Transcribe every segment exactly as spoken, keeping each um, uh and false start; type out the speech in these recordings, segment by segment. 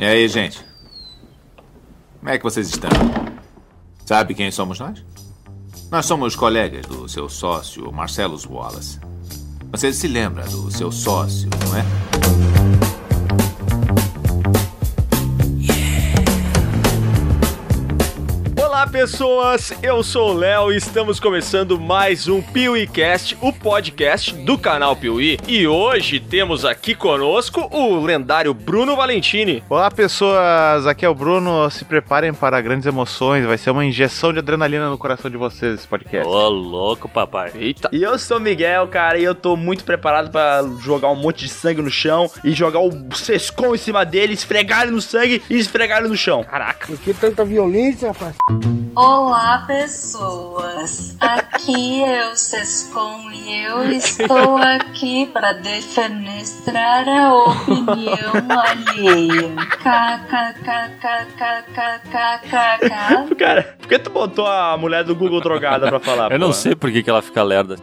E aí, gente? Como é que vocês estão? Sabe quem somos nós? Nós somos colegas do seu sócio, Marcelo Wallace. Você se lembra do seu sócio, não é? Olá, pessoas! Eu sou o Léo e estamos começando mais um PeeWeeCast, o podcast do canal PeeWee. E hoje temos aqui conosco o lendário Bruno Valentini. Olá, pessoas! Aqui é o Bruno. Se preparem para grandes emoções. Vai ser uma injeção de adrenalina no coração de vocês esse podcast. Ô, louco, papai. Eita! E eu sou o Miguel, cara, e eu tô muito preparado pra jogar um monte de sangue no chão e jogar o Cescon em cima dele, esfregar ele no sangue e esfregar ele no chão. Caraca! Por que tanta violência, rapaz? Olá, pessoas, aqui é o Cescon e eu estou aqui para defenestrar a opinião alheia. KKKKKKKK. Cara, por que tu botou a mulher do Google drogada pra falar? Eu não sei por que ela fica lerda.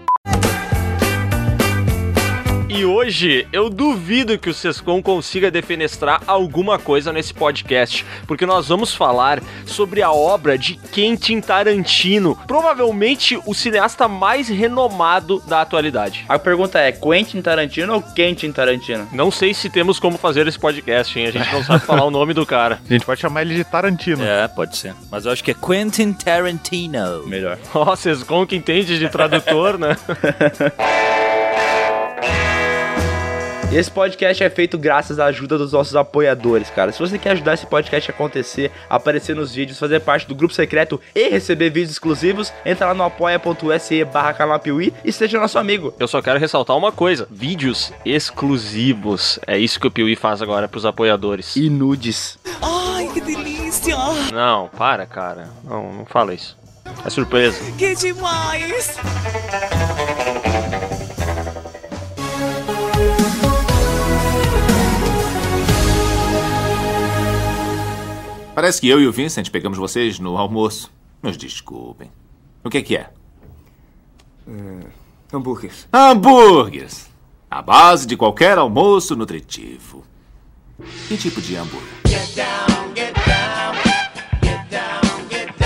E hoje, eu duvido que o Cescon consiga defenestrar alguma coisa nesse podcast, porque nós vamos falar sobre a obra de Quentin Tarantino, provavelmente o cineasta mais renomado da atualidade. A pergunta é, Quentin Tarantino ou Quentin Tarantino? Não sei se temos como fazer esse podcast, hein? A gente não sabe falar o nome do cara. A gente pode chamar ele de Tarantino. É, pode ser. Mas eu acho que é Quentin Tarantino. Melhor. Ó, oh, Cescon que entende de tradutor, né? Esse podcast é feito graças à ajuda dos nossos apoiadores, cara. Se você quer ajudar esse podcast a acontecer, aparecer nos vídeos, fazer parte do grupo secreto e receber vídeos exclusivos, entra lá no apoia.se barra canal PeeWee e seja nosso amigo. Eu só quero ressaltar uma coisa. Vídeos exclusivos. É isso que o PeeWee faz agora pros apoiadores. E nudes. Ai, que delícia. Não, para, cara. Não, não fala isso. É surpresa. Que demais. Parece que eu e o Vincent pegamos vocês no almoço. Nos desculpem. O que é que é? Uh, hambúrgueres. Hambúrgueres! A base de qualquer almoço nutritivo. Que tipo de hambúrguer? Get down, get down. Get down, get down.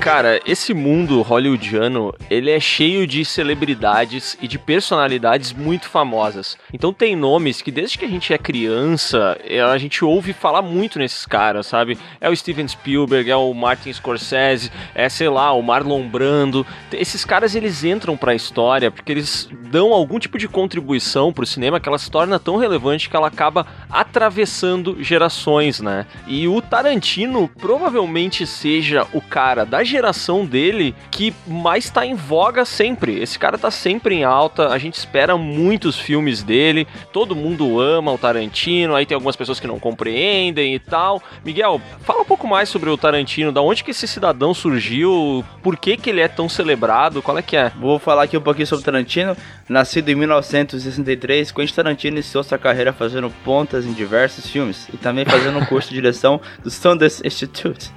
Cara, esse mundo hollywoodiano, ele é cheio de celebridades e de personalidades muito famosas. Então tem nomes que desde que a gente é criança, a gente ouve falar muito nesses caras, sabe? É o Steven Spielberg, é o Martin Scorsese, é, sei lá, o Marlon Brando. Esses caras, eles entram pra história porque eles dão algum tipo de contribuição pro cinema que ela se torna tão relevante que ela acaba atravessando gerações, né? E o Tarantino provavelmente seja o cara da geração dele que mais tá em voga sempre. Esse cara tá sempre em alta, a gente espera muitos filmes dele, todo mundo ama o Tarantino, aí tem algumas pessoas que não compreendem e tal. Miguel, fala um pouco mais sobre o Tarantino, da onde que esse cidadão surgiu, por que que ele é tão celebrado, qual é que é? Vou falar aqui um pouquinho sobre o Tarantino. Nascido em mil novecentos e sessenta e três, Quentin Tarantino iniciou sua carreira fazendo pontas em diversos filmes e também fazendo um curso de direção do Sundance Institute.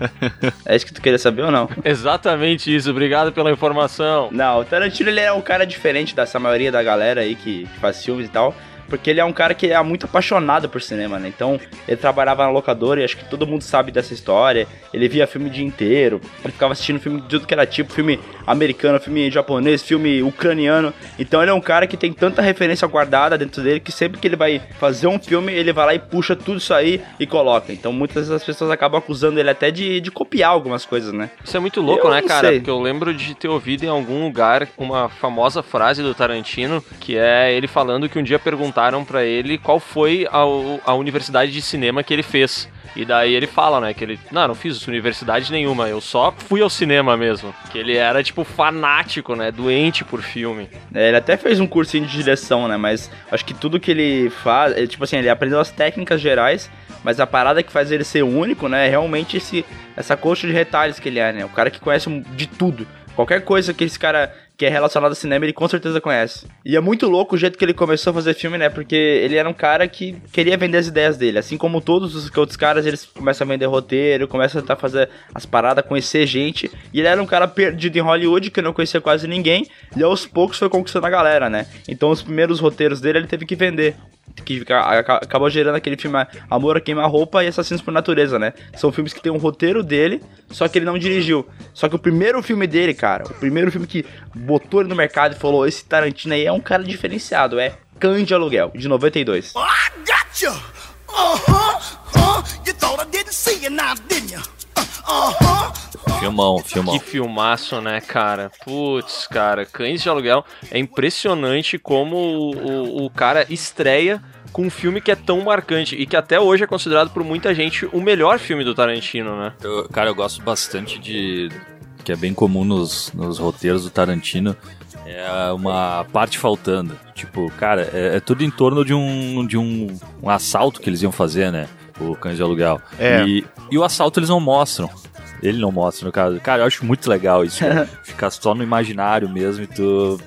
É isso que tu queria saber ou não? Exatamente isso, obrigado pela informação. Não, o Tarantino ele é um cara diferente dessa maioria da galera aí que faz filmes e tal, porque ele é um cara que é muito apaixonado por cinema, né? Então, ele trabalhava na locadora e acho que todo mundo sabe dessa história. Ele via filme o dia inteiro, ele ficava assistindo filme de tudo que era tipo, filme americano, filme japonês, filme ucraniano. Então, ele é um cara que tem tanta referência guardada dentro dele que sempre que ele vai fazer um filme, ele vai lá e puxa tudo isso aí e coloca. Então, muitas das pessoas acabam acusando ele até de, de copiar algumas coisas, né? Isso é muito louco, eu né, cara? Sei. Porque eu lembro de ter ouvido em algum lugar uma famosa frase do Tarantino, que é ele falando que um dia perguntaram pra ele qual foi a, a universidade de cinema que ele fez. E daí ele fala, né, que ele, não, não fiz universidade nenhuma, eu só fui ao cinema mesmo. Que ele era, tipo, fanático, né, doente por filme. É, ele até fez um cursinho de direção, né, mas acho que tudo que ele faz, ele, tipo assim, ele aprendeu as técnicas gerais, mas a parada que faz ele ser único, né, é realmente esse, essa coxa de retalhos que ele é, né, o cara que conhece de tudo. Qualquer coisa que esse cara que é relacionado a cinema, ele com certeza conhece. E é muito louco o jeito que ele começou a fazer filme, né? Porque ele era um cara que queria vender as ideias dele. Assim como todos os outros caras, eles começam a vender roteiro, começam a tentar fazer as paradas, conhecer gente. E ele era um cara perdido em Hollywood, que não conhecia quase ninguém. E aos poucos foi conquistando a galera, né? Então os primeiros roteiros dele, ele teve que vender. Que acabou gerando aquele filme Amor a Queima-Roupa e Assassinos por Natureza, né? São filmes que tem um roteiro dele, só que ele não dirigiu. Só que o primeiro filme dele, cara, o primeiro filme que botou ele no mercado e falou, esse Tarantino aí é um cara diferenciado, é Cães de Aluguel, de noventa e dois. Oh, I got you. Uh-huh. Uh, you thought I didn't see you now, didn't you? Uh-huh. Filmão, filmão. Que filmaço, né, cara? Putz, cara, Cães de Aluguel. É impressionante como o, o, o cara estreia com um filme que é tão marcante e que até hoje é considerado por muita gente o melhor filme do Tarantino, né? Eu, cara, eu gosto bastante de... que é bem comum nos, nos roteiros do Tarantino, é uma parte faltando. Tipo, cara, é, é tudo em torno de, um, de um, um assalto que eles iam fazer, né? O Cães de Aluguel. É. E, e o assalto eles não mostram. Ele não mostra, no caso. Cara, eu acho muito legal isso. Ficar só no imaginário mesmo e tu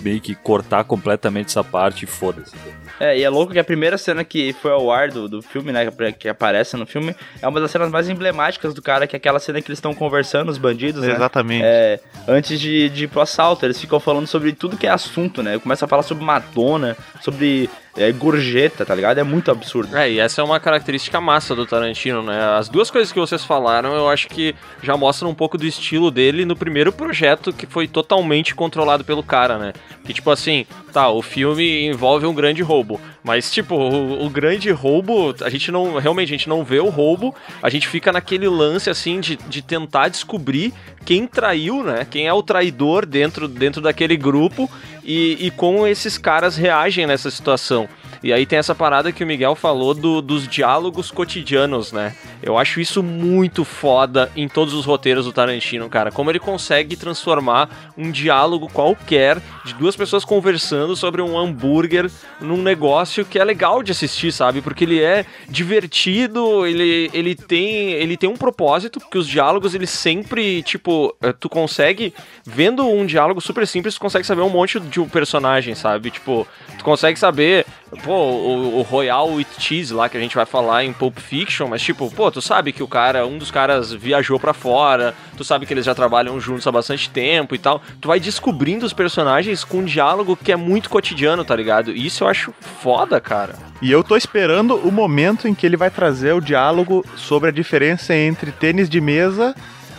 meio que cortar completamente essa parte e foda-se. É, e é louco que a primeira cena que foi ao ar do, do filme, né, que aparece no filme, é uma das cenas mais emblemáticas do cara, que é aquela cena que eles estão conversando, os bandidos, né? Exatamente. É, antes de, de ir pro assalto, eles ficam falando sobre tudo que é assunto, né? Começa a falar sobre Madonna, sobre... é gorjeta, tá ligado? É muito absurdo. É, e essa é uma característica massa do Tarantino, né? As duas coisas que vocês falaram, eu acho que já mostram um pouco do estilo dele no primeiro projeto, que foi totalmente controlado pelo cara, né? Que, tipo assim, tá, o filme envolve um grande roubo, mas, tipo, o, o grande roubo, a gente não, realmente, a gente não vê o roubo, a gente fica naquele lance, assim, de, de tentar descobrir quem traiu, né? Quem é o traidor dentro, dentro daquele grupo e, e como esses caras reagem nessa situação. E aí tem essa parada que o Miguel falou do, dos diálogos cotidianos, né? Eu acho isso muito foda em todos os roteiros do Tarantino, cara. Como ele consegue transformar um diálogo qualquer de duas pessoas conversando sobre um hambúrguer num negócio que é legal de assistir, sabe? Porque ele é divertido, ele, ele, tem, ele tem um propósito, porque os diálogos, eles sempre, tipo, tu consegue, vendo um diálogo super simples, tu consegue saber um monte de um personagem, sabe? Tipo, tu consegue saber... Pô, o, o Royal with Cheese lá, que a gente vai falar em Pulp Fiction, mas tipo, pô, tu sabe que o cara, um dos caras viajou pra fora, tu sabe que eles já trabalham juntos há bastante tempo e tal. Tu vai descobrindo os personagens com um diálogo que é muito cotidiano, tá ligado? E isso eu acho foda, cara. E eu tô esperando o momento em que ele vai trazer o diálogo sobre a diferença entre tênis de mesa...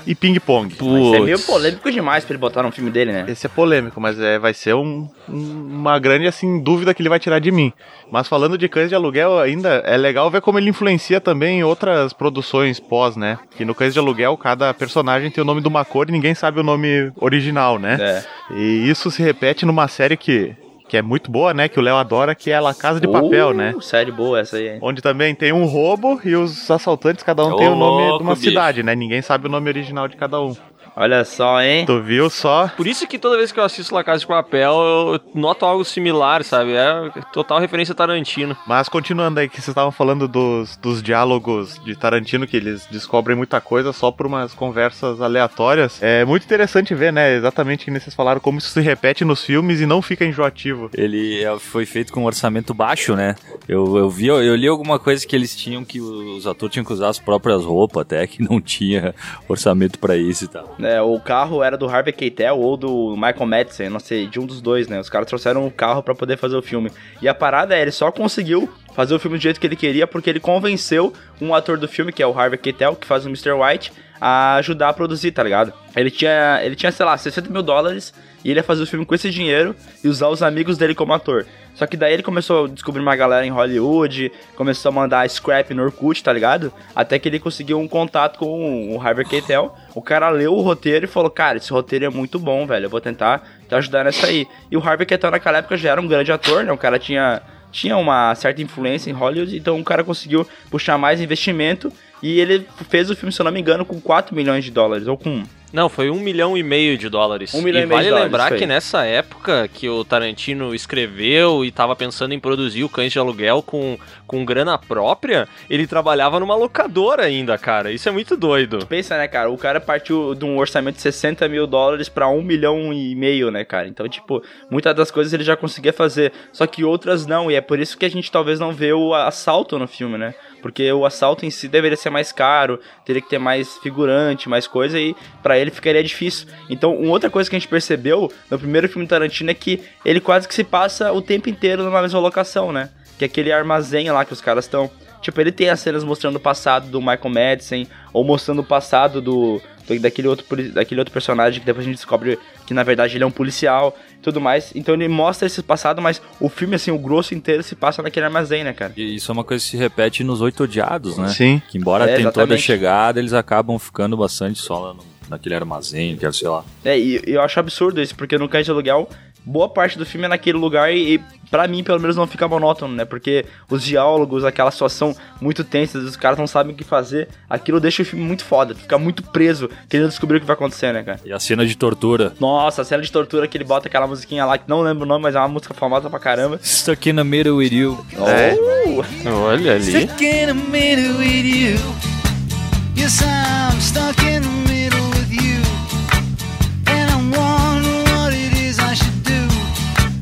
e ping-pong. Isso é meio polêmico demais pra ele botar num filme dele, né? Esse é polêmico, mas é, vai ser um, um, uma grande, assim, dúvida que ele vai tirar de mim. Mas falando de Cães de Aluguel ainda, é legal ver como ele influencia também em outras produções pós, né? Que no Cães de Aluguel, cada personagem tem o nome de uma cor e ninguém sabe o nome original, né? É. E isso se repete numa série que... que é muito boa, né, que o Léo adora, que é a La Casa de uh, Papel, né? Série boa essa aí. Onde também tem um roubo e os assaltantes, cada um oh, tem o nome de uma bicho. cidade, né? Ninguém sabe o nome original de cada um. Olha só, hein? Tu viu só? Por isso que toda vez que eu assisto La Casa de Papel, eu noto algo similar, sabe? É total referência a Tarantino. Mas continuando aí, que vocês estavam falando dos, dos diálogos de Tarantino, que eles descobrem muita coisa só por umas conversas aleatórias. É muito interessante ver, né? Exatamente que vocês falaram, como isso se repete nos filmes e não fica enjoativo. Ele foi feito com um orçamento baixo, né? Eu, eu, vi, eu li alguma coisa que eles tinham, que os atores tinham que usar as próprias roupas, até que não tinha orçamento pra isso e tal. É, o carro era do Harvey Keitel ou do Michael Madsen, não sei, de um dos dois, né? Os caras trouxeram o carro pra poder fazer o filme. E a parada é, ele só conseguiu fazer o filme do jeito que ele queria porque ele convenceu um ator do filme, que é o Harvey Keitel, que faz o mister White, a ajudar a produzir, tá ligado? Ele tinha, ele tinha, sei lá, sessenta mil dólares e ele ia fazer o filme com esse dinheiro e usar os amigos dele como ator. Só que daí ele começou a descobrir uma galera em Hollywood, começou a mandar scrap no Orkut, tá ligado? Até que ele conseguiu um contato com o Harvey Keitel. O cara leu o roteiro e falou, cara, esse roteiro é muito bom, velho, eu vou tentar te ajudar nessa aí. E o Harvey Keitel naquela época já era um grande ator, né? O cara tinha, tinha uma certa influência em Hollywood, então o cara conseguiu puxar mais investimento. E ele fez o filme, se eu não me engano, com quatro milhões de dólares, ou com Não, foi um milhão e meio de dólares. Um milhão e, e meio vale de dólares. E vale lembrar que nessa época que o Tarantino escreveu e tava pensando em produzir o Cães de Aluguel com, com grana própria, ele trabalhava numa locadora ainda, cara. Isso é muito doido. Pensa, né, cara? O cara partiu de um orçamento de sessenta mil dólares pra um milhão e meio, né, cara? Então, tipo, muitas das coisas ele já conseguia fazer, só que outras não. E é por isso que a gente talvez não vê o assalto no filme, né? Porque o assalto em si deveria ser mais caro, teria que ter mais figurante, mais coisa, e pra ele ficaria difícil. Então, uma outra coisa que a gente percebeu no primeiro filme do Tarantino é que ele quase que se passa o tempo inteiro numa mesma locação, né? Que é aquele armazém lá que os caras estão. Tipo, ele tem as cenas mostrando o passado do Michael Madsen, ou mostrando o passado do, do daquele, outro, daquele outro personagem que depois a gente descobre que, na verdade, ele é um policial e tudo mais. Então ele mostra esse passado, mas o filme, assim, o grosso inteiro se passa naquele armazém, né, cara? E isso é uma coisa que se repete nos Oito Odiados, né? Sim. Que embora é, tenha exatamente. Toda a chegada, eles acabam ficando bastante só no, naquele armazém, que sei lá. É, e eu acho absurdo isso, porque no Cães de Aluguel, boa parte do filme é naquele lugar e, e pra mim, pelo menos, não fica monótono, né? Porque os diálogos, aquela situação muito tensa, os caras não sabem o que fazer, aquilo deixa o filme muito foda, fica muito preso, querendo descobrir o que vai acontecer, né, cara? E a cena de tortura. Nossa, a cena de tortura que ele bota aquela musiquinha lá, que não lembro o nome, mas é uma música famosa pra caramba. Stuck in the Middle with You. É. Oh. Olha ali. Stuck in the middle with you. Yes, I'm stuck in the middle with you. And I'm wondering what it is I should.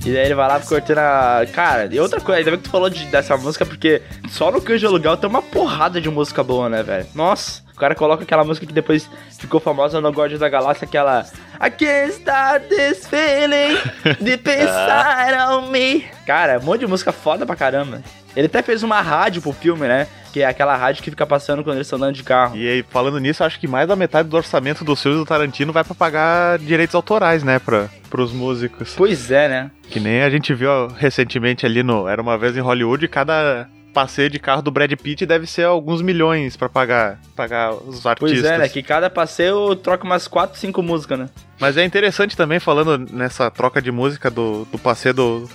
E daí ele vai lá cortando a... Cara, e outra coisa, ainda bem que tu falou de, dessa música, porque só no Cães de Aluguel tem uma porrada de música boa, né, velho? Nossa, o cara coloca aquela música que depois ficou famosa no Guardiões da Galáxia, aquela... I can't start this feeling deep inside on me. Cara, um monte de música foda pra caramba. Ele até fez uma rádio pro filme, né? Que é aquela rádio que fica passando quando eles estão andando de carro. E aí, falando nisso, acho que mais da metade do orçamento dos filmes do Tarantino vai pra pagar direitos autorais, né? Pra, pros músicos. Pois é, né? Que nem a gente viu recentemente ali no Era Uma Vez em Hollywood, cada passeio de carro do Brad Pitt deve ser alguns milhões pra pagar, pagar os artistas. Pois é, né? Que cada passeio troca umas quatro, cinco músicas, né? Mas é interessante também, falando nessa troca de música do, do passeio do...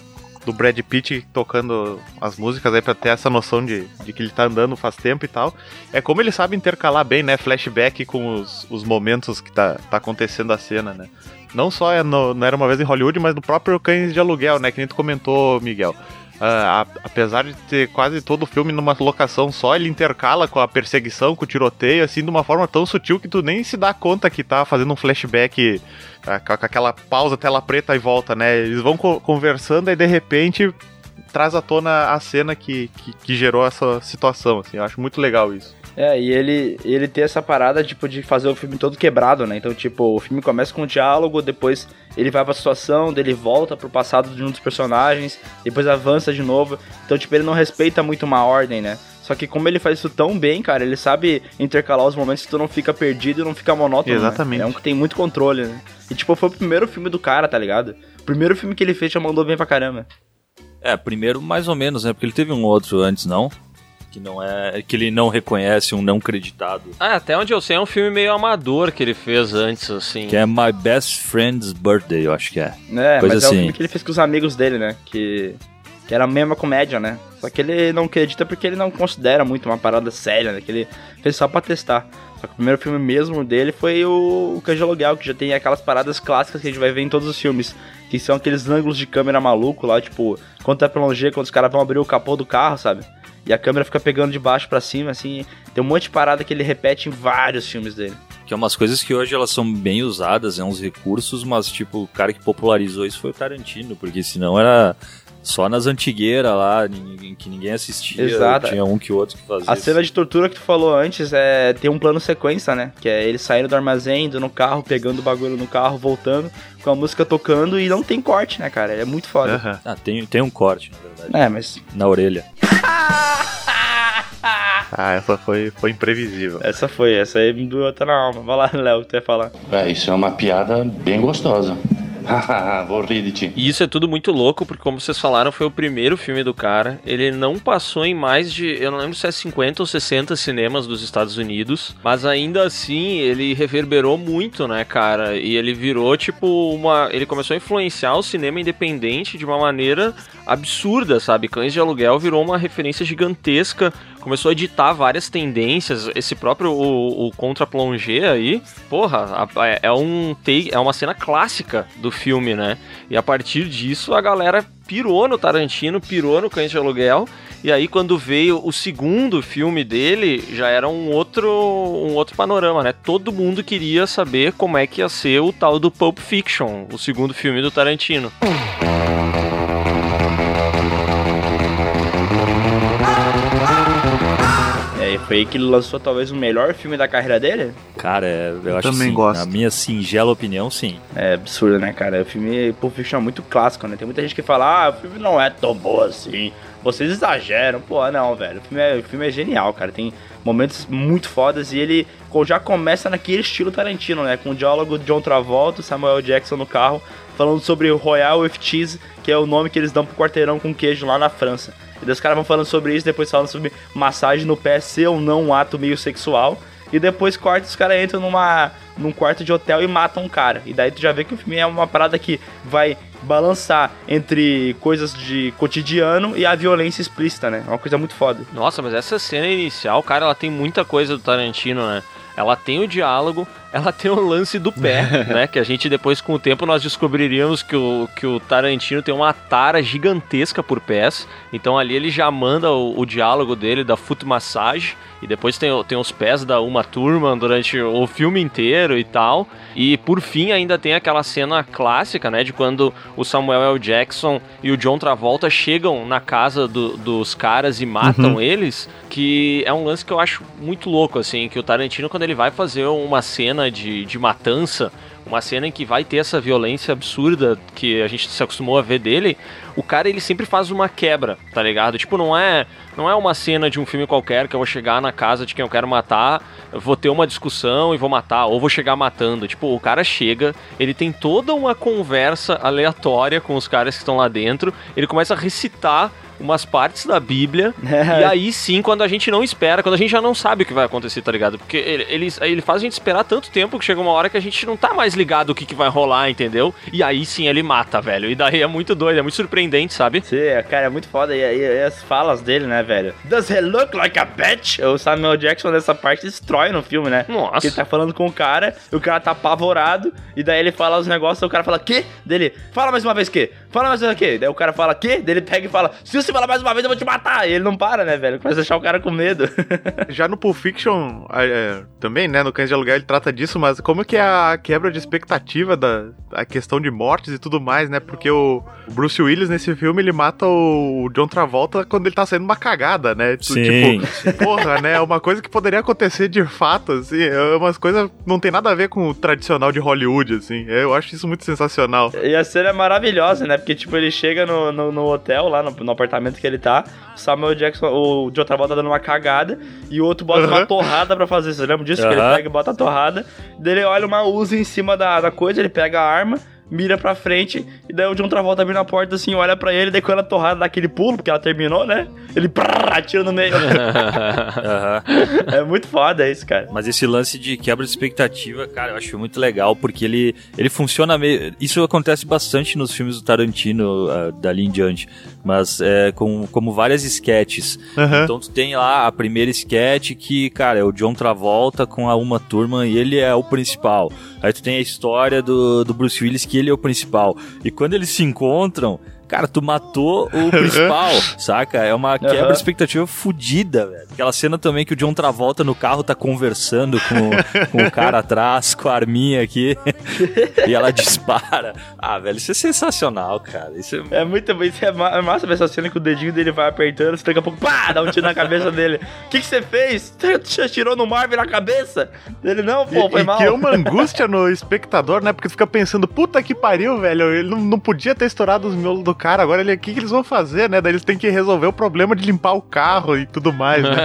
do Brad Pitt tocando as músicas aí pra ter essa noção de, de que ele tá andando faz tempo e tal. É como ele sabe intercalar bem, né? Flashback com os, os momentos que tá, tá acontecendo a cena, né? Não só é no, não Era Uma Vez em Hollywood, mas no próprio Cães de Aluguel, né? Que nem tu comentou, Miguel. Ah, a, apesar de ter quase todo o filme numa locação só, ele intercala com a perseguição, com o tiroteio, assim, de uma forma tão sutil que tu nem se dá conta que tá fazendo um flashback, tá, com aquela pausa, tela preta e volta, né? Eles vão co- conversando e de repente traz à tona a cena que, que, que gerou essa situação, assim. Eu acho muito legal isso. É, e ele, ele tem essa parada, tipo, de fazer o filme todo quebrado, né? Então, tipo, o filme começa com um diálogo, depois ele vai pra situação, daí ele volta pro passado de um dos personagens, depois avança de novo. Então, tipo, ele não respeita muito uma ordem, né? Só que como ele faz isso tão bem, cara, ele sabe intercalar os momentos que tu não fica perdido e não fica monótono. Exatamente. Né? É um que tem muito controle, né? E, tipo, foi o primeiro filme do cara, tá ligado? O primeiro filme que ele fez já mandou bem pra caramba. É, primeiro mais ou menos, né? Porque ele teve um outro antes, não? Que, não é, que ele não reconhece, um não creditado. Ah, até onde eu sei, é um filme meio amador que ele fez antes, assim. Que é My Best Friend's Birthday, eu acho que é. É, coisa mas assim. É um filme que ele fez com os amigos dele, né? Que, que era a mesma comédia, né? Só que ele não acredita porque ele não considera muito uma parada séria, né? Que ele fez só pra testar. Só que o primeiro filme mesmo dele foi o Cães de Aluguel, que já tem aquelas paradas clássicas que a gente vai ver em todos os filmes. Que são aqueles ângulos de câmera maluco lá, tipo, quando tá pra longe, quando os caras vão abrir o capô do carro, sabe? E a câmera fica pegando de baixo pra cima, assim. Tem um monte de parada que ele repete em vários filmes dele. Que é umas coisas que hoje elas são bem usadas, é uns recursos, mas tipo, o cara que popularizou isso foi o Tarantino, porque senão era só nas antigueiras lá, que ninguém assistia. Exato. Tinha um que o outro que fazia. A cena de tortura que tu falou antes é tem um plano sequência, né? Que é ele saindo do armazém, indo no carro, pegando o bagulho no carro, voltando, com a música tocando e não tem corte, né, cara? Ele é muito foda. Uhum. Ah, tem, tem um corte, na verdade. É, mas... na orelha. Ah, essa foi, foi imprevisível. Essa foi, essa aí me doeu até na alma. Vai lá, Léo, o que tu ia falar? É, isso é uma piada bem gostosa. Vou rir de ti. E isso é tudo muito louco, porque como vocês falaram, foi o primeiro filme do cara. Ele não passou em mais de, eu não lembro se é cinquenta ou sessenta cinemas dos Estados Unidos, mas ainda assim ele reverberou muito, né, cara? E ele virou tipo uma... ele começou a influenciar o cinema independente de uma maneira absurda, sabe? Cães de Aluguel virou uma referência gigantesca começou a editar várias tendências, esse próprio o, o contra-plongé aí, porra, é, um take, é uma cena clássica do filme, né? E a partir disso a galera pirou no Tarantino, pirou no Cães de Aluguel, e aí quando veio o segundo filme dele, já era um outro, um outro panorama, né? Todo mundo queria saber como é que ia ser o tal do Pulp Fiction, o segundo filme do Tarantino. Foi aí que ele lançou talvez o melhor filme da carreira dele? Cara, eu, eu acho que sim. Gosto. Na minha singela opinião, sim. É absurdo, né, cara? O filme Pulp Fiction é muito clássico, né? Tem muita gente que fala, ah, o filme não é tão bom assim, vocês exageram. Pô, não, velho. O filme é, o filme é genial, cara. Tem momentos muito fodas e ele já começa naquele estilo Tarantino, né? Com o diálogo de John Travolta, Samuel L. Jackson no carro, falando sobre o Royal with Cheese, que é o nome que eles dão pro quarteirão com queijo lá na França. E os caras vão falando sobre isso, depois falam sobre massagem no pé ser ou não um ato meio sexual. E depois corta, os caras entram numa, num quarto de hotel e matam um cara. E daí tu já vê que o filme é uma parada que vai balançar entre coisas de cotidiano e a violência explícita, né? É uma coisa muito foda. Nossa, mas essa cena inicial, cara, ela tem muita coisa do Tarantino, né? Ela tem o diálogo, ela tem o lance do pé, né? Que a gente depois, com o tempo, nós descobriríamos que o, que o Tarantino tem uma tara gigantesca por pés. Então ali ele já manda o, o diálogo dele da foot massage. E depois tem, tem os pés da Uma Thurman durante o filme inteiro e tal. E por fim ainda tem aquela cena clássica, né? De quando o Samuel L. Jackson e o John Travolta chegam na casa do, dos caras e matam uhum. eles. Que é um lance que eu acho muito louco, assim. Que o Tarantino, quando ele vai fazer uma cena de, de matança, uma cena em que vai ter essa violência absurda que a gente se acostumou a ver dele, o cara, ele sempre faz uma quebra, tá ligado? Tipo, não é, não é uma cena de um filme qualquer que eu vou chegar na casa de quem eu quero matar, vou ter uma discussão e vou matar, ou vou chegar matando. Tipo, o cara chega, ele tem toda uma conversa aleatória com os caras que estão lá dentro, ele começa a recitar umas partes da Bíblia, e aí sim, quando a gente não espera, quando a gente já não sabe o que vai acontecer, tá ligado? Porque ele, ele, ele faz a gente esperar tanto tempo que chega uma hora que a gente não tá mais ligado o que, que vai rolar, entendeu? E aí sim, ele mata, velho. E daí é muito doido, é muito surpreendente, sabe? Sim, cara, é muito foda. E, e, e as falas dele, né, velho? Does he look like a bitch? O Samuel Jackson nessa parte destrói no filme, né? Nossa. Ele tá falando com o cara, o cara tá apavorado, e daí ele fala os negócios, o cara fala, quê? Dele, fala mais uma vez, quê? Fala mais uma vez, quê? Daí o cara fala, quê? Dele pega e fala, se você falar mais uma vez, eu vou te matar. E ele não para, né, velho? Começa a deixar o cara com medo. Já no Pulp Fiction, é, também, né, no Cães de Aluguel ele trata disso, mas como que é a quebra de expectativa da a questão de mortes e tudo mais, né? Porque o Bruce Willis, nesse filme, ele mata o John Travolta quando ele tá saindo uma cagada, né? Sim. Tipo, porra, né? Uma coisa que poderia acontecer de fato, assim. É umas coisas não tem nada a ver com o tradicional de Hollywood, assim. Eu acho isso muito sensacional. E a cena é maravilhosa, né? Porque, tipo, ele chega no, no, no hotel, lá no, no apartamento que ele tá, o Samuel Jackson, o John Travolta tá dando uma cagada e o outro bota uhum. uma torrada pra fazer isso. Você lembra disso? Uhum. Que ele pega e bota a torrada, daí ele olha uma Uzi em cima da, da coisa, ele pega a arma, mira pra frente, e daí o John Travolta abre na porta assim, olha pra ele, daí quando ela torrada dá aquele pulo, porque ela terminou, né? Ele prrr, atira no meio. É muito foda isso, cara. Mas esse lance de quebra de expectativa, cara, eu acho muito legal, porque ele, ele funciona meio... Isso acontece bastante nos filmes do Tarantino, uh, dali em diante, mas é com, como várias esquetes. Uhum. Então tu tem lá a primeira esquete que, cara, é o John Travolta com a Uma Thurman e ele é o principal. Aí tu tem a história do, do Bruce Willis, que ele é o principal. E quando eles se encontram, cara, tu matou o principal, saca? É uma quebra de expectativa fodida, velho. Aquela cena também que o John Travolta no carro tá conversando com, com o cara atrás, com a arminha aqui, e ela dispara. Ah, velho, isso é sensacional, cara. Isso é... é muito bom. Isso é, ma- é massa ver essa cena que o dedinho dele vai apertando, você daqui a pouco, pá, dá um tiro na cabeça dele. O que que você fez? Você atirou no Marvel na cabeça? Ele, não, pô, foi e, mal. E que é uma angústia no espectador, né? Porque tu fica pensando, puta que pariu, velho, ele não, não podia ter estourado os meus do cara, agora ele, o que, que eles vão fazer, né? Daí eles têm que resolver o problema de limpar o carro e tudo mais, né?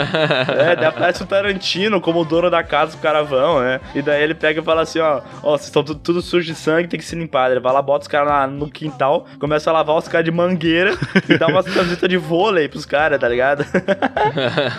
É, daí aparece o Tarantino como o dono da casa do caravão, né? E daí ele pega e fala assim, ó, ó, vocês estão tudo, tudo sujo de sangue, tem que se limpar. Ele vai lá, bota os caras no quintal, começa a lavar os caras de mangueira e dá uma camiseta de vôlei pros caras, tá ligado?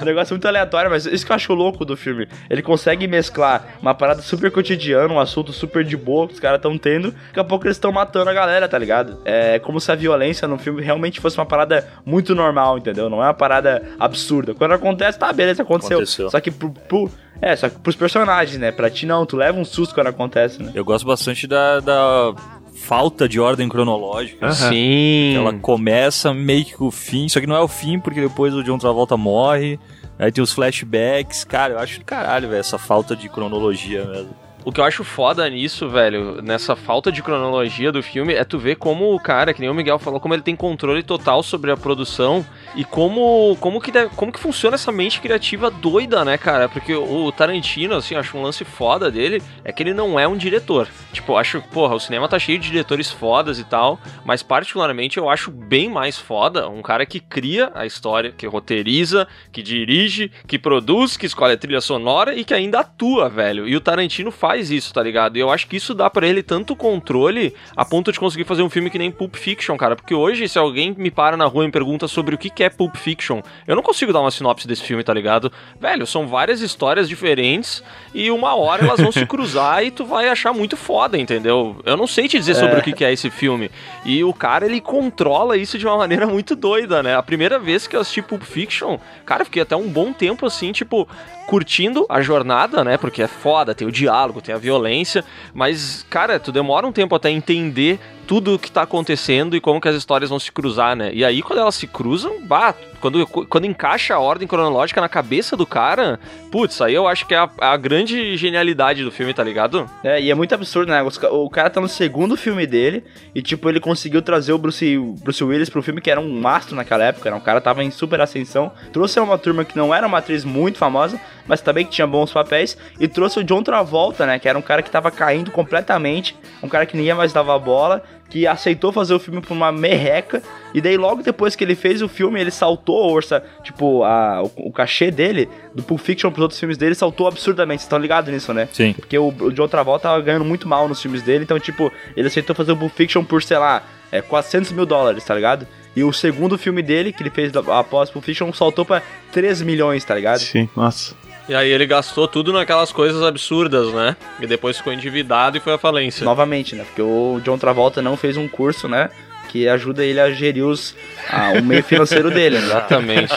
Um negócio muito aleatório, mas isso que eu acho louco do filme. Ele consegue mesclar uma parada super cotidiana, um assunto super de boa que os caras estão tendo, daqui a pouco eles estão matando a galera, tá ligado? É como se a violência violência no filme realmente fosse uma parada muito normal, entendeu? Não é uma parada absurda. Quando acontece, tá, beleza, aconteceu. aconteceu. Só que pro, pro, é, só que pros personagens, né? Pra ti não, tu leva um susto quando acontece, né? Eu gosto bastante da... da... falta de ordem cronológica. Uhum. Sim. Ela começa meio que com o fim, só que não é o fim, porque depois o John Travolta morre, aí tem os flashbacks, cara, eu acho do caralho, velho, essa falta de cronologia mesmo. O que eu acho foda nisso, velho, nessa falta de cronologia do filme, é tu ver como o cara, que nem o Miguel falou, como ele tem controle total sobre a produção e como, como, que, deve, como que funciona essa mente criativa doida, né, cara? Porque o Tarantino, assim, acho um lance foda dele, é que ele não é um diretor. Tipo, eu acho, porra, o cinema tá cheio de diretores fodas e tal, mas particularmente eu acho bem mais foda um cara que cria a história, que roteiriza, que dirige, que produz, que escolhe a trilha sonora e que ainda atua, velho. E o Tarantino faz faz isso, tá ligado? E eu acho que isso dá pra ele tanto controle a ponto de conseguir fazer um filme que nem Pulp Fiction, cara. Porque hoje, se alguém me para na rua e me pergunta sobre o que que é Pulp Fiction, eu não consigo dar uma sinopse desse filme, tá ligado? Velho, são várias histórias diferentes e uma hora elas vão se cruzar e tu vai achar muito foda, entendeu? Eu não sei te dizer sobre é. o que que é esse filme. E o cara, ele controla isso de uma maneira muito doida, né? A primeira vez que eu assisti Pulp Fiction, cara, eu fiquei até um bom tempo assim, tipo, curtindo a jornada, né? Porque é foda, tem o diálogo, tem a violência, mas, cara, tu demora um tempo até entender tudo o que tá acontecendo e como que as histórias vão se cruzar, né? E aí, quando elas se cruzam, bah, quando, quando encaixa a ordem cronológica na cabeça do cara, putz, aí eu acho que é a, a grande genialidade do filme, tá ligado? É, e é muito absurdo, né? O cara tá no segundo filme dele e, tipo, ele conseguiu trazer o Bruce, Bruce Willis pro filme, que era um mastro naquela época, né? O cara tava em super ascensão, trouxe uma turma que não era uma atriz muito famosa, mas também que tinha bons papéis, e trouxe o John Travolta, né? Que era um cara que tava caindo completamente, um cara que ninguém mais dava bola, que aceitou fazer o filme por uma merreca, e daí logo depois que ele fez o filme, ele saltou, orça, tipo, a, o, o cachê dele, do Pulp Fiction pros outros filmes dele, saltou absurdamente, vocês estão ligados nisso, né? Sim. Porque o, o John Travolta tava ganhando muito mal nos filmes dele, então, tipo, ele aceitou fazer o Pulp Fiction por, sei lá, é, quatrocentos mil dólares, tá ligado? E o segundo filme dele, que ele fez após Pulp Fiction, saltou pra três milhões, tá ligado? Sim, nossa. E aí ele gastou tudo naquelas coisas absurdas, né? E depois ficou endividado e foi à falência. Novamente, né? Porque o John Travolta não fez um curso, né? Que ajuda ele a gerir os, ah, o meio financeiro dele. Exatamente.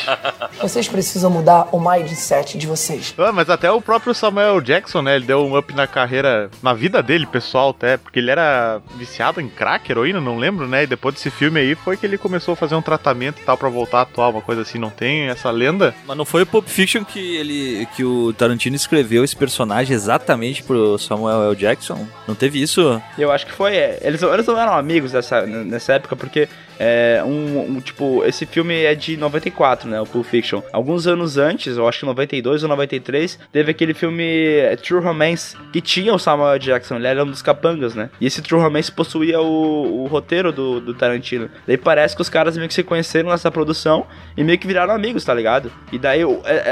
Vocês precisam mudar o mindset de vocês. Ah, mas até o próprio Samuel Jackson, né? Ele deu um up na carreira, na vida dele, pessoal, até. Porque ele era viciado em crack, heroína, não lembro, né? E depois desse filme aí foi que ele começou a fazer um tratamento e tal pra voltar a atuar, uma coisa assim. Não tem essa lenda? Mas não foi o Pulp Fiction que, ele, que o Tarantino escreveu esse personagem exatamente pro Samuel L. Jackson? Não teve isso? Eu acho que foi. É. Eles, eles não eram amigos nessa, nessa época. Porque é, um, um, tipo, esse filme é de noventa e quatro, né? O Pulp Fiction. Alguns anos antes, eu acho que noventa e dois ou noventa e três, teve aquele filme True Romance, que tinha o Samuel Jackson, ele era um dos capangas, né? E esse True Romance possuía o, o roteiro do, do Tarantino. Daí parece que os caras meio que se conheceram nessa produção e meio que viraram amigos, tá ligado? E daí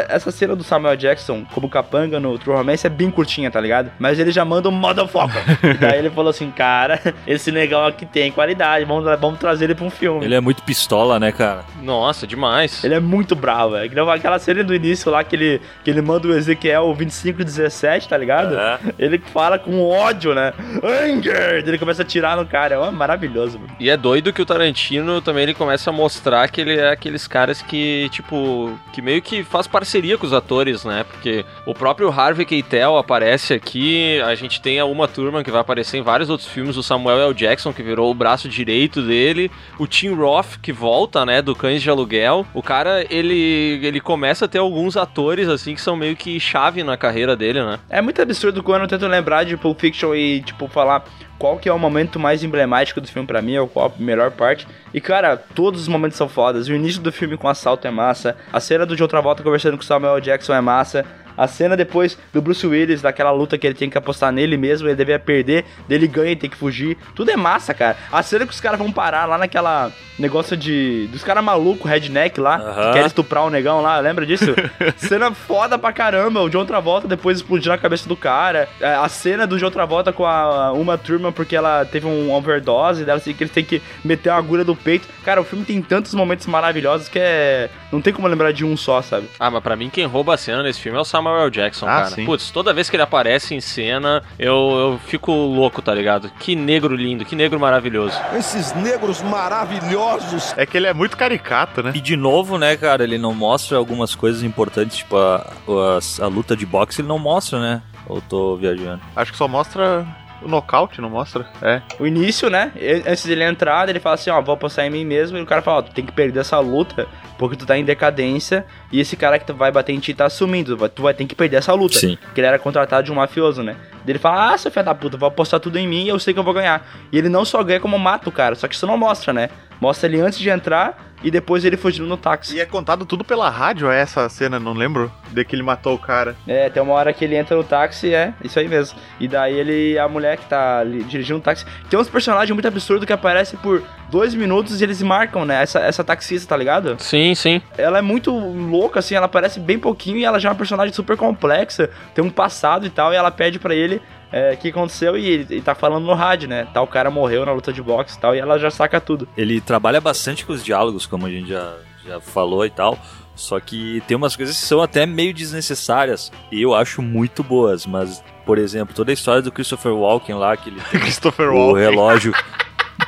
essa cena do Samuel Jackson como capanga no True Romance é bem curtinha, tá ligado? Mas ele já manda um motherfucker. E daí ele falou assim, cara, esse negão aqui tem qualidade, vamos lá, vamos trazer ele pra um filme. Ele é muito pistola, né, cara? Nossa, demais. Ele é muito bravo, é. Aquela cena do início lá que ele, que ele manda o Ezequiel vinte e cinco dezessete, tá ligado? É. Ele fala com ódio, né? Anger! Ele começa a atirar no cara. É maravilhoso, mano. E é doido que o Tarantino também, ele começa a mostrar que ele é aqueles caras que, tipo, que meio que faz parceria com os atores, né? Porque o próprio Harvey Keitel aparece aqui, a gente tem a Uma Thurman que vai aparecer em vários outros filmes, o Samuel L. Jackson, que virou o braço direito dele, Dele, o Tim Roth, que volta, né, do Cães de Aluguel. O cara, ele, ele começa a ter alguns atores, assim, que são meio que chave na carreira dele, né? É muito absurdo quando eu tento lembrar de Pulp Fiction e, tipo, falar qual que é o momento mais emblemático do filme pra mim, ou qual a melhor parte. E, cara, todos os momentos são fodas. O início do filme com assalto é massa, a cena do John Travolta conversando com o Samuel Jackson é massa, a cena depois do Bruce Willis, daquela luta que ele tem que apostar nele mesmo, ele devia perder, dele ganha e tem que fugir. Tudo é massa, cara. A cena que os caras vão parar lá naquela negócio de... dos caras malucos, redneck lá, uh-huh. que querem estuprar o negão lá, lembra disso? Cena foda pra caramba, o John Travolta depois explodindo a cabeça do cara. A cena do John Travolta com a Uma Thurman porque ela teve um overdose dela, assim, que eles têm que meter uma agulha do peito. Cara, o filme tem tantos momentos maravilhosos que é... não tem como lembrar de um só, sabe? Ah, mas pra mim quem rouba a cena nesse filme é o Samuel Samuel L. Jackson, ah, cara. Sim. Putz, toda vez que ele aparece em cena, eu, eu fico louco, tá ligado? Que negro lindo, que negro maravilhoso. Esses negros maravilhosos. É que ele é muito caricato, né? E de novo, né, cara, ele não mostra algumas coisas importantes, tipo a, a, a luta de boxe, ele não mostra, né? Ou tô viajando? Acho que só mostra... O nocaute, não mostra? É. O início, né? Antes dele entrar, ele fala assim, ó, vou apostar em mim mesmo. E o cara fala, ó, tu tem que perder essa luta, porque tu tá em decadência. E esse cara que tu vai bater em ti tá sumindo. Tu vai ter que perder essa luta. Sim. Porque ele era contratado de um mafioso, né? Ele fala, ah, seu filho da puta, vou apostar tudo em mim e eu sei que eu vou ganhar. E ele não só ganha como mata o cara, só que isso não mostra, né? Mostra ele antes de entrar... E depois ele fugiu no táxi. E é contado tudo pela rádio, é essa cena, não lembro? De que ele matou o cara. É, tem uma hora que ele entra no táxi, é, isso aí mesmo. E daí ele, a mulher que tá dirigindo o táxi... Tem uns personagens muito absurdos que aparecem por dois minutos e eles marcam, né? Essa, essa taxista, tá ligado? Sim, sim. Ela é muito louca, assim, ela aparece bem pouquinho e ela já é uma personagem super complexa. Tem um passado e tal, e ela pede pra ele... É, que aconteceu e ele, ele tá falando no rádio, né? Tal cara morreu na luta de boxe e tal, e ela já saca tudo. Ele trabalha bastante com os diálogos, como a gente já, já falou e tal, só que tem umas coisas que são até meio desnecessárias e eu acho muito boas, mas, por exemplo, toda a história do Christopher Walken lá, que ele tem Christopher o Walken. Relógio...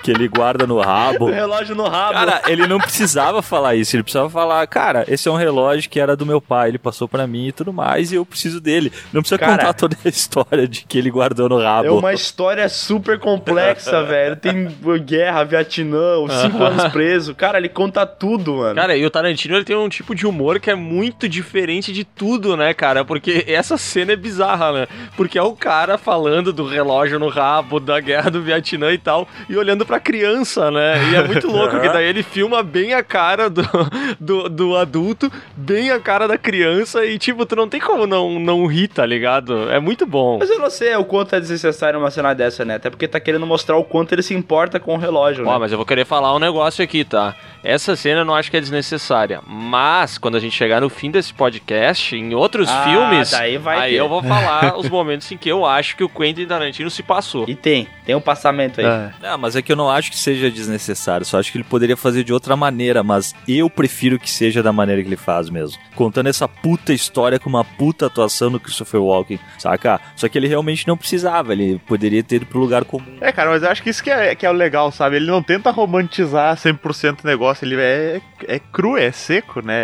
que ele guarda no rabo. O relógio no rabo. Cara, ele não precisava falar isso. Ele precisava falar, cara, esse é um relógio que era do meu pai. Ele passou pra mim e tudo mais e eu preciso dele. Não precisa cara, contar toda a história de que ele guardou no rabo. É uma história super complexa, velho. Tem guerra, Vietnã, os cinco anos preso. Cara, ele conta tudo, mano. Cara, e o Tarantino, ele tem um tipo de humor que é muito diferente de tudo, né, cara? Porque essa cena é bizarra, né? Porque é o cara falando do relógio no rabo, da guerra do Vietnã e tal, e olhando pra criança, né? E é muito louco que daí ele filma bem a cara do, do, do adulto, bem a cara da criança e, tipo, tu não tem como não, não rir, tá ligado? É muito bom. Mas eu não sei o quanto é desnecessário uma cena dessa, né? Até porque tá querendo mostrar o quanto ele se importa com o relógio, né? Ó, mas eu vou querer falar um negócio aqui, tá? Essa cena eu não acho que é desnecessária, mas quando a gente chegar no fim desse podcast, em outros ah, filmes, daí vai aí ter. Eu vou falar os momentos em que eu acho que o Quentin Tarantino se passou. E tem, tem um passamento aí. Ah. Não, mas é que eu não acho que seja desnecessário, só acho que ele poderia fazer de outra maneira, mas eu prefiro que seja da maneira que ele faz mesmo. Contando essa puta história com uma puta atuação do Christopher Walken, saca? Só que ele realmente não precisava, ele poderia ter ido pro lugar comum. É, cara, mas eu acho que isso que é, que é o legal, sabe? Ele não tenta romantizar cem por cento o negócio. Ele é, é cru, é seco, né?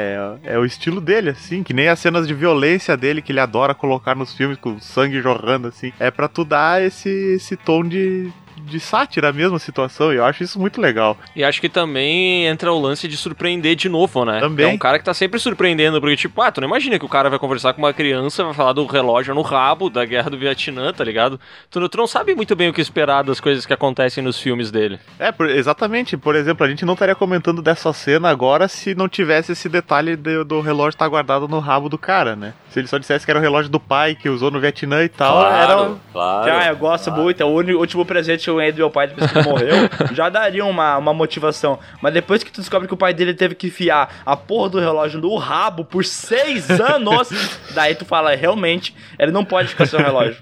É o estilo dele, assim, que nem as cenas de violência dele que ele adora colocar nos filmes com sangue jorrando, assim. É pra tu dar esse, esse tom de... de sátira mesmo a situação, e eu acho isso muito legal. E acho que também entra o lance de surpreender de novo, né? Também. É um cara que tá sempre surpreendendo, porque tipo, ah, tu não imagina que o cara vai conversar com uma criança, vai falar do relógio no rabo, da guerra do Vietnã, tá ligado? Tu não, tu não sabe muito bem o que esperar das coisas que acontecem nos filmes dele. É, por, exatamente. Por exemplo, a gente não estaria comentando dessa cena agora se não tivesse esse detalhe do, do relógio estar guardado no rabo do cara, né? Se ele só dissesse que era o relógio do pai, que usou no Vietnã e tal, claro, era... Claro, ah, eu gosto claro. muito, é o último presente eu ganhei do meu pai depois que morreu, já daria uma, uma motivação. Mas depois que tu descobre que o pai dele teve que enfiar a porra do relógio no rabo por seis anos, daí tu fala, realmente, ele não pode ficar sem o relógio.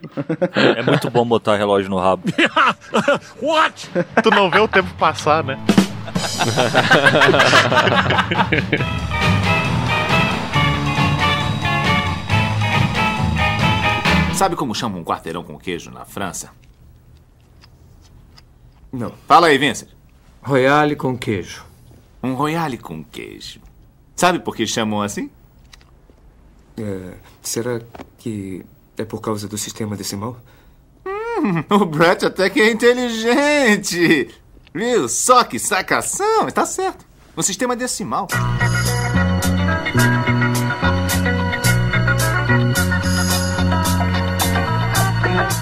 É muito bom botar relógio no rabo. What? Tu não vê o tempo passar, né? Sabe como chama um quarteirão com queijo na França? Não. Fala aí, Vincent. Royale com queijo. Um royale com queijo. Sabe por que chamam assim? É, será que é por causa do sistema decimal? Hum, o Brett até que é inteligente. Viu? Só que sacação. Está certo. O sistema decimal.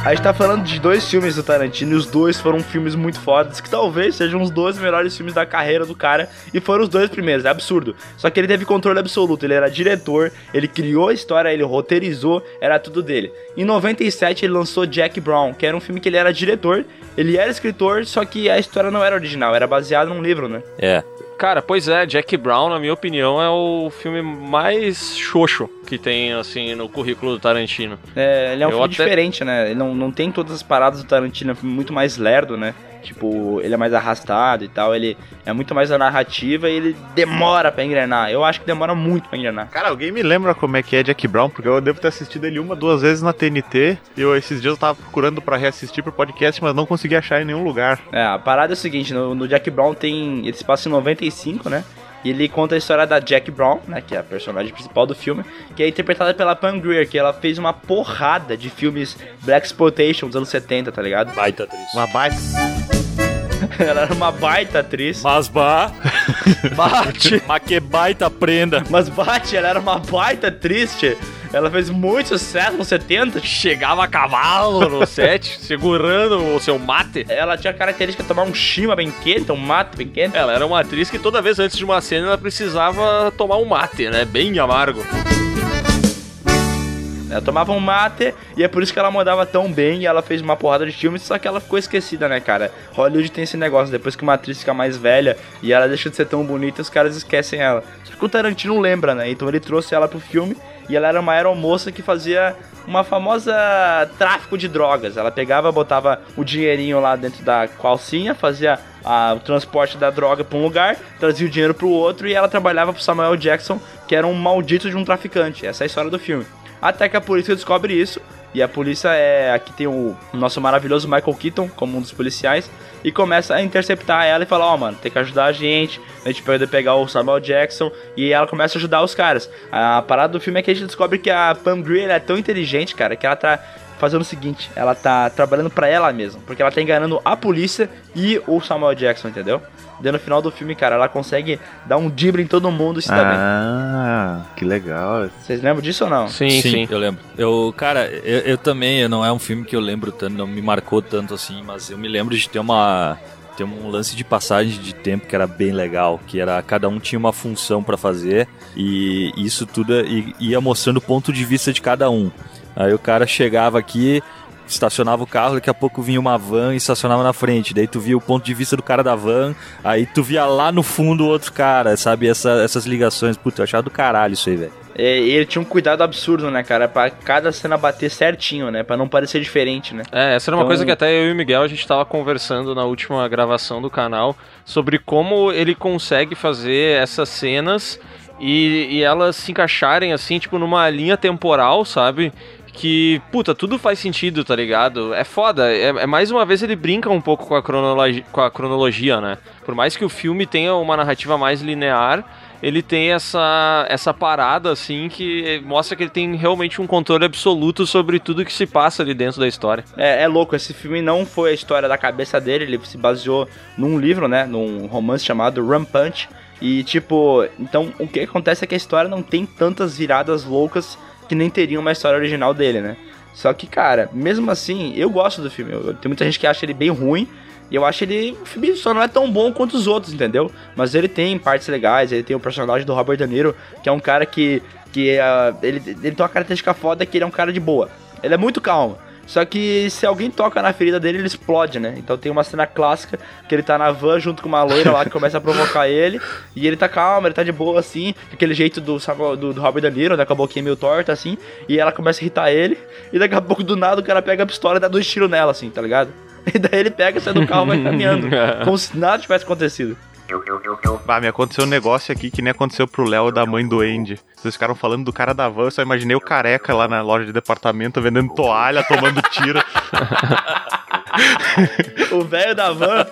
A gente tá falando de dois filmes do Tarantino e os dois foram filmes muito fodas, que talvez sejam os dois melhores filmes da carreira do cara, e foram os dois primeiros, é absurdo. Só que ele teve controle absoluto, ele era diretor, ele criou a história, ele roteirizou, era tudo dele. Em noventa e sete ele lançou Jackie Brown, que era um filme que ele era diretor, ele era escritor, só que a história não era original, era baseada num livro, né? É. Cara, pois é, Jackie Brown, na minha opinião, é o filme mais xoxo que tem, assim, no currículo do Tarantino. É, ele é um eu filme até... diferente, né? Ele não, não tem todas as paradas do Tarantino, é um filme muito mais lerdo, né? Tipo, ele é mais arrastado e tal, ele é muito mais a narrativa e ele demora pra engrenar. Eu acho que demora muito pra engrenar. Cara, alguém me lembra como é que é Jackie Brown? Porque eu devo ter assistido ele uma, duas vezes na T N T. E eu, esses dias eu tava procurando pra reassistir pro podcast, mas não consegui achar em nenhum lugar. É, a parada é o seguinte, no, no Jackie Brown tem... Ele se passa em noventa e cinco, né? E ele conta a história da Jackie Brown, né, que é a personagem principal do filme, que é interpretada pela Pam Grier, que ela fez uma porrada de filmes blaxploitation dos anos setenta, tá ligado? Baita atriz. Uma baita... Ela era uma baita atriz. Mas bah... Bate. Mas que baita prenda. Mas bate, ela era uma baita atriz, tchê. Ela fez muito sucesso nos setenta. Chegava a cavalo no set, segurando o seu mate. Ela tinha a característica de tomar um shima bem quente, um mate bem quente. Ela era uma atriz que toda vez antes de uma cena ela precisava tomar um mate, né? Bem amargo. Ela tomava um mate e é por isso que ela mandava tão bem e ela fez uma porrada de filmes, só que ela ficou esquecida, né, cara? Hollywood tem esse negócio, depois que uma atriz fica mais velha e ela deixa de ser tão bonita, os caras esquecem ela. Só que o Tarantino lembra, né? Então ele trouxe ela pro filme e ela era uma aeromoça que fazia uma famosa tráfico de drogas. Ela pegava, botava o dinheirinho lá dentro da calcinha, fazia a, o transporte da droga pra um lugar, trazia o dinheiro pro outro e ela trabalhava pro Samuel Jackson, que era um maldito de um traficante. Essa é a história do filme. Até que a polícia descobre isso, e a polícia é... Aqui tem o nosso maravilhoso Michael Keaton como um dos policiais, e começa a interceptar ela e falar, ó, mano, tem que ajudar a gente, a gente pode pegar o Samuel Jackson, e ela começa a ajudar os caras. A parada do filme é que a gente descobre que a Pam Grier é tão inteligente, cara, que ela tá fazendo o seguinte, ela tá trabalhando pra ela mesma, porque ela tá enganando a polícia e o Samuel Jackson, entendeu? Daí no final do filme, cara, ela consegue dar um drible em todo mundo e se dá bem. Ah, que legal. Vocês lembram disso ou não? Sim, sim, sim. Eu lembro. Eu, cara, eu, eu também, eu não é um filme que eu lembro tanto, não me marcou tanto assim, mas eu me lembro de ter uma... ter um lance de passagem de tempo que era bem legal, que era, cada um tinha uma função pra fazer, e isso tudo ia mostrando o ponto de vista de cada um. Aí o cara chegava aqui, estacionava o carro, daqui a pouco vinha uma van e estacionava na frente, daí tu via o ponto de vista do cara da van, aí tu via lá no fundo o outro cara, sabe, Essa, essas ligações, puta, eu achava do caralho isso aí, velho. Ele tinha um cuidado absurdo, né, cara, pra cada cena bater certinho, né, pra não parecer diferente, né. É, essa era uma então... coisa que até eu e o Miguel a gente tava conversando na última gravação do canal, sobre como ele consegue fazer essas cenas e, e elas se encaixarem assim, tipo, numa linha temporal, sabe, que, puta, tudo faz sentido, tá ligado? É foda, é, é mais uma vez ele brinca um pouco com a, cronologi- com a cronologia, né? Por mais que o filme tenha uma narrativa mais linear, ele tem essa, essa parada, assim, que mostra que ele tem realmente um controle absoluto sobre tudo que se passa ali dentro da história. É, é louco, esse filme não foi a história da cabeça dele, ele se baseou num livro, né, num romance chamado Rampant, e, tipo, então, o que acontece é que a história não tem tantas viradas loucas que nem teria uma história original dele, né? Só que, cara, mesmo assim, eu gosto do filme. Eu, tem muita gente que acha ele bem ruim, e eu acho ele... O filme só não é tão bom quanto os outros, entendeu? Mas ele tem partes legais, ele tem o personagem do Robert De Niro, que é um cara que... que uh, ele, ele tem uma característica foda que ele é um cara de boa. Ele é muito calmo. Só que se alguém toca na ferida dele, ele explode, né? Então tem uma cena clássica que ele tá na van junto com uma loira lá que começa a provocar ele. E ele tá calmo, ele tá de boa, assim. Aquele jeito do, do, do Robert De Niro, né? Com a boquinha meio torta, assim. E ela começa a irritar ele. E daqui a pouco, do nada, o cara pega a pistola e dá dois tiros nela, assim, tá ligado? E daí ele pega, sai do carro e vai caminhando. Como se nada tivesse acontecido. Ah, me aconteceu um negócio aqui que nem aconteceu pro Léo da mãe do Andy. Vocês ficaram falando do cara da van, eu só imaginei o careca lá na loja de departamento vendendo toalha, tomando tiro. O velho da van.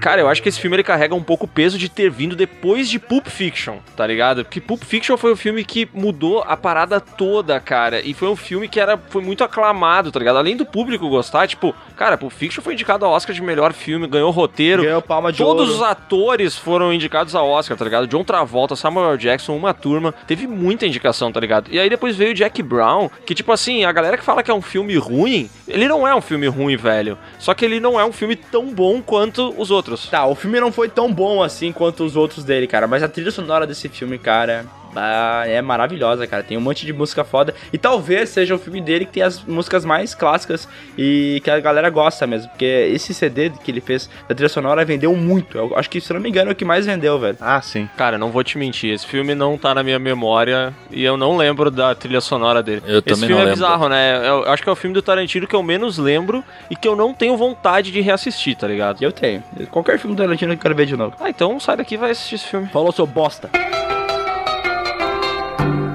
Cara, eu acho que esse filme ele carrega um pouco o peso de ter vindo depois de Pulp Fiction, tá ligado? Porque Pulp Fiction foi o filme que mudou a parada toda, cara. E foi um filme que era, foi muito aclamado, tá ligado? Além do público gostar, tipo... Cara, Pulp Fiction foi indicado ao Oscar de melhor filme, ganhou roteiro. Ganhou palma de ouro. Todos os atores foram indicados ao Oscar, tá ligado? John Travolta, Samuel L. Jackson, Uma Thurman. Teve muita indicação, tá ligado? E aí depois veio Jackie Brown, que tipo assim... A galera que fala que é um filme ruim... Ele não é um filme ruim, velho. Só que ele não é um filme tão bom quanto os outros. Tá, o filme não foi tão bom assim quanto os outros dele, cara. Mas a trilha sonora desse filme, cara... Ah, é maravilhosa, cara. Tem um monte de música foda. E talvez seja o filme dele que tem as músicas mais clássicas e que a galera gosta mesmo. Porque esse C D que ele fez da trilha sonora vendeu muito. Eu acho que, se não me engano, é o que mais vendeu, velho. Ah, sim. Cara, não vou te mentir. Esse filme não tá na minha memória e eu não lembro da trilha sonora dele. Eu esse também filme não é lembro. Bizarro, né? Eu acho que é o filme do Tarantino que eu menos lembro e que eu não tenho vontade de reassistir, tá ligado? Eu tenho. Qualquer filme do Tarantino eu quero ver de novo. Ah, então sai daqui e vai assistir esse filme. Falou, seu bosta.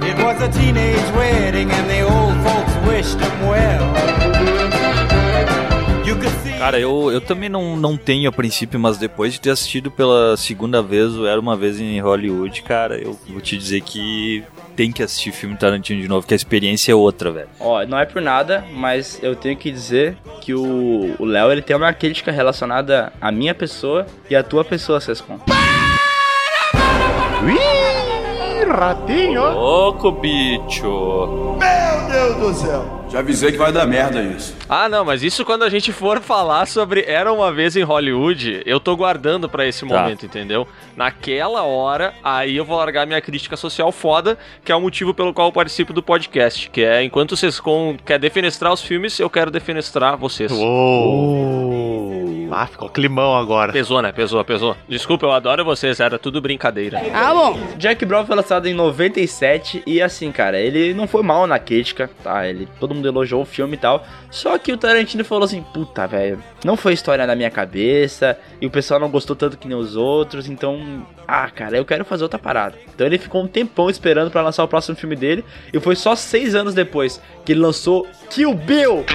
It was a teenage wedding and the old folks wished them well. You could see. Cara, eu, eu também não, não tenho a princípio, mas depois de ter assistido pela segunda vez o Era Uma Vez em Hollywood, cara, eu vou te dizer que tem que assistir filme Tarantino de novo, que a experiência é outra, velho. Ó, não é por nada, mas eu tenho que dizer que o Léo, ele tem uma crítica relacionada à minha pessoa e à tua pessoa, Cescon. Ratinho! Louco, bicho! Meu Deus do céu! Já avisei que vai dar merda isso. Ah, não, mas isso quando a gente for falar sobre Era Uma Vez em Hollywood, eu tô guardando pra esse momento, tá, entendeu? Naquela hora, aí eu vou largar minha crítica social foda, que é o motivo pelo qual eu participo do podcast, que é, enquanto o Cescon quer defenestrar os filmes, eu quero defenestrar vocês. Uou! Ah, ficou climão agora. Pesou, né? Pesou, pesou. Desculpa, eu adoro vocês, era tudo brincadeira. Ah, bom. Jackie Brown foi lançado em noventa e sete e assim, cara, ele não foi mal na crítica, tá? Ele, todo mundo elogiou o filme e tal. Só que o Tarantino falou assim, puta, velho, não foi história na minha cabeça e o pessoal não gostou tanto que nem os outros, então, ah, cara, eu quero fazer outra parada. Então ele ficou um tempão esperando pra lançar o próximo filme dele e foi só seis anos depois que ele lançou Kill Bill.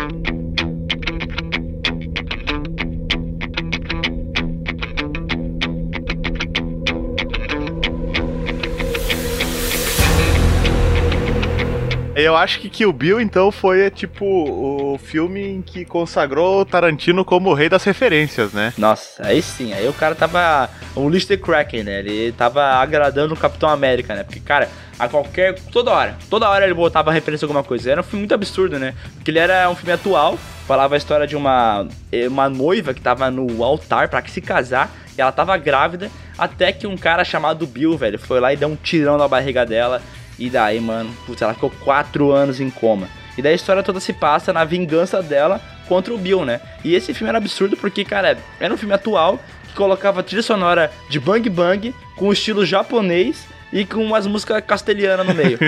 Eu acho que Kill Bill, então, foi, tipo, o filme em que consagrou o Tarantino como o rei das referências, né? Nossa, aí sim, aí o cara tava um Lister Kraken, né? Ele tava agradando o Capitão América, né? Porque, cara, a qualquer... Toda hora, toda hora ele botava referência a alguma coisa. Era um filme muito absurdo, né? Porque ele era um filme atual, falava a história de uma, uma noiva que tava no altar pra se casar, e ela tava grávida, até que um cara chamado Bill, velho, foi lá e deu um tirão na barriga dela. E daí, mano, putz, ela ficou quatro anos em coma. E daí a história toda se passa na vingança dela contra o Bill, né? E esse filme era absurdo porque, cara, era um filme atual que colocava trilha sonora de Bang Bang com o estilo japonês e com umas músicas castelhanas no meio.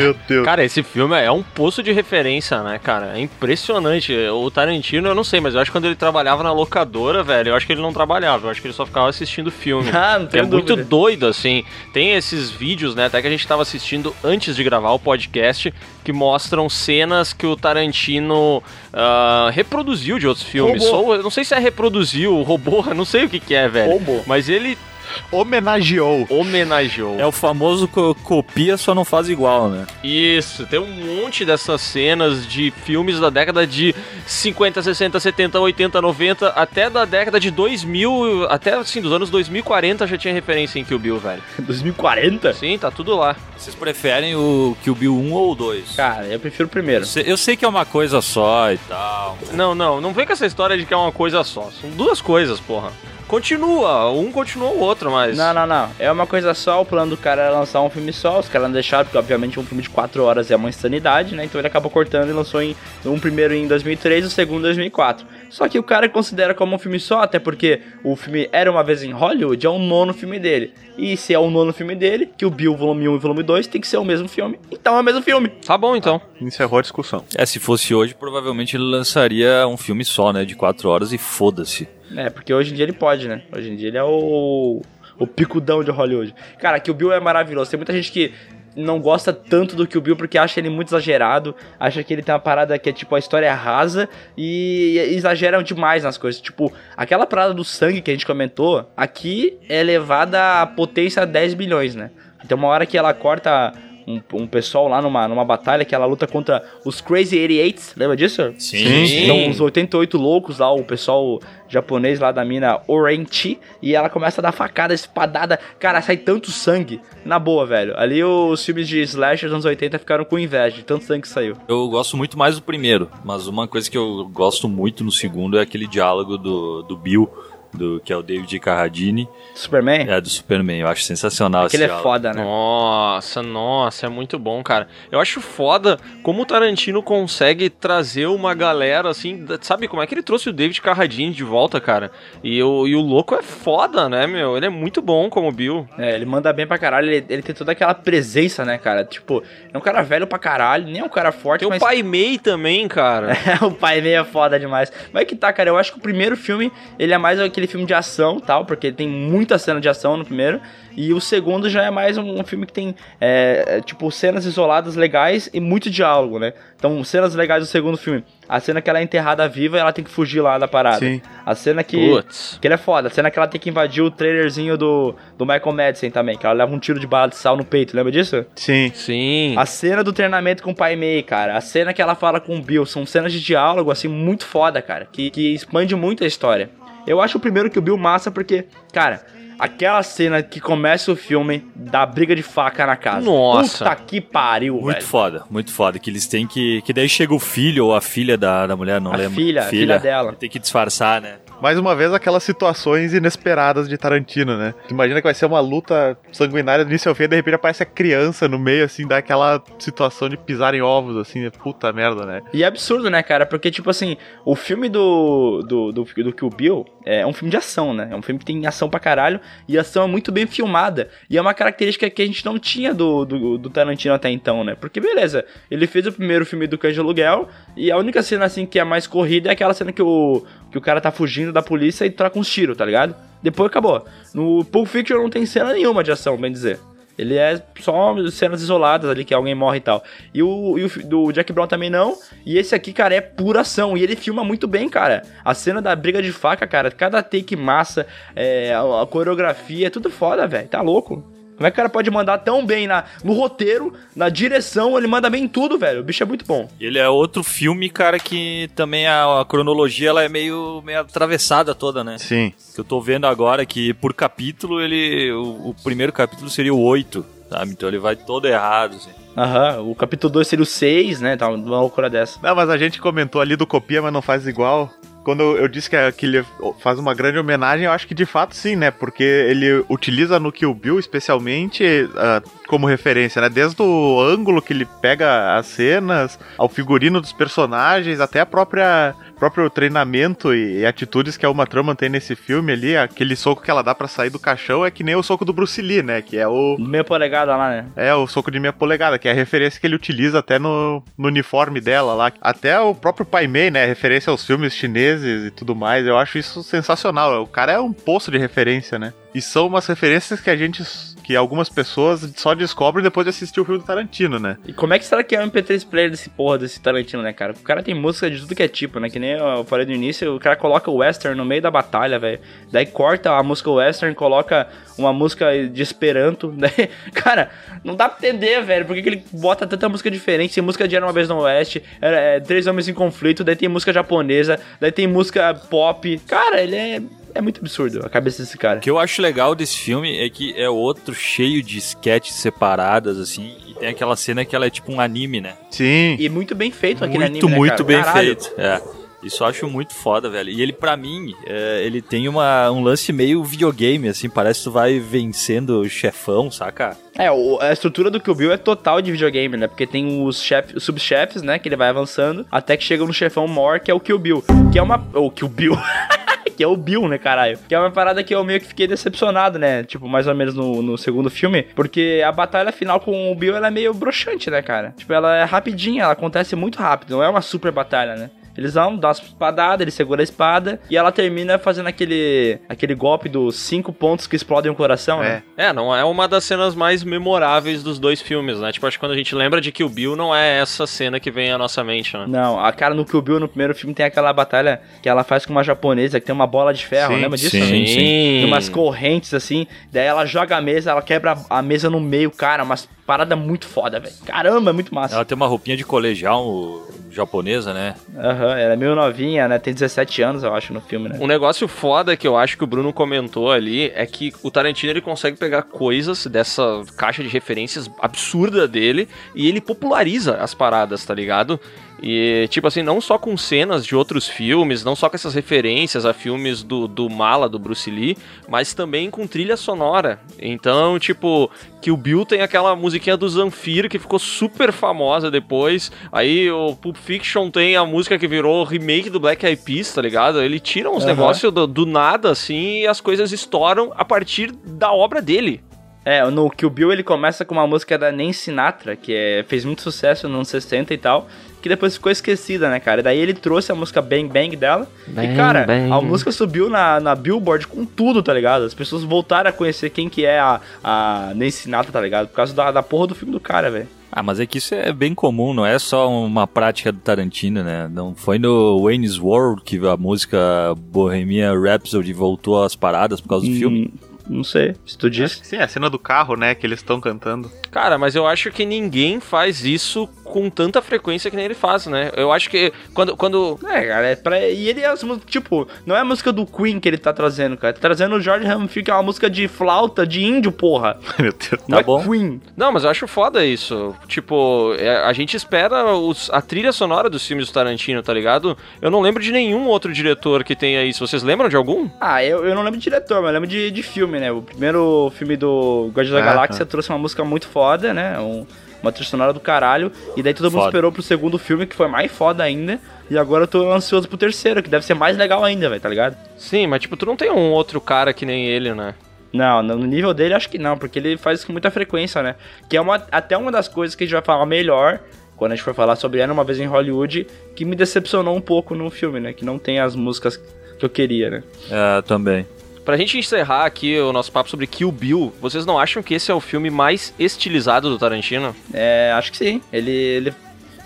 Meu Deus. Cara, esse filme é um poço de referência, né, cara? É impressionante. O Tarantino, eu não sei, mas eu acho que quando ele trabalhava na locadora, velho, eu acho que ele não trabalhava, eu acho que ele só ficava assistindo filme. Ah, não tem dúvida. É muito doido, assim. Tem esses vídeos, né, até que a gente tava assistindo antes de gravar o podcast, que mostram cenas que o Tarantino uh, reproduziu de outros filmes. Só, eu não sei se é reproduziu, roubou, eu não sei o que que é, velho. Roubou. Mas ele... Homenageou. Homenageou. É o famoso co- copia, só não faz igual, né? Isso, tem um monte dessas cenas de filmes da década de cinquenta, sessenta, setenta, oitenta, noventa, até da década de dois mil, até assim, dos anos dois mil e quarenta já tinha referência em Kill Bill, velho. dois mil e quarenta? Sim, tá tudo lá. Vocês preferem o Kill Bill um ou o dois? Cara, eu prefiro o primeiro. Eu sei, eu sei que é uma coisa só e tal. Não, não, não vem com essa história de que é uma coisa só. São duas coisas, porra. Continua, um continua o outro, mas... Não, não, não. É uma coisa só, o plano do cara era lançar um filme só, os caras não deixaram, porque obviamente um filme de quatro horas é uma insanidade, né? Então ele acabou cortando e lançou em, um primeiro em dois mil e três e o segundo em dois mil e quatro. Só que o cara considera como um filme só, até porque o filme Era Uma Vez em Hollywood é o nono filme dele. E se é o nono filme dele, que o Bill volume um e volume dois tem que ser o mesmo filme, então é o mesmo filme. Tá bom, então. Encerrou a discussão. É, se fosse hoje, provavelmente ele lançaria um filme só, né? De quatro horas e foda-se. É, porque hoje em dia ele pode, né? Hoje em dia ele é o, o picudão de Hollywood. Cara, Kill Bill é maravilhoso. Tem muita gente que não gosta tanto do Kill Bill porque acha ele muito exagerado, acha que ele tem uma parada que é tipo a história rasa e exageram demais nas coisas. Tipo, aquela parada do sangue que a gente comentou, aqui é elevada à potência dez bilhões, né? Tem uma hora que ela corta... Um, um pessoal lá numa, numa batalha que ela luta contra os Crazy oitenta e oito, lembra disso? Sim. Então os oitenta e oito loucos lá, o pessoal japonês lá da mina Orenchi, e ela começa a dar facada, espadada, cara, sai tanto sangue, na boa, velho. Ali os filmes de slasher dos anos oitenta ficaram com inveja de tanto sangue que saiu. Eu gosto muito mais do primeiro, mas uma coisa que eu gosto muito no segundo é aquele diálogo do, do Bill do, que é o David Carradine. Superman? É, do Superman. Eu acho sensacional esse diálogo. Ele é foda, né? Nossa, nossa, é muito bom, cara. Eu acho foda como o Tarantino consegue trazer uma galera, assim, sabe como é que ele trouxe o David Carradine de volta, cara? E o, e o louco é foda, né, meu? Ele é muito bom como Bill. É, ele manda bem pra caralho, ele, ele tem toda aquela presença, né, cara? Tipo, é um cara velho pra caralho, nem é um cara forte, tem mas... Tem o Pai Mei também, cara. É, o Pai Mei é foda demais. Mas é que tá, cara, eu acho que o primeiro filme, ele é mais aquele filme de ação e tal, porque ele tem muita cena de ação no primeiro, e o segundo já é mais um, um filme que tem, é, tipo, cenas isoladas legais e muito diálogo, né? Então, cenas legais do segundo filme. A cena que ela é enterrada viva e ela tem que fugir lá da parada. Sim. A cena que... que ele é foda. A cena que ela tem que invadir o trailerzinho do, do Michael Madsen também, que ela leva um tiro de bala de sal no peito, lembra disso? Sim. Sim. A cena do treinamento com o Pai Mei, cara. A cena que ela fala com o Bill. São cenas de diálogo, assim, muito foda, cara. Que, que expande muito a história. Eu acho o primeiro que o Bill massa porque, cara... Aquela cena que começa o filme da briga de faca na casa. Nossa. Puta que pariu, muito velho. Muito foda, muito foda. Que eles têm que... Que daí chega o filho ou a filha da, da mulher, não a lembro. Filha, filha, filha dela. Tem que disfarçar, né? Mais uma vez, aquelas situações inesperadas de Tarantino, né? Tu imagina que vai ser uma luta sanguinária do início ao fim, e de repente aparece a criança no meio, assim, daquela situação de pisar em ovos, assim, né? Puta merda, né? E é absurdo, né, cara? Porque, tipo assim, o filme do, do, do, do Kill Bill é um filme de ação, né? É um filme que tem ação pra caralho, e a ação é muito bem filmada. E é uma característica que a gente não tinha do, do, do Tarantino até então, né? Porque, beleza, ele fez o primeiro filme do Cães de Aluguel, e a única cena, assim, que é mais corrida é aquela cena que o... que o cara tá fugindo da polícia e troca uns tiros, tá ligado? Depois acabou. No Pulp Fiction não tem cena nenhuma de ação, bem dizer. Ele é só cenas isoladas ali, que alguém morre e tal. E o, e o do Jack Brown também não. E esse aqui, cara, é pura ação. E ele filma muito bem, cara. A cena da briga de faca, cara. Cada take massa, é, a, a coreografia, é tudo foda, velho. Tá louco. Como é que o cara pode mandar tão bem na, no roteiro, na direção, ele manda bem em tudo, velho. O bicho é muito bom. Ele é outro filme, cara, que também a, a cronologia ela é meio, meio atravessada toda, né? Sim. Que eu tô vendo agora que por capítulo, ele o, o primeiro capítulo seria o oito, sabe? Então ele vai todo errado, assim. Aham, o capítulo dois seria o seis, né? Tá uma loucura dessa. Não, mas a gente comentou ali do copia, mas não faz igual... Quando eu disse que, que ele faz uma grande homenagem, eu acho que de fato sim, né? Porque ele utiliza no Kill Bill, especialmente, uh, como referência, né? Desde o ângulo que ele pega as cenas, ao figurino dos personagens, até a própria... próprio treinamento e, e atitudes que a Uma Thurman tem nesse filme ali, aquele soco que ela dá pra sair do caixão é que nem o soco do Bruce Lee, né? Que é o... Meia polegada lá, né? É, o soco de meia polegada, que é a referência que ele utiliza até no, no uniforme dela lá. Até o próprio Pai Mei, né? Referência aos filmes chineses e tudo mais. Eu acho isso sensacional. O cara é um poço de referência, né? E são umas referências que a gente... que algumas pessoas só descobrem depois de assistir o filme do Tarantino, né? E como é que será que é o M P três player desse porra, desse Tarantino, né, cara? O cara tem música de tudo que é tipo, né? Que nem eu falei no início, o cara coloca o western no meio da batalha, velho. Daí corta a música western, coloca uma música de esperanto, né? Cara, não dá pra entender, velho, por que, que ele bota tanta música diferente? Tem música de Era Uma Vez no Oeste, é, é, Três Homens em Conflito, daí tem música japonesa, daí tem música pop. Cara, ele é... É muito absurdo a cabeça desse cara. O que eu acho legal desse filme é que é outro cheio de sketches separadas, assim, e tem aquela cena que ela é tipo um anime, né? Sim. E muito bem feito aquele anime, né, cara? Muito, muito bem feito, é. Isso eu acho muito foda, velho. E ele, pra mim, é, ele tem uma, um lance meio videogame, assim, parece que tu vai vencendo o chefão, saca? É, a estrutura do Kill Bill é total de videogame, né? Porque tem os, chef, os subchefes, né, que ele vai avançando, até que chega no chefão maior, que é o Kill Bill, que é uma... Ou oh, Kill Bill... que é o Bill, né, caralho? Que é uma parada que eu meio que fiquei decepcionado, né? Tipo, mais ou menos no, no segundo filme. Porque a batalha final com o Bill, ela é meio broxante, né, cara? Tipo, ela é rapidinha, ela acontece muito rápido. Não é uma super batalha, né? Eles vão, dá uma espadada, ele segura a espada e ela termina fazendo aquele aquele golpe dos cinco pontos que explodem o coração, é. Né? É, não é uma das cenas mais memoráveis dos dois filmes, né? Tipo, acho que quando a gente lembra de Kill Bill, não é essa cena que vem à nossa mente, né? Não, a cara no Kill Bill, no primeiro filme, tem aquela batalha que ela faz com uma japonesa, que tem uma bola de ferro, sim, lembra disso? Sim, sim, sim. Tem umas correntes, assim, daí ela joga a mesa, ela quebra a mesa no meio, cara, umas parada muito foda, velho. Caramba, é muito massa. Ela tem uma roupinha de colegial japonesa, né? Aham, uhum, ela é meio novinha, né? Tem dezessete anos, eu acho, no filme, né? Um negócio foda que eu acho que o Bruno comentou ali é que o Tarantino, ele consegue pegar coisas dessa caixa de referências absurda dele e ele populariza as paradas, tá ligado? E, tipo assim, não só com cenas de outros filmes, não só com essas referências a filmes do, do Mala, do Bruce Lee, mas também com trilha sonora. Então, tipo, Kill Bill tem aquela musiquinha do Zamfir, que ficou super famosa depois. Aí o Pulp Fiction tem a música que virou remake do Black Eyed Peas, tá ligado? Ele tira uns uhum. negócios do, do nada, assim, e as coisas estouram a partir da obra dele. É, no Kill Bill ele começa com uma música da Nancy Sinatra, que é, fez muito sucesso nos anos sessenta e tal, que depois ficou esquecida, né, cara? Daí ele trouxe a música Bang Bang dela, bang, e, cara, bang. A música subiu na, na Billboard com tudo, tá ligado? As pessoas voltaram a conhecer quem que é a, a Nancy Sinatra, tá ligado? Por causa da, da porra do filme do cara, velho. Ah, mas é que isso é bem comum, não é só uma prática do Tarantino, né? Não foi no Wayne's World que a música Bohemian Rhapsody voltou às paradas por causa do hum. filme? Não sei, se tu disse. Sim, a cena do carro, né, que eles estão cantando. Cara, mas eu acho que ninguém faz isso com tanta frequência que nem ele faz, né? Eu acho que quando... quando... É, cara, é pra... e ele é, tipo, não é a música do Queen que ele tá trazendo, cara. Tá trazendo o George Hamilton, que é uma música de flauta de índio, porra. Meu Deus, não tá é bom. Queen. Não, mas eu acho foda isso. Tipo, a gente espera os... a trilha sonora dos filmes do Tarantino, tá ligado? Eu não lembro de nenhum outro diretor que tenha isso. Vocês lembram de algum? Ah, eu, eu não lembro de diretor, mas eu lembro de, de filme, né? O primeiro filme do Guardiões ah, da Galáxia tá. trouxe uma música muito foda, né? Um, uma trilha sonora do caralho. E daí todo foda. mundo esperou pro segundo filme, que foi mais foda ainda. E agora eu tô ansioso pro terceiro, que deve ser mais legal ainda, velho, tá ligado? Sim, mas tipo, tu não tem um outro cara que nem ele, né? Não, no nível dele acho que não, porque ele faz isso com muita frequência, né? Que é uma, até uma das coisas que a gente vai falar melhor quando a gente for falar sobre Era Uma Vez em Hollywood, que me decepcionou um pouco no filme, né? Que não tem as músicas que eu queria, né? É, também. Pra gente encerrar aqui o nosso papo sobre Kill Bill, vocês não acham que esse é o filme mais estilizado do Tarantino? É, acho que sim. Ele, ele,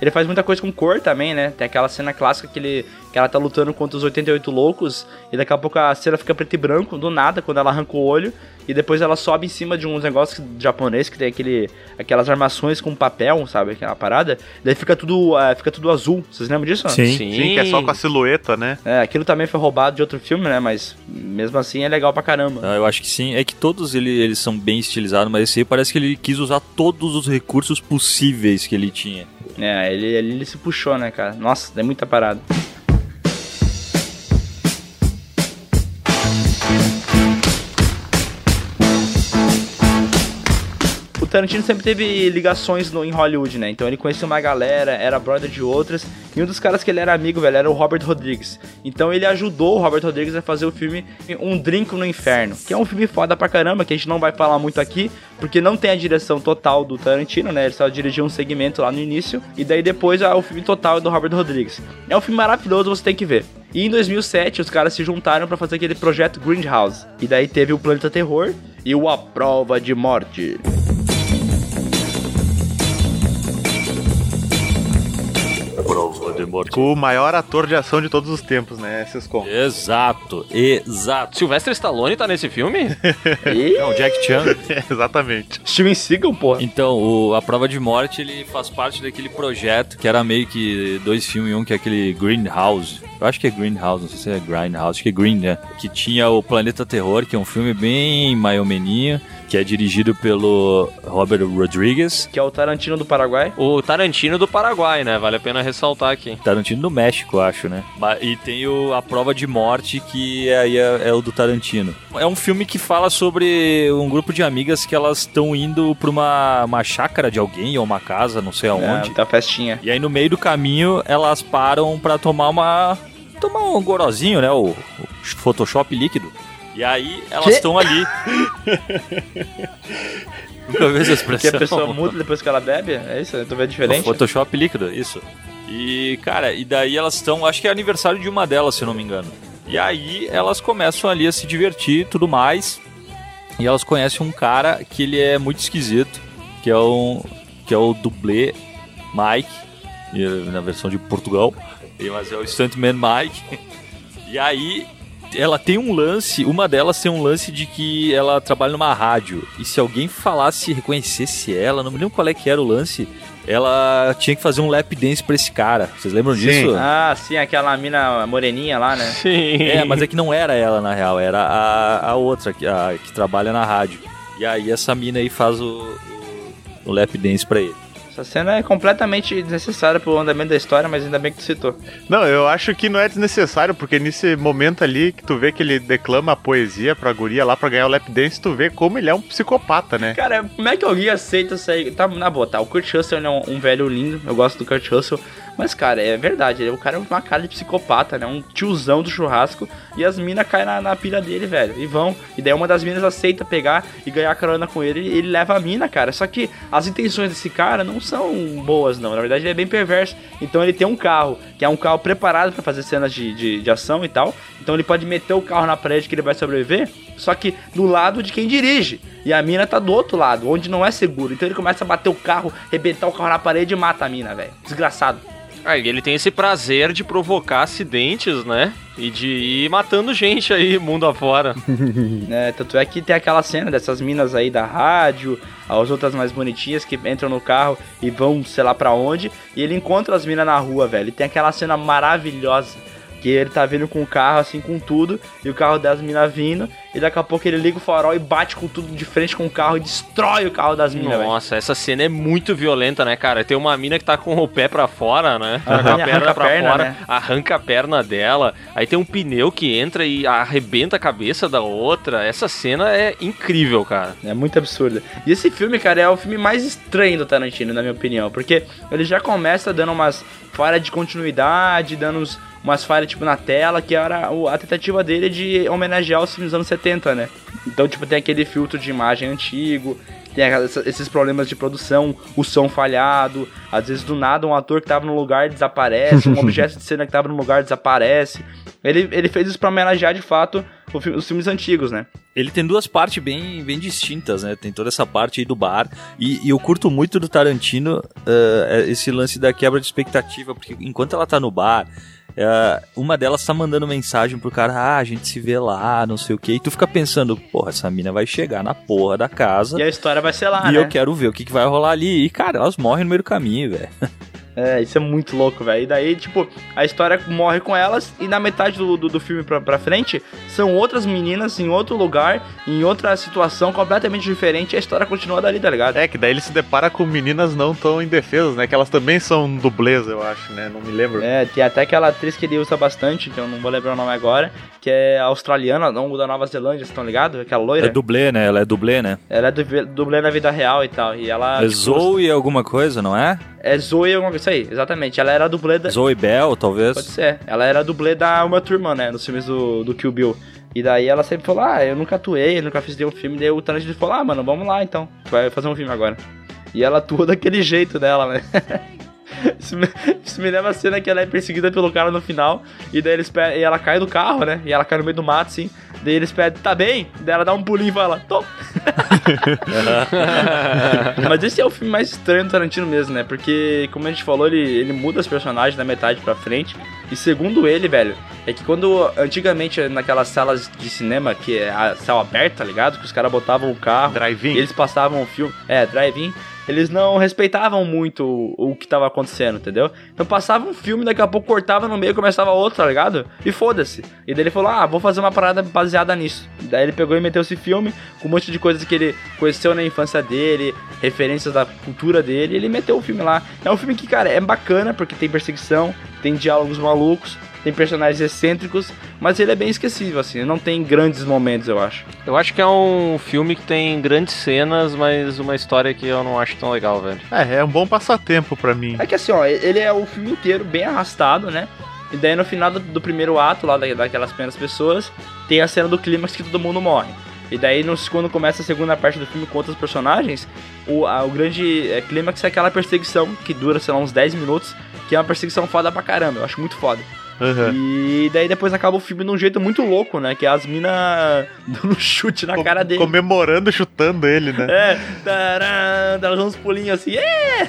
ele faz muita coisa com cor também, né? Tem aquela cena clássica que, ele, que ela tá lutando contra os oitenta e oito loucos, e daqui a pouco a cena fica preto e branco, do nada, quando ela arranca o olho, e depois ela sobe em cima de uns negócios japoneses que tem aquele, aquelas armações com papel, sabe? Aquela parada. Daí fica tudo, uh, fica tudo azul. Vocês lembram disso? Sim. Sim. Sim, que é só com a silhueta, né? É, aquilo também foi roubado de outro filme, né? Mas mesmo assim é legal pra caramba. Ah, eu acho que sim. É que todos ele, eles são bem estilizados, mas esse aí parece que ele quis usar todos os recursos possíveis que ele tinha. É, ele, ele, ele se puxou, né, cara? Nossa, tem muita parada. Tarantino sempre teve ligações no, em Hollywood, né? Então ele conhecia uma galera, era brother de outras. E um dos caras que ele era amigo, velho, era o Robert Rodriguez. Então ele ajudou o Robert Rodriguez a fazer o filme Um Drinco no Inferno, que é um filme foda pra caramba, que a gente não vai falar muito aqui, porque não tem a direção total do Tarantino, né? Ele só dirigiu um segmento lá no início. E daí depois o filme total é do Robert Rodriguez. É um filme maravilhoso, você tem que ver. E em dois mil e sete, os caras se juntaram pra fazer aquele projeto Grindhouse. E daí teve o Planeta Terror e o A Prova de Morte. Com o maior ator de ação de todos os tempos, né, Cescon? Exato, exato. Sylvester Stallone tá nesse filme? É o Jack Chan. Exatamente. Steven Seagal, porra. Então, o A Prova de Morte, ele faz parte daquele projeto que era meio que dois filmes em um, que é aquele Grindhouse. Eu acho que é Grindhouse, não sei se é Grindhouse, acho que é Grind, né? Que tinha o Planeta Terror, que é um filme bem maiomeninho, que é dirigido pelo Robert Rodriguez. Que é o Tarantino do Paraguai. O Tarantino do Paraguai, né? Vale a pena ressaltar aqui. Tarantino do México, acho, né? E tem o A Prova de Morte, que aí é, é, é o do Tarantino. É um filme que fala sobre um grupo de amigas que elas estão indo pra uma, uma chácara de alguém, ou uma casa, não sei aonde. É, tá festinha. E aí no meio do caminho, elas param pra tomar uma... Tomar um gorozinho, né? O, o Photoshop líquido. E aí, elas estão ali. Nunca vi essa expressão. Que a pessoa muda depois que ela bebe? É isso? Eu tô vendo diferente. O Photoshop líquido, isso. E, cara, e daí elas estão... Acho que é aniversário de uma delas, se eu não me engano. E aí, elas começam ali a se divertir e tudo mais. E elas conhecem um cara que ele é muito esquisito. Que é, um, que é o dublê Mike. Na versão de Portugal. Mas é o Stuntman Mike. E aí... Ela tem um lance, uma delas tem um lance de que ela trabalha numa rádio. E se alguém falasse, reconhecesse ela, não me lembro qual é que era o lance, ela tinha que fazer um lap dance pra esse cara. Vocês lembram sim. disso? Ah, sim, aquela mina moreninha lá, né? Sim. É, mas é que não era ela, na real, era a, a outra, a, que trabalha na rádio. E aí essa mina aí faz o, o, o lap dance pra ele. Essa cena é completamente desnecessária pro andamento da história, mas ainda bem que tu citou. Não, eu acho que não é desnecessário, porque nesse momento ali que tu vê que ele declama a poesia pra guria lá pra ganhar o lap dance, tu vê como ele é um psicopata, né? Cara, como é que alguém aceita isso aí? Tá, na boa, tá, o Kurt Russell é um, um velho lindo, eu gosto do Kurt Russell, mas, cara, é verdade, o cara é uma cara de psicopata, né? Um tiozão do churrasco, e as minas caem na, na pilha dele, velho, e vão. E daí uma das minas aceita pegar e ganhar carona com ele, e ele leva a mina, cara. Só que as intenções desse cara não são boas, não. Na verdade, ele é bem perverso. Então ele tem um carro, que é um carro preparado pra fazer cenas de, de, de ação e tal. Então ele pode meter o carro na parede que ele vai sobreviver, só que do lado de quem dirige. E a mina tá do outro lado, onde não é seguro. Então ele começa a bater o carro, arrebentar o carro na parede e mata a mina, velho. Desgraçado. Ah, e ele tem esse prazer de provocar acidentes, né? E de ir matando gente aí, mundo afora. É, tanto é que tem aquela cena dessas minas aí da rádio, as outras mais bonitinhas que entram no carro e vão, sei lá pra onde, e ele encontra as minas na rua, velho. E tem aquela cena maravilhosa, que ele tá vindo com o carro, assim, com tudo, e o carro das minas vindo, e daqui a pouco ele liga o farol e bate com tudo de frente com o carro e destrói o carro das minas, velho. Nossa, véio. Essa cena é muito violenta, né, cara? Tem uma mina que tá com o pé pra fora, né? Uhum. Com a perna arranca pra a perna, fora, né? Arranca a perna dela, aí tem um pneu que entra e arrebenta a cabeça da outra. Essa cena é incrível, cara. É muito absurda. E esse filme, cara, é o filme mais estranho do Tarantino, na minha opinião, porque ele já começa dando umas falhas de continuidade, dando uns... umas falhas, tipo, na tela, que era a tentativa dele de homenagear os filmes dos anos setenta, né? Então, tipo, tem aquele filtro de imagem antigo, tem esses problemas de produção, o som falhado, às vezes, do nada, um ator que tava no lugar desaparece, um objeto de cena que tava no lugar desaparece. Ele, ele fez isso pra homenagear, de fato, os filmes antigos, né? Ele tem duas partes bem, bem distintas, né? Tem toda essa parte aí do bar. E, e eu curto muito do Tarantino uh, esse lance da quebra de expectativa, porque enquanto ela tá no bar... Uh, uma delas tá mandando mensagem pro cara, ah, a gente se vê lá, não sei o que, e tu fica pensando, porra, essa mina vai chegar na porra da casa, e a história vai ser lá, e né? E eu quero ver o que, que vai rolar ali, e cara, elas morrem no meio do caminho, velho. É, isso é muito louco, velho. E daí, tipo, a história morre com elas, e na metade do, do, do filme pra, pra frente, são outras meninas em outro lugar, em outra situação completamente diferente, e a história continua dali, tá ligado? É, que daí ele se depara com meninas não tão indefesas, né? Que elas também são dublês, eu acho, né? Não me lembro. É, tem até aquela atriz que ele usa bastante, que eu não vou lembrar o nome agora, que é australiana, não da Nova Zelândia, vocês estão ligados? Aquela loira. É dublê, né? Ela é dublê, né? Ela é dublê na vida real e tal, e ela... É Zoe alguma coisa, não é? É Zoe alguma coisa. Isso aí, exatamente. Ela era a dublê da... Zoe Bell, talvez? Pode ser. Ela era a dublê da Uma Thurman, né? Nos filmes do, do Kill Bill. E daí ela sempre falou, ah, eu nunca atuei, eu nunca fiz nenhum filme. Daí o Tarantino falou, ah, mano, vamos lá, então. Tu vai fazer um filme agora. E ela atua daquele jeito dela, né? Isso me, isso me leva a cena que ela é perseguida pelo cara no final. E daí eles pedem, e ela cai do carro, né? E ela cai no meio do mato, assim. Daí eles pedem, tá bem? Daí ela dá um pulinho e fala, tô. Mas esse é o filme mais estranho do Tarantino mesmo, né? Porque, como a gente falou, ele, ele muda os personagens da metade pra frente. E segundo ele, velho, é que quando antigamente naquelas salas de cinema, que é a sala aberta, tá ligado? Que os caras botavam o carro, drive-in. Eles passavam o filme, é, drive-in. Eles não respeitavam muito o, o que tava acontecendo, entendeu? Então passava um filme, daqui a pouco cortava no meio e começava outro, tá ligado? E foda-se. E daí ele falou, ah, vou fazer uma parada baseada nisso. Daí ele pegou e meteu esse filme com um monte de coisas que ele conheceu na infância dele, referências da cultura dele, e ele meteu o filme lá. É um filme que, cara, é bacana, porque tem perseguição, tem diálogos malucos, tem personagens excêntricos, mas ele é bem esquecível, assim, não tem grandes momentos, eu acho. Eu acho que é um filme que tem grandes cenas, mas uma história que eu não acho tão legal, velho. É, é um bom passatempo pra mim. É que assim, ó, ele é o filme inteiro bem arrastado, né? E daí no final do, do primeiro ato, lá daquelas primeiras pessoas, tem a cena do clímax que todo mundo morre. E daí, nos, quando começa a segunda parte do filme com outros personagens, o, a, o grande é, clímax é aquela perseguição que dura, sei lá, uns dez minutos, que é uma perseguição foda pra caramba, eu acho muito foda. Uhum. E daí depois acaba o filme de um jeito muito louco, né? Que as minas dando chute na Com- cara dele. Comemorando, chutando ele, né? É, taran, elas dão uns pulinhos assim, yeah!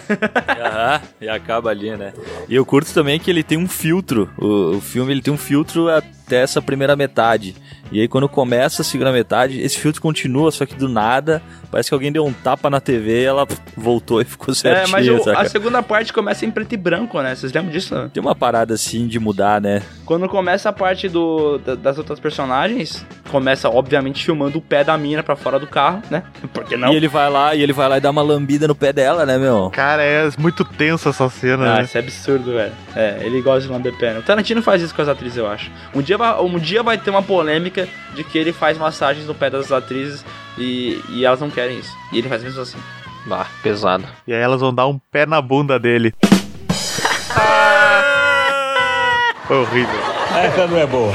Aham, e acaba ali, né? E eu curto também que ele tem um filtro. O, o filme ele tem um filtro até essa primeira metade. E aí quando começa a segunda metade, esse filtro continua, só que do nada, parece que alguém deu um tapa na T V e ela voltou e ficou certinho. É, mas o, a segunda parte começa em preto e branco, né? Vocês lembram disso? Né? Tem uma parada assim de mudar, né? Quando começa a parte do, da, das outras personagens, começa, obviamente, filmando o pé da mina pra fora do carro, né? Porque não? E ele vai lá e ele vai lá e dá uma lambida no pé dela, né, meu? Cara, é muito tensa essa cena, ah, né? Isso é absurdo, velho. É, ele gosta de lamber pé. O Tarantino faz isso com as atrizes, eu acho. Um dia, um dia vai ter uma polêmica de que ele faz massagens no pé das atrizes e, e elas não querem isso. E ele faz mesmo assim. Bah, pesado. E aí elas vão dar um pé na bunda dele. Horrível. Essa não é boa.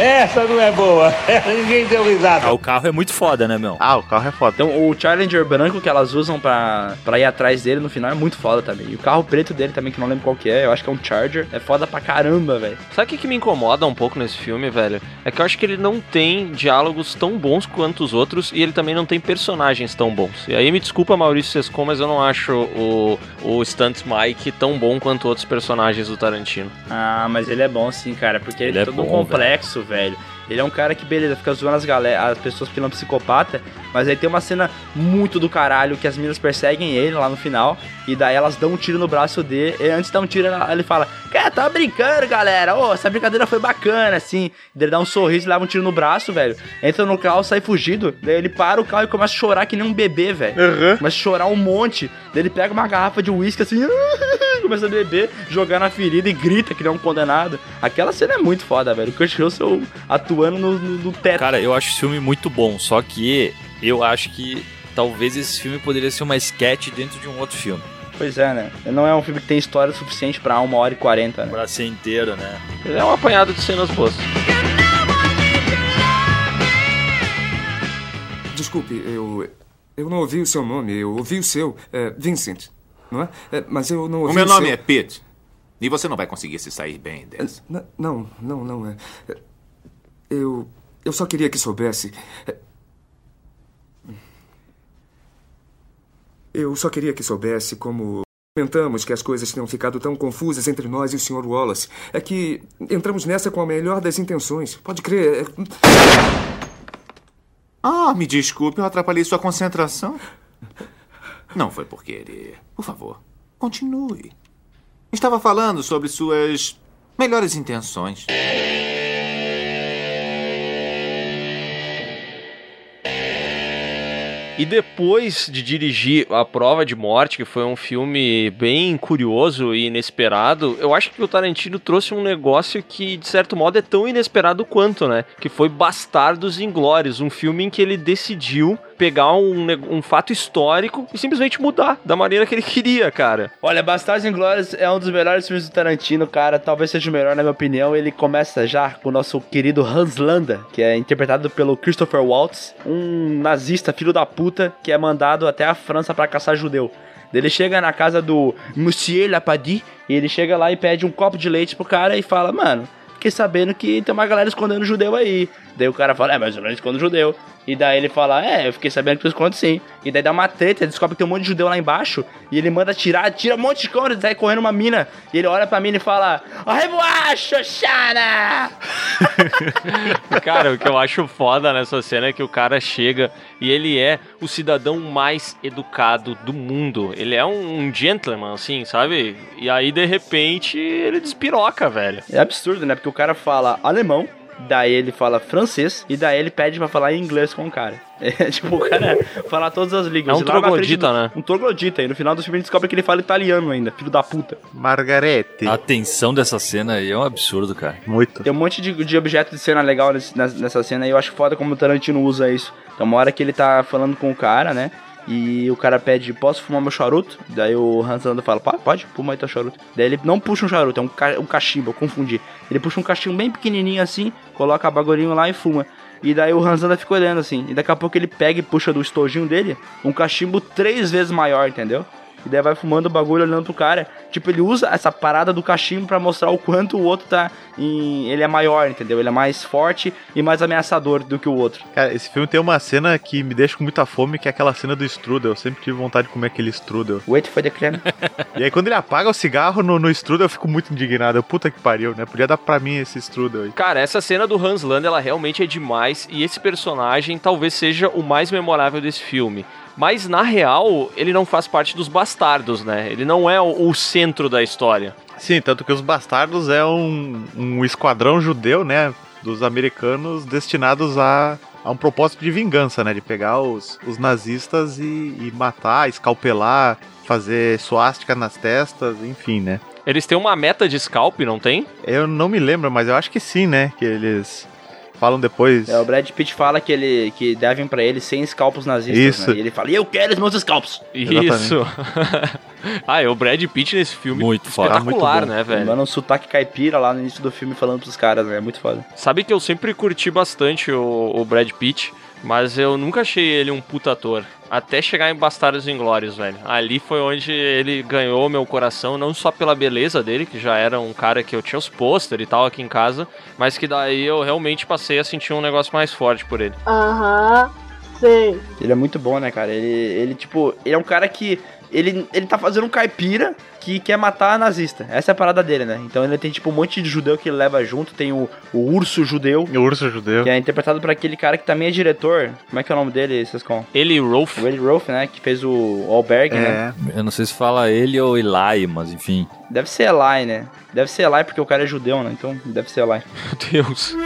Essa não é boa. Ninguém deu risada. Ah, o carro é muito foda, né, meu? Ah, o carro é foda. Então, o Challenger branco que elas usam pra, pra ir atrás dele no final é muito foda também. E o carro preto dele também, que não lembro qual que é, eu acho que é um Charger, é foda pra caramba, velho. Sabe o que, que me incomoda um pouco nesse filme, velho? É que eu acho que ele não tem diálogos tão bons quanto os outros e ele também não tem personagens tão bons. E aí, me desculpa, Maurício Cescon, mas eu não acho o, o Stunt Mike tão bom quanto outros personagens do Tarantino. Ah, mas ele é bom sim, cara, porque ele, ele é todo bom, complexo, velho. velho. Ele é um cara que, beleza, fica zoando as, galera, as pessoas que não é psicopata, mas aí tem uma cena muito do caralho que as meninas perseguem ele lá no final, e daí elas dão um tiro no braço dele, e antes de dar um tiro ele fala, cara, tá brincando, galera, ô, oh, essa brincadeira foi bacana, assim. Ele dá um sorriso, leva um tiro no braço, velho, entra no carro, sai fugido, daí ele para o carro e começa a chorar que nem um bebê, velho. Uhum. Começa a chorar um monte, daí ele pega uma garrafa de uísque, assim, começa a beber, jogar na ferida e grita que nem um condenado. Aquela cena é muito foda, velho. O Kurt Russell atuando no, no, no teto. Cara, eu acho esse filme muito bom, só que eu acho que talvez esse filme poderia ser uma sketch dentro de um outro filme. Pois é, né? Não é um filme que tem história suficiente pra uma hora e quarenta, né? Pra ser inteiro, né? Ele é um apanhado de cenas boas. Desculpe, eu... eu não ouvi o seu nome, eu ouvi o seu, é, Vincent. Não é? É, mas eu não ouvi o meu nome seu... é Pitt. E você não vai conseguir se sair bem dessa. N- não, não, não. É. Eu, eu só queria que soubesse. Eu só queria que soubesse como comentamos que as coisas tenham ficado tão confusas entre nós e o senhor Wallace. É que entramos nessa com a melhor das intenções. Pode crer. Ah, me desculpe, eu atrapalhei sua concentração. Não foi por querer. Por favor, continue. Estava falando sobre suas melhores intenções. E depois de dirigir A Prova de Morte, que foi um filme bem curioso e inesperado, eu acho que o Tarantino trouxe um negócio que, de certo modo, é tão inesperado quanto, né? Que foi Bastardos Inglórias, um filme em que ele decidiu pegar um, um fato histórico e simplesmente mudar da maneira que ele queria, cara. Olha, Bastardos Inglórias é um dos melhores filmes do Tarantino, cara. Talvez seja o melhor, na minha opinião. Ele começa já com o nosso querido Hans Landa, que é interpretado pelo Christopher Waltz, um nazista filho da puta que é mandado até a França pra caçar judeu. Ele chega na casa do Monsieur Lapadi e ele chega lá e pede um copo de leite pro cara e fala, mano, fiquei sabendo que tem uma galera escondendo judeu aí. Daí o cara fala, é, mas eu não escondo judeu. E daí ele fala, é, eu fiquei sabendo que tu esconde sim. E daí dá uma treta, descobre que tem um monte de judeu lá embaixo. E ele manda tirar, tira um monte de câmera, sai correndo uma mina. E ele olha pra mina e fala, arreboa, Xoxana! Cara, o que eu acho foda nessa cena é que o cara chega e ele é o cidadão mais educado do mundo. Ele é um, um gentleman, assim, sabe? E aí, de repente, ele despiroca, velho. É absurdo, né? Porque o cara fala alemão. Daí ele fala francês, e daí ele pede pra falar em inglês com o cara. É, tipo, o cara fala todas as línguas. É um troglodita, do, né? Um troglodita, e no final do filme a gente descobre que ele fala italiano ainda, filho da puta. Margarete. A tensão dessa cena aí é um absurdo, cara. Muito. Tem um monte de, de objeto de cena legal nesse, nessa cena, e eu acho foda como o Tarantino usa isso. Então, uma hora que ele tá falando com o cara, né? E o cara pede, posso fumar meu charuto? Daí o Hans Landa fala, pode, fuma aí teu charuto. Daí ele não puxa um charuto, é um, ca- um cachimbo, eu confundi. Ele puxa um cachimbo bem pequenininho assim, coloca bagulhinho lá e fuma. E daí o Hans Landa fica olhando assim. E daqui a pouco ele pega e puxa do estojinho dele um cachimbo três vezes maior, entendeu? E daí vai fumando o bagulho olhando pro cara. Tipo, ele usa essa parada do cachimbo pra mostrar o quanto o outro tá em... Ele é maior, entendeu? Ele é mais forte e mais ameaçador do que o outro. Cara, esse filme tem uma cena que me deixa com muita fome, que é aquela cena do strudel. Eu sempre tive vontade de comer aquele strudel. Wait for the creme. E aí quando ele apaga o cigarro no, no strudel, eu fico muito indignado. Eu, puta que pariu, né? Podia dar pra mim esse strudel aí. Cara, essa cena do Hans Landa, ela realmente é demais. E esse personagem talvez seja o mais memorável desse filme. Mas, na real, ele não faz parte dos bastardos, né? Ele não é o, o centro da história. Sim, tanto que os bastardos é um, um esquadrão judeu, né? dos americanos destinados a, a um propósito de vingança, né? De pegar os, os nazistas e, e matar, escalpelar, fazer suástica nas testas, enfim, né? Eles têm uma meta de scalp, não tem? Eu não me lembro, mas eu acho que sim, né? Que eles falam depois... É, o Brad Pitt fala que, ele, que devem pra ele cem scalpos nazistas, isso, né? E ele fala, eu quero os meus scalpos! Isso! Ah, é o Brad Pitt nesse filme. Muito foda. Espetacular, muito, né, velho? Manda um sotaque caipira lá no início do filme falando pros caras, né? Muito foda. Sabe que eu sempre curti bastante o, o Brad Pitt, mas eu nunca achei ele um puta ator. Até chegar em Bastardos Inglórias, velho. Ali foi onde ele ganhou meu coração, não só pela beleza dele, que já era um cara que eu tinha os pôster e tal aqui em casa, mas que daí eu realmente passei a sentir um negócio mais forte por ele. Aham, uhum, sim. Ele é muito bom, né, cara? Ele, ele tipo, ele é um cara que... Ele, ele tá fazendo um caipira que quer matar a nazista. Essa é a parada dele, né? Então ele tem, tipo, um monte de judeu que ele leva junto. Tem o, o urso judeu. O urso judeu. Que é interpretado por aquele cara que também é diretor. Como é que é o nome dele, Cescon? Eli Roth. O Eli Roth, né? Que fez o Albergue, é, né? Eu não sei se fala ele ou Eli, mas enfim. Deve ser Eli, né? Deve ser Eli porque o cara é judeu, né? Então deve ser Eli. Meu Deus.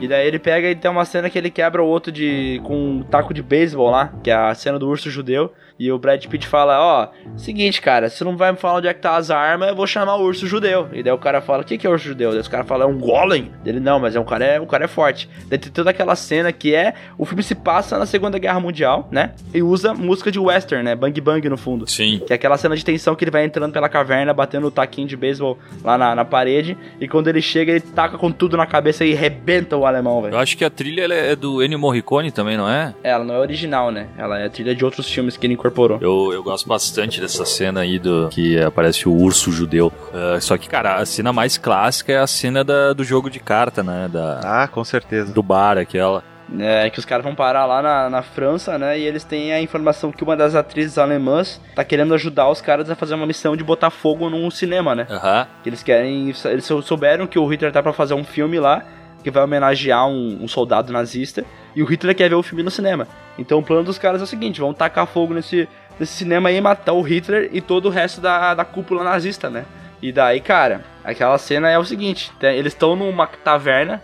E daí ele pega e tem uma cena que ele quebra o outro de com um taco de beisebol lá, que é a cena do urso judeu. E o Brad Pitt fala, ó, oh, seguinte, cara, se não vai me falar onde é que tá as armas, eu vou chamar o urso judeu. E daí o cara fala, o que que é o urso judeu? Daí os caras falam, é um golem. Ele, não, mas é um cara, é, o cara é forte. Daí tem toda aquela cena que é, o filme se passa na Segunda Guerra Mundial, né? E usa música de western, né? Bang Bang no fundo. Sim. Que é aquela cena de tensão que ele vai entrando pela caverna, batendo o taquinho de beisebol lá na, na parede. E quando ele chega, ele taca com tudo na cabeça e rebenta o alemão, velho. Eu acho que a trilha ela é do Ennio Morricone também, não é? Ela não é original, né? Ela é a trilha de outros filmes que ele incorporou. Eu, eu gosto bastante dessa cena aí do que aparece o urso judeu. Uh, só que, cara, a cena mais clássica é a cena da, do jogo de carta, né? Da, ah, com certeza. Do bar, aquela. É, que os caras vão parar lá na, na França, né? E eles têm a informação que uma das atrizes alemãs tá querendo ajudar os caras a fazer uma missão de botar fogo num cinema, né? Aham. Uhum. Que eles querem... Eles souberam que o Hitler tá pra fazer um filme lá que vai homenagear um, um soldado nazista, e o Hitler quer ver o filme no cinema. Então o plano dos caras é o seguinte, vão tacar fogo nesse, nesse cinema aí, matar o Hitler e todo o resto da, da cúpula nazista, né? E daí, cara, aquela cena é o seguinte, eles estão numa taverna,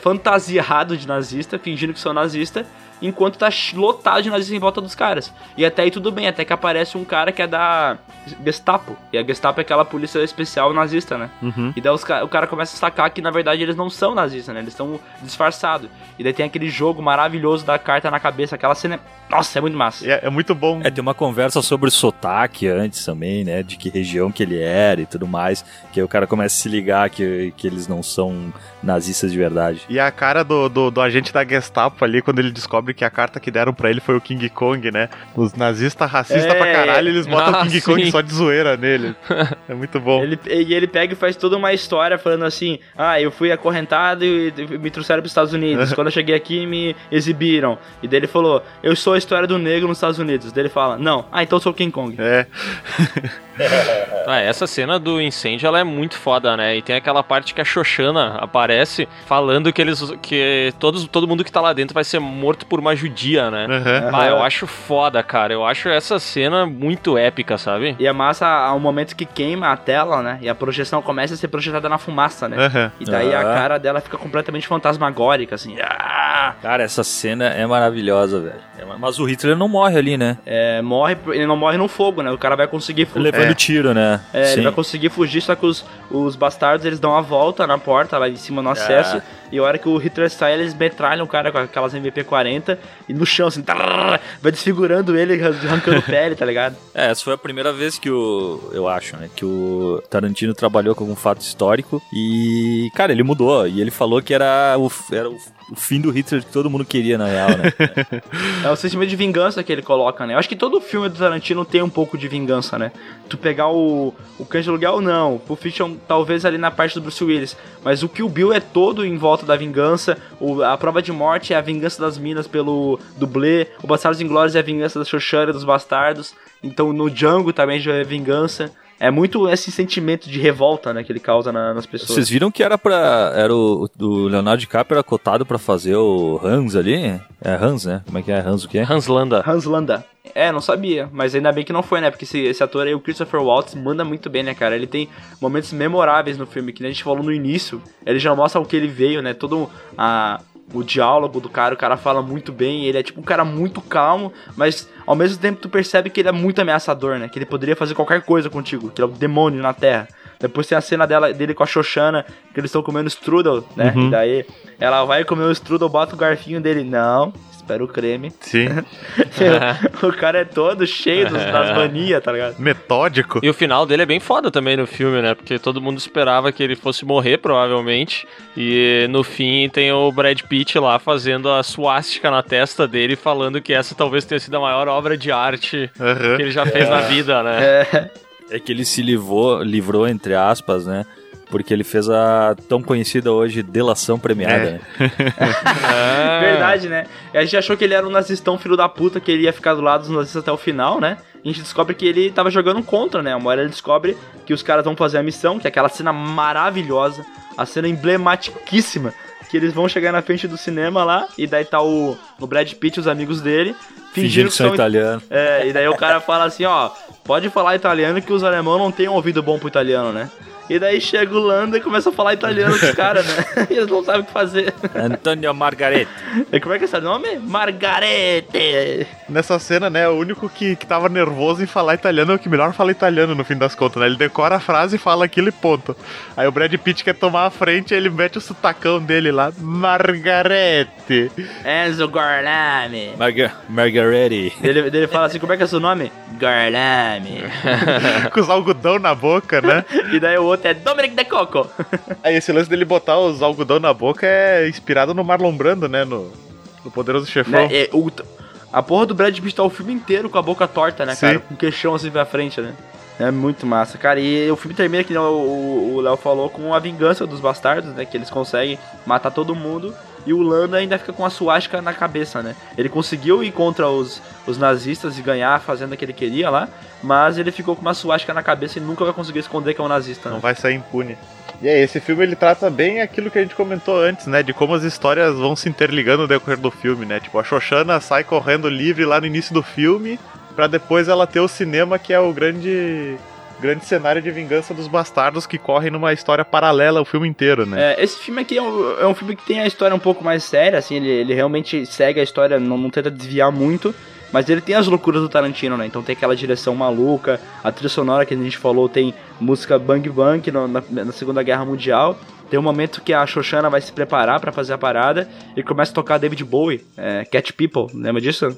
fantasiado de nazista, fingindo que são nazista, enquanto tá lotado de nazistas em volta dos caras. E até aí tudo bem, até que aparece um cara que é da Gestapo. E a Gestapo é aquela polícia especial nazista, né? Uhum. E daí os, o cara começa a sacar que, na verdade, eles não são nazistas, né? Eles estão disfarçados. E daí tem aquele jogo maravilhoso da carta na cabeça, aquela cena... Nossa, é muito massa. É, é muito bom. É, tem uma conversa sobre o sotaque antes também, né? De que região que ele era e tudo mais. Que aí o cara começa a se ligar que, que eles não são nazistas de verdade. E a cara do, do, do agente da Gestapo ali, quando ele descobre que a carta que deram pra ele foi o King Kong, né? Os nazistas racistas é, pra caralho, eles botam ah, o King sim. Kong só de zoeira nele. É muito bom. Ele, e ele pega e faz toda uma história falando assim, ah, eu fui acorrentado e me trouxeram pros Estados Unidos. Quando eu cheguei aqui, me exibiram. E daí ele falou, eu sou a história do negro nos Estados Unidos. Daí ele fala, não, ah, então eu sou o King Kong. É. Ah, essa cena do incêndio, ela é muito foda, né? E tem aquela parte que a Xoxana aparece falando que eles, que todos, todo mundo que tá lá dentro vai ser morto por uma judia, né? Uhum. Mas eu acho foda, cara. Eu acho essa cena muito épica, sabe? E é massa ao momento que queima a tela, né? E a projeção começa a ser projetada na fumaça, né? Uhum. E daí uhum. a cara dela fica completamente fantasmagórica, assim. Cara, essa cena é maravilhosa, velho. Mas o Hitler não morre ali, né? É, morre... Ele não morre no fogo, né? O cara vai conseguir fugir. Levando é. tiro, né? É, sim. Ele vai conseguir fugir, só que os, os bastardos, eles dão a volta na porta, lá em cima no acesso. É. E a hora que o Hitler sai, eles metralham o cara com aquelas M V P quarenta e no chão, assim, tararara, vai desfigurando ele, arrancando pele, tá ligado? É, essa foi a primeira vez que o, eu acho, né, que o Tarantino trabalhou com um fato histórico e, cara, ele mudou, e ele falou que era o, era o, o fim do Hitler que todo mundo queria, na real, né? É o sentimento de vingança que ele coloca, né? Eu acho que todo filme do Tarantino tem um pouco de vingança, né? Tu pegar o, o Cães de Aluguel, não, o Pulp Fiction, talvez ali na parte do Bruce Willis, mas o Kill Bill é todo em volta da vingança, o, a Prova de Morte é a vingança das minas pelo dublê, o Bastardos Inglórias é a vingança da Xoxana, dos bastardos, então no Django também já é vingança. É muito esse sentimento de revolta, né, que ele causa na, nas pessoas. Vocês viram que era pra... Era o, o Leonardo DiCaprio era cotado pra fazer o Hans ali? É Hans, né? Como é que é? Hans o quê? Hans Landa. Hans Landa. É, não sabia, mas ainda bem que não foi, né? Porque esse, esse ator aí, o Christopher Waltz, manda muito bem, né, cara? Ele tem momentos memoráveis no filme, que nem a gente falou no início, ele já mostra o que ele veio, né? Todo a... o diálogo do cara, o cara fala muito bem, ele é tipo um cara muito calmo, mas ao mesmo tempo tu percebe que ele é muito ameaçador, né? Que ele poderia fazer qualquer coisa contigo, que ele é um demônio na Terra. Depois tem a cena dela, dele com a Xoxana, que eles estão comendo strudel, né? Uhum. E daí ela vai comer o strudel, bota o garfinho dele, não, espera o creme. Sim. O cara é todo cheio dos, das manias, tá ligado? Metódico. E o final dele é bem foda também no filme, né? Porque todo mundo esperava que ele fosse morrer, provavelmente. E no fim tem o Brad Pitt lá fazendo a suástica na testa dele, falando que essa talvez tenha sido a maior obra de arte uhum. que ele já fez é. na vida, né? É. É que ele se livrou, livrou, entre aspas, né? Porque ele fez a tão conhecida hoje delação premiada, é. né? ah. Verdade, né? A gente achou que ele era um nazistão filho da puta, que ele ia ficar do lado dos nazistas até o final, né? A gente descobre que ele tava jogando contra, né? Uma hora ele descobre que os caras vão fazer a missão, que é aquela cena maravilhosa, a cena emblematiquíssima, que eles vão chegar na frente do cinema lá, e daí tá o, o Brad Pitt e os amigos dele, fingindo que são italianos. É, e daí o cara fala assim, ó, pode falar italiano que os alemãos não têm um ouvido bom pro italiano, né? E daí chega o Landa e começa a falar italiano com os caras, né? E eles não sabem o que fazer. Antônio Margarete. E como é que é esse nome? Margarete! Nessa cena, né, o único que, que tava nervoso em falar italiano é o que melhor fala italiano, no fim das contas, né? Ele decora a frase e fala aquilo e ponto. Aí o Brad Pitt quer tomar a frente e ele mete o sotacão dele lá. Margarete! Enzo Garlami. Marga- Margarete. Ele, ele fala assim, como é que é seu nome? Garlami. Com os algodão na boca, né? E daí o é Dominic de Coco. Aí esse lance dele botar os algodão na boca é inspirado no Marlon Brando, né? No, no Poderoso Chefão. É, é, o, a porra do Brad Pitt tá o filme inteiro com a boca torta, né, Sim. cara? Com o queixão assim pra frente, né? É muito massa, cara. E o filme termina, que o Léo falou, com a vingança dos bastardos, né? Que eles conseguem matar todo mundo. E o Landa ainda fica com a suástica na cabeça, né? Ele conseguiu ir contra os, os nazistas e ganhar a fazenda que ele queria lá, mas ele ficou com uma suástica na cabeça e nunca vai conseguir esconder que é um nazista. Né? Não vai sair impune. E aí, esse filme ele trata bem aquilo que a gente comentou antes, né? De como as histórias vão se interligando no decorrer do filme, né? Tipo, a Xoxana sai correndo livre lá no início do filme, pra depois ela ter o cinema, que é o grande... grande cenário de vingança dos bastardos que correm numa história paralela o filme inteiro, né? É, esse filme aqui é um, é um filme que tem a história um pouco mais séria, assim, ele, ele realmente segue a história, não, não tenta desviar muito, mas ele tem as loucuras do Tarantino, né? Então tem aquela direção maluca, a trilha sonora que a gente falou, tem música Bang Bang no, na, na Segunda Guerra Mundial, tem um momento que a Xoxana vai se preparar pra fazer a parada e começa a tocar David Bowie, é, Cat People, lembra disso?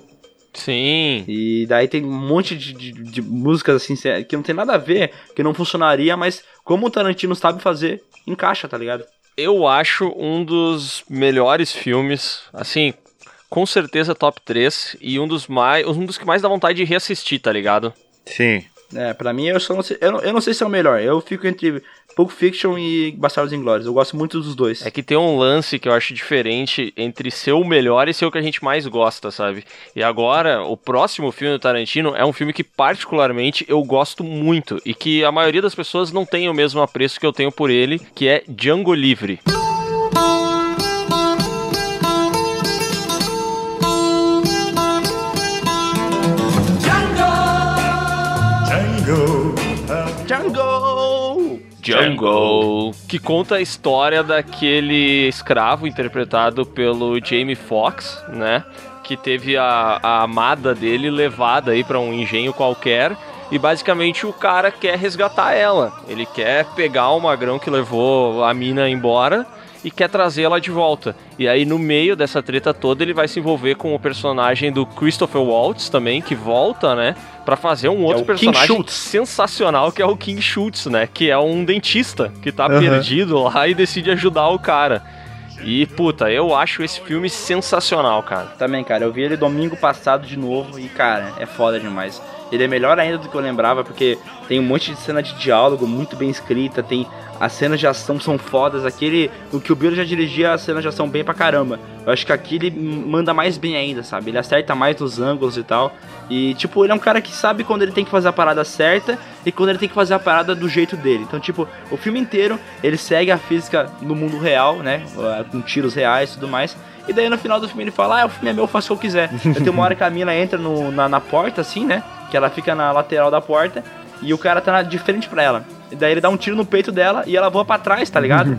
Sim. E daí tem um monte de, de, de músicas assim que não tem nada a ver, que não funcionaria, mas como o Tarantino sabe fazer, encaixa, tá ligado? Eu acho um dos melhores filmes, assim, com certeza top três, e um dos mais, um dos que mais dá vontade de reassistir, tá ligado? Sim. É, pra mim eu só não sei, eu não, eu não sei se é o melhor. Eu fico entre Pulp Fiction e Bastardos Inglórias. Eu gosto muito dos dois. É que tem um lance que eu acho diferente entre ser o melhor e ser o que a gente mais gosta, sabe? E agora, o próximo filme do Tarantino é um filme que particularmente eu gosto muito e que a maioria das pessoas não tem o mesmo apreço que eu tenho por ele, que é Django Livre. Django, que conta a história daquele escravo interpretado pelo Jamie Foxx, né? Que teve a, a amada dele levada aí pra um engenho qualquer e basicamente o cara quer resgatar ela. Ele quer pegar o magrão que levou a mina embora e quer trazê-la de volta. E aí no meio dessa treta toda ele vai se envolver com o personagem do Christopher Waltz também, que volta, né? Pra fazer um outro é personagem sensacional, que é o King Schultz, né? Que é um dentista que tá uhum. perdido lá e decide ajudar o cara. E, puta, eu acho esse filme sensacional, cara. Também, cara. Eu vi ele domingo passado de novo e, cara, é foda demais. Ele é melhor ainda do que eu lembrava, porque tem um monte de cena de diálogo muito bem escrita, tem... As cenas de ação são fodas. Aquele... O Kill Bill já dirigia as cenas de ação bem pra caramba. Eu acho que aqui ele manda mais bem ainda, sabe? Ele acerta mais nos ângulos e tal. E, tipo, ele é um cara que sabe quando ele tem que fazer a parada certa e quando ele tem que fazer a parada do jeito dele. Então, tipo, o filme inteiro, ele segue a física no mundo real, né? Com tiros reais e tudo mais. E daí no final do filme ele fala, ah, o filme é meu, eu faço o que eu quiser. Tem uma hora que a mina entra no, na, na porta, assim, né? Que ela fica na lateral da porta e o cara tá de frente pra ela. E daí ele dá um tiro no peito dela e ela voa pra trás, tá ligado?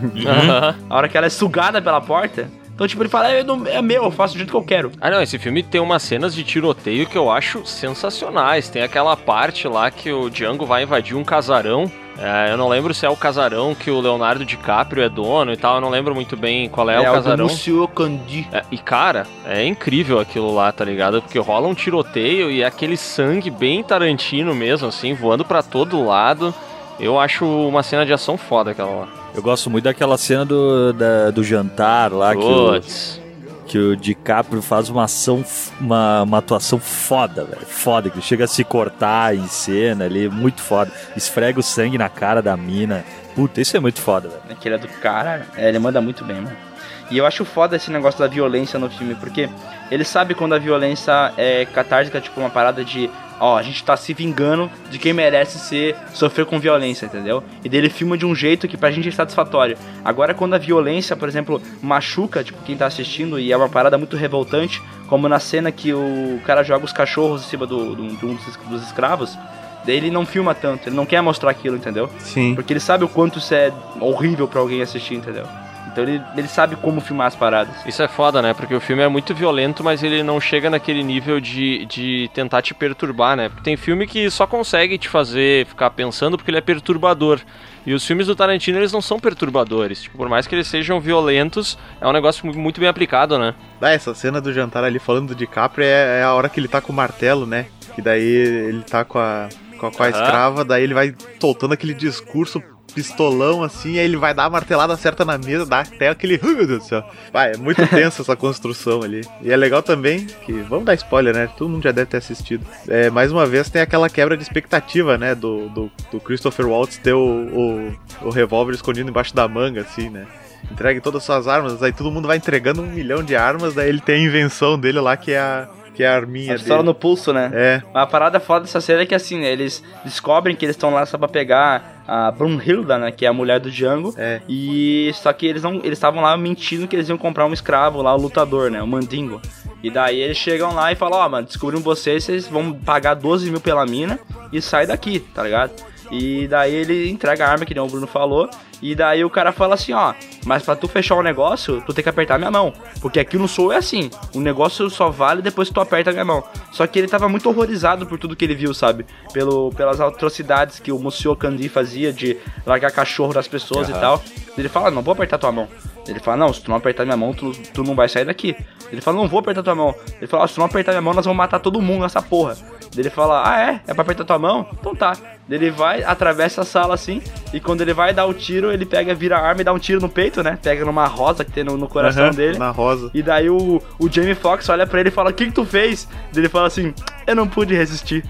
A hora que ela é sugada pela porta... Então, tipo, ele fala, é, é meu, eu faço do jeito que eu quero. Ah, não, esse filme tem umas cenas de tiroteio que eu acho sensacionais. Tem aquela parte lá que o Django vai invadir um casarão. É, eu não lembro se é o casarão que o Leonardo DiCaprio é dono e tal. Eu não lembro muito bem qual é, é o casarão. É o Monsieur Candy. É, e, cara, é incrível aquilo lá, tá ligado? Porque rola um tiroteio e é aquele sangue bem Tarantino mesmo, assim, voando pra todo lado. Eu acho uma cena de ação foda aquela lá. Eu gosto muito daquela cena do, da, do jantar lá, que o, que o DiCaprio faz uma ação, uma, uma atuação foda, velho, foda, que chega a se cortar em cena ali, muito foda, esfrega o sangue na cara da mina, puta, isso é muito foda, velho. Aquele é do cara, é, ele manda muito bem, mano. E eu acho foda esse negócio da violência no filme, porque ele sabe quando a violência é catártica, tipo uma parada de, ó, a gente tá se vingando de quem merece ser, sofrer com violência, entendeu? E daí ele filma de um jeito que pra gente é satisfatório. Agora quando a violência, por exemplo, machuca, tipo, quem tá assistindo, e é uma parada muito revoltante, como na cena que o cara joga os cachorros em cima do, do, do, dos escravos, daí ele não filma tanto, ele não quer mostrar aquilo, entendeu? Sim. Porque ele sabe o quanto isso é horrível pra alguém assistir, entendeu? Então ele, ele sabe como filmar as paradas. Isso é foda, né? Porque o filme é muito violento, mas ele não chega naquele nível de, de tentar te perturbar, né? Porque tem filme que só consegue te fazer ficar pensando porque ele é perturbador. E os filmes do Tarantino, eles não são perturbadores. Tipo, por mais que eles sejam violentos, é um negócio muito bem aplicado, né? Ah, essa cena do jantar ali, falando do DiCaprio, é, é a hora que ele tá com o martelo, né? Que daí ele tá com a, com a, com a uhum. escrava, daí ele vai soltando aquele discurso... pistolão, assim, aí ele vai dar a martelada certa na mesa, dá até aquele... Ai, meu Deus do céu. Vai, é muito tensa essa construção ali. E é legal também que... Vamos dar spoiler, né? Todo mundo já deve ter assistido. É, mais uma vez, tem aquela quebra de expectativa, né? Do, do, do Christopher Waltz ter o, o, o revólver escondido embaixo da manga, assim, né? Entregue todas as suas armas, aí todo mundo vai entregando um milhão de armas, daí ele tem a invenção dele lá, que é a... que é a arminha a pistola dele. No pulso, né? É. Mas a parada foda dessa cena é que, assim, né, eles descobrem que eles estão lá só pra pegar a Brunhilda, né? Que é a mulher do Django. É. E só que eles não, eles estavam lá mentindo que eles iam comprar um escravo lá, o lutador, né? O Mandingo. E daí eles chegam lá e falam, ó, oh, mano, descobrimos vocês, vocês vão pagar doze mil pela mina e sai daqui, tá ligado? E daí ele entrega a arma, que nem o Bruno falou. E daí o cara fala assim, ó, mas pra tu fechar o negócio, tu tem que apertar a minha mão. Porque aqui no Sul é assim, o negócio só vale depois que tu aperta a minha mão. Só que ele tava muito horrorizado por tudo que ele viu, sabe? Pelo, pelas atrocidades que o Monsieur Candy fazia de largar cachorro das pessoas uhum. e tal. Ele fala, não vou apertar tua mão. Ele fala, não, se tu não apertar minha mão, tu, tu não vai sair daqui. Ele fala, não vou apertar tua mão. Ele fala, se tu não apertar minha mão, nós vamos matar todo mundo nessa porra. Ele fala, ah é? É pra apertar tua mão? Então tá. Ele vai, atravessa a sala assim, e quando ele vai dar o tiro, ele pega, vira a arma e dá um tiro no peito, né? Pega numa rosa que tem no, no coração uhum, dele. Na rosa. E daí o, o Jamie Foxx olha pra ele e fala, o que que tu fez? Ele fala assim, eu não pude resistir.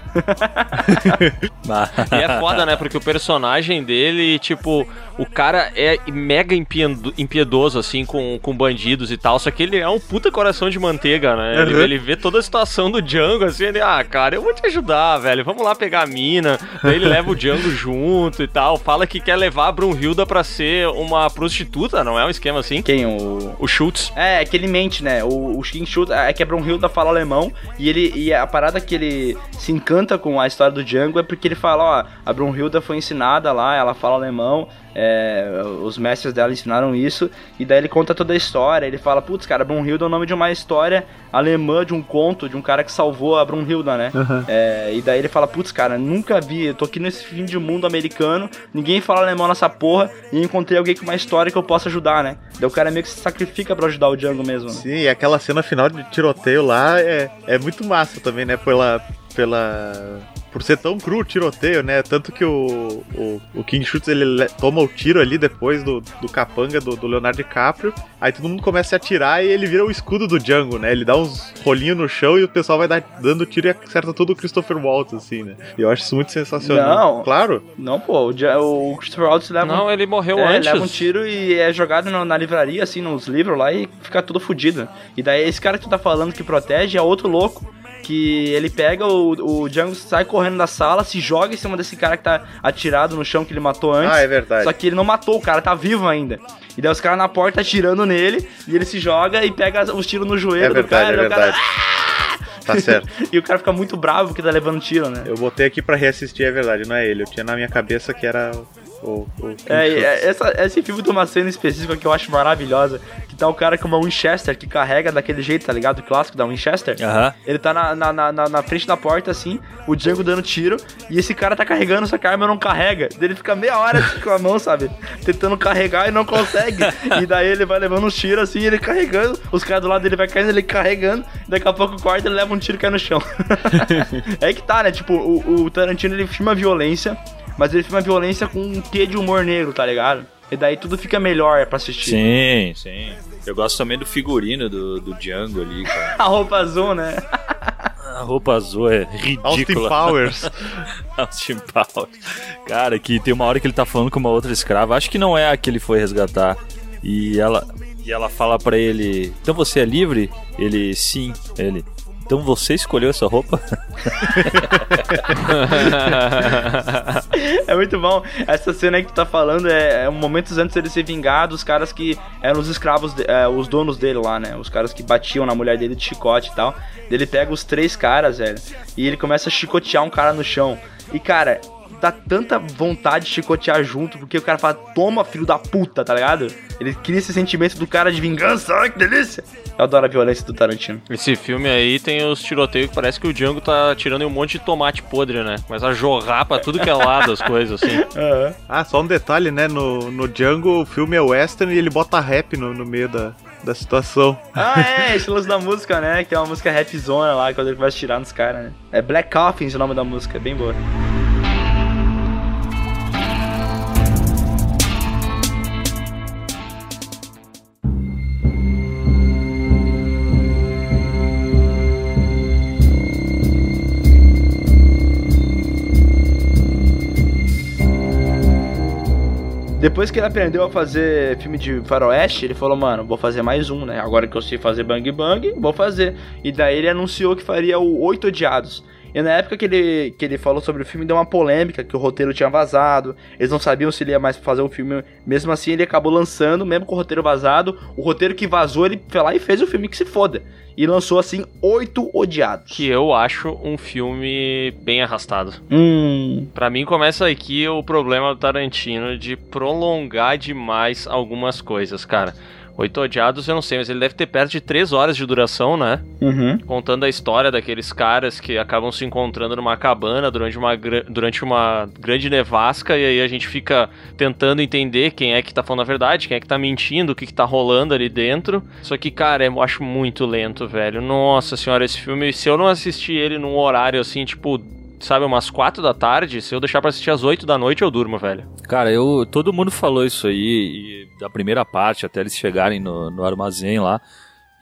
E é foda, né? Porque o personagem dele, tipo, o cara é mega impiedoso, assim, com, com bandidos e tal, só que ele é um puta coração de manteiga, né? Uhum. Ele, ele vê toda a situação do Django, assim, ele, ah, cara, eu vou te ajudar, velho, vamos lá pegar a mina. Daí ele leva o Django junto e tal, fala que quer levar a Brunhilda pra ser uma prostituta, não é um esquema assim? Quem? O... O Schultz. É, é que ele mente, né? O, o Schultz, é que a Brunhilda fala alemão e, ele, e a parada que ele se encanta com a história do Django é porque ele fala, ó, a Brunhilda foi ensinada lá, ela fala alemão, é, os mestres dela ensinaram isso, e daí ele conta toda a história, ele fala, putz, cara, Brunhilda é o nome de uma história alemã, de um conto, de um cara que salvou a Brunhilda, né? Uhum. É, e daí ele fala, putz, cara, nunca vi, eu tô aqui nesse fim de mundo americano, ninguém fala alemão nessa porra, e encontrei alguém com uma história que eu possa ajudar, né? Daí o cara meio que se sacrifica pra ajudar o Django mesmo. Né? Sim, e aquela cena final de tiroteio lá é, é muito massa também, né? Pela... pela... por ser tão cru o tiroteio, né? Tanto que o, o, o King Schultz, ele toma o tiro ali depois do, do capanga do, do Leonardo DiCaprio. Aí todo mundo começa a atirar e ele vira o escudo do Django, né? Ele dá uns rolinhos no chão e o pessoal vai dar, dando tiro e acerta todo o Christopher Waltz, assim, né? E eu acho isso muito sensacional. Não, claro. Não, pô. O, o Christopher Waltz leva... Não, um, ele morreu é, antes. Ele leva um tiro e é jogado na, na livraria, assim, nos livros lá e fica tudo fodido. E daí esse cara que tu tá falando que protege é outro louco. que ele pega, o, o Django sai correndo da sala, se joga em cima desse cara que tá atirado no chão que ele matou antes. Ah, é verdade. Só que ele não matou, o cara tá vivo ainda. E daí os caras na porta atirando nele, e ele se joga e pega os tiros no joelho é do verdade, cara. É verdade, é verdade. Tá certo. E o cara fica muito bravo que tá levando tiro, né? Eu botei aqui pra reassistir, é verdade, não é ele. Eu tinha na minha cabeça que era... O, o é, é, essa, esse filme tem uma cena específica que eu acho maravilhosa. Que tá o cara com uma Winchester que carrega daquele jeito, tá ligado? O clássico da Winchester. Uhum. Ele tá na, na, na, na frente da porta, assim, o Django dando tiro. E esse cara tá carregando, só que a arma não carrega. Ele fica meia hora com a mão, sabe? Tentando carregar e não consegue. E daí ele vai levando uns tiros, assim, ele carregando. Os caras do lado dele vai caindo, ele carregando. Daqui a pouco corta, ele leva um tiro e cai no chão. É que tá, né? Tipo, o, o Tarantino, ele filma violência. Mas ele filma violência com um quê de humor negro, tá ligado? E daí tudo fica melhor pra assistir. Sim, sim. Eu gosto também do figurino do, do Django ali, cara. A roupa azul, né? A roupa azul é ridícula. Austin Powers. Austin Powers. Cara, que tem uma hora que ele tá falando com uma outra escrava. Acho que não é a que ele foi resgatar. E ela, e ela fala pra ele... Então você é livre? Ele, sim. Ele... Então você escolheu essa roupa? É muito bom. Essa cena aí que tu tá falando é, é momentos antes dele ser vingado, os caras que eram os escravos, de, é, os donos dele lá, né? Os caras que batiam na mulher dele de chicote e tal. Ele pega os três caras, velho, e ele começa a chicotear um cara no chão. E, cara... dá tanta vontade de chicotear junto, porque o cara fala, toma, filho da puta, tá ligado? Ele cria esse sentimento do cara de vingança, ai que delícia! Eu adoro a violência do Tarantino. Esse filme aí tem os tiroteios que parece que o Django tá atirando em um monte de tomate podre, né? Começa a jorrar pra tudo que é lado as coisas, assim. Uhum. Ah, só um detalhe, né? No, no Django, o filme é western e ele bota rap no, no meio da... da situação. Ah, é, esse lance da música, né? Que é uma música rapzona lá, quando ele vai atirar nos caras, né? É Black Coffins o nome da música, é bem boa. Depois que ele aprendeu a fazer filme de faroeste, ele falou, mano, vou fazer mais um, né? Agora que eu sei fazer Bang Bang, vou fazer. E daí ele anunciou que faria o Oito Odiados. E na época que ele, que ele falou sobre o filme, deu uma polêmica, que o roteiro tinha vazado, eles não sabiam se ele ia mais fazer um filme. Mesmo assim, ele acabou lançando, mesmo com o roteiro vazado, o roteiro que vazou, ele foi lá e fez o filme que se foda. E lançou, assim, Oito Odiados. Que eu acho um filme bem arrastado. Hum. Pra mim, começa aqui o problema do Tarantino de prolongar demais algumas coisas, cara. Oito Odiados, eu não sei, mas ele deve ter perto de três horas de duração, né? Uhum. Contando a história daqueles caras que acabam se encontrando numa cabana durante uma, durante uma grande nevasca, e aí a gente fica tentando entender quem é que tá falando a verdade, quem é que tá mentindo, o que que tá rolando ali dentro. Só que, cara, eu acho muito lento, velho. Nossa senhora, esse filme, se eu não assistir ele num horário assim, tipo... sabe, umas quatro da tarde, se eu deixar pra assistir às oito da noite, eu durmo, velho. Cara, eu todo mundo falou isso aí, e da primeira parte, até eles chegarem no, no armazém lá,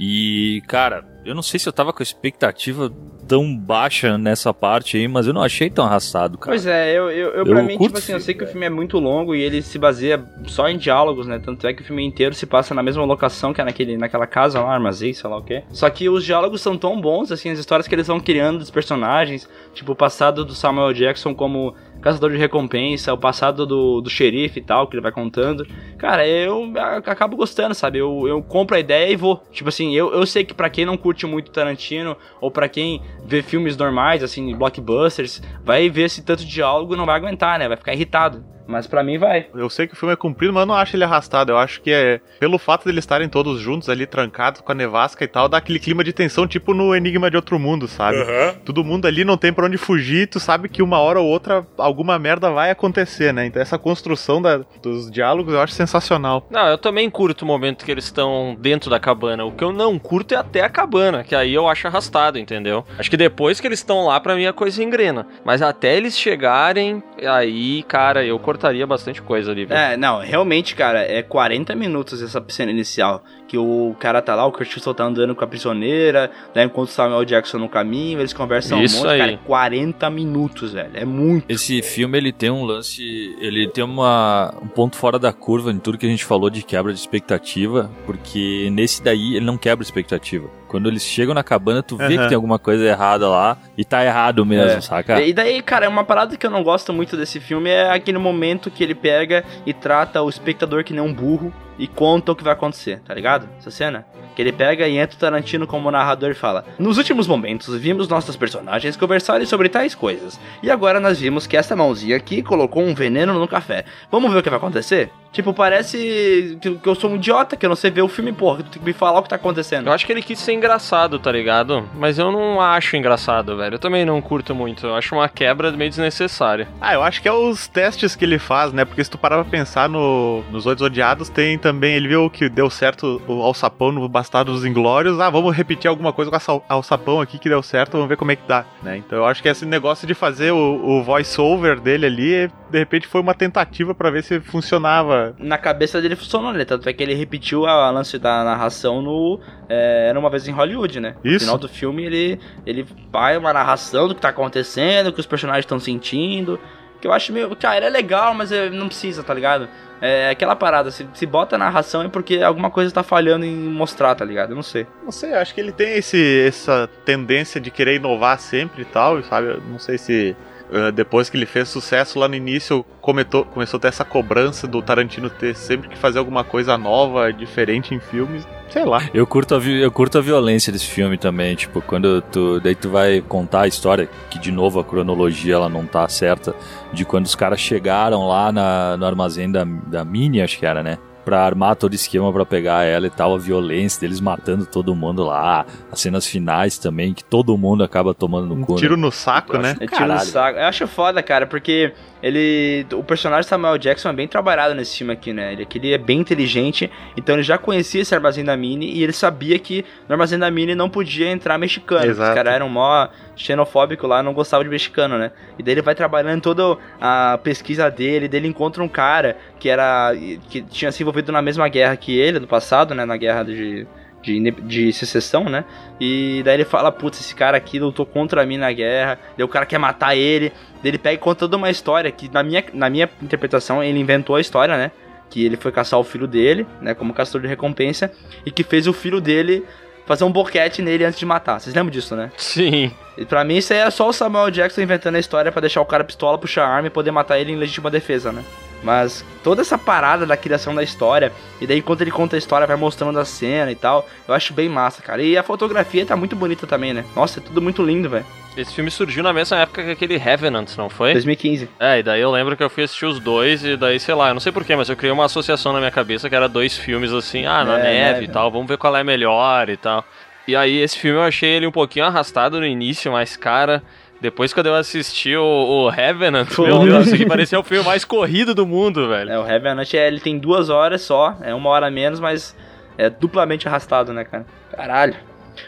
e, cara, eu não sei se eu tava com a expectativa tão baixa nessa parte aí, mas eu não achei tão arrastado, cara. Pois é, eu, eu, eu pra eu mim, tipo assim, eu sei que o filme é muito longo e ele se baseia só em diálogos, né? Tanto é que o filme inteiro se passa na mesma locação que é naquele, naquela casa lá, armazém, sei lá o quê. Só que os diálogos são tão bons, assim, as histórias que eles vão criando dos personagens, tipo o passado do Samuel Jackson como... caçador de recompensa, o passado do, do xerife e tal, que ele vai contando. Cara, eu acabo gostando, sabe? Eu, eu compro a ideia e vou. Tipo assim, eu, eu sei que pra quem não curte muito Tarantino, ou pra quem vê filmes normais, assim, blockbusters, vai ver esse tanto de diálogo e não vai aguentar, né? Vai ficar irritado. Mas pra mim vai. Eu sei que o filme é comprido, mas eu não acho ele arrastado. Eu acho que é... pelo fato de eles estarem todos juntos ali, trancados com a nevasca e tal, dá aquele clima de tensão tipo no Enigma de Outro Mundo, sabe? Uhum. Todo mundo ali não tem pra onde fugir, tu sabe que uma hora ou outra alguma merda vai acontecer, né? Então essa construção da... dos diálogos eu acho sensacional. Não, eu também curto o momento que eles estão dentro da cabana. O que eu não curto é até a cabana, que aí eu acho arrastado, entendeu? Acho que depois que eles estão lá, pra mim a coisa engrena. Mas até eles chegarem, aí, cara, eu corto cortaria bastante coisa ali, velho. É, não, realmente, cara, é quarenta minutos essa cena inicial, que o cara tá lá, o Kurt Russell tá andando com a prisioneira, daí encontra o Samuel Jackson no caminho, eles conversam isso um monte, aí. Cara, quarenta minutos, velho, é muito. Esse filme, ele tem um lance, ele tem uma, um ponto fora da curva em tudo que a gente falou de quebra de expectativa, porque nesse daí ele não quebra expectativa. Quando eles chegam na cabana, tu vê uhum. que tem alguma coisa errada lá e tá errado mesmo, é. saca? E daí, cara, uma parada que eu não gosto muito desse filme é aquele momento que ele pega e trata o espectador que nem um burro e conta o que vai acontecer, tá ligado? Essa cena. Que ele pega e entra o Tarantino como narrador e fala: nos últimos momentos, vimos nossas personagens conversarem sobre tais coisas. E agora nós vimos que essa mãozinha aqui colocou um veneno no café. Vamos ver o que vai acontecer? Tipo, parece que eu sou um idiota, que eu não sei ver o filme, porra, tu tem que me falar o que tá acontecendo. Eu acho que ele quis ser engraçado, tá ligado? Mas eu não acho engraçado, velho. Eu também não curto muito. Eu acho uma quebra meio desnecessária. Ah, eu acho que é os testes que ele faz, né? Porque se tu parar pra pensar no... nos Oito Odiados, tem também... Ele viu que deu certo o alçapão no Bastardos Inglórios. Ah, vamos repetir alguma coisa com o alçapão aqui que deu certo, vamos ver como é que dá, né? Então eu acho que esse negócio de fazer o, o voice-over dele ali, de repente foi uma tentativa pra ver se funcionava. Na cabeça dele funcionou, né? Tanto é que ele repetiu a lance da narração no... É, Era Uma Vez em Hollywood, né? Isso. No final do filme, ele, ele faz uma narração do que tá acontecendo, do que os personagens estão sentindo. Que eu acho meio... Cara, é legal, mas não precisa, tá ligado? É aquela parada, se, se bota a narração é porque alguma coisa tá falhando em mostrar, tá ligado? Eu não sei. Não sei, acho que ele tem esse, essa tendência de querer inovar sempre e tal, sabe? Eu não sei se... Uh, depois que ele fez sucesso lá no início, cometou, começou a ter essa cobrança do Tarantino ter sempre que fazer alguma coisa nova, diferente em filmes, sei lá. Eu curto a, vi- eu curto a violência desse filme também, tipo, quando tu, daí tu vai contar a história, que de novo a cronologia ela não tá certa, de quando os caras chegaram lá na, no armazém da, da Mini, acho que era, né? Pra armar todo esquema pra pegar ela e tal, a violência deles matando todo mundo lá, as cenas finais também, que todo mundo acaba tomando no um cu. Tiro, né? No saco, eu né? Acho, é tiro no saco. Eu acho foda, cara, porque ele... O personagem Samuel Jackson é bem trabalhado nesse filme aqui, né? Ele, ele é bem inteligente, então ele já conhecia esse armazém da Mini e ele sabia que no armazém da Mini não podia entrar mexicano. Exato. Os caras eram mó xenofóbico lá, não gostava de mexicano, né? E daí ele vai trabalhando toda a pesquisa dele, daí ele encontra um cara que era... que tinha se envolvido na mesma guerra que ele, no passado, né? Na guerra de, de, de secessão, né? E daí ele fala, putz, esse cara aqui lutou contra mim na guerra, daí o cara quer matar ele, daí ele pega e conta toda uma história que, na minha, na minha interpretação, ele inventou a história, né? Que ele foi caçar o filho dele, né? Como caçador de recompensa, e que fez o filho dele... fazer um boquete nele antes de matar. Vocês lembram disso, né? Sim. E pra mim isso aí é só o Samuel Jackson inventando a história pra deixar o cara pistola, puxar a arma e poder matar ele em legítima defesa, né? Mas toda essa parada da criação da história, e daí quando ele conta a história vai mostrando a cena e tal, eu acho bem massa, cara. E a fotografia tá muito bonita também, né? Nossa, é tudo muito lindo, velho. Esse filme surgiu na mesma época que aquele Revenant, não foi? dois mil e quinze. É, e daí eu lembro que eu fui assistir os dois e daí, sei lá, eu não sei porquê, mas eu criei uma associação na minha cabeça que era dois filmes assim, ah, na é, neve é, e tal, vamos ver qual é melhor e tal. E aí esse filme eu achei ele um pouquinho arrastado no início, mas cara... Depois quando eu assisti o, o Revenant, oh, meu Deus, isso aqui parecia o filme mais corrido do mundo, velho. É, o Revenant, é, ele tem duas horas só, é uma hora a menos, mas é duplamente arrastado, né, cara? Caralho.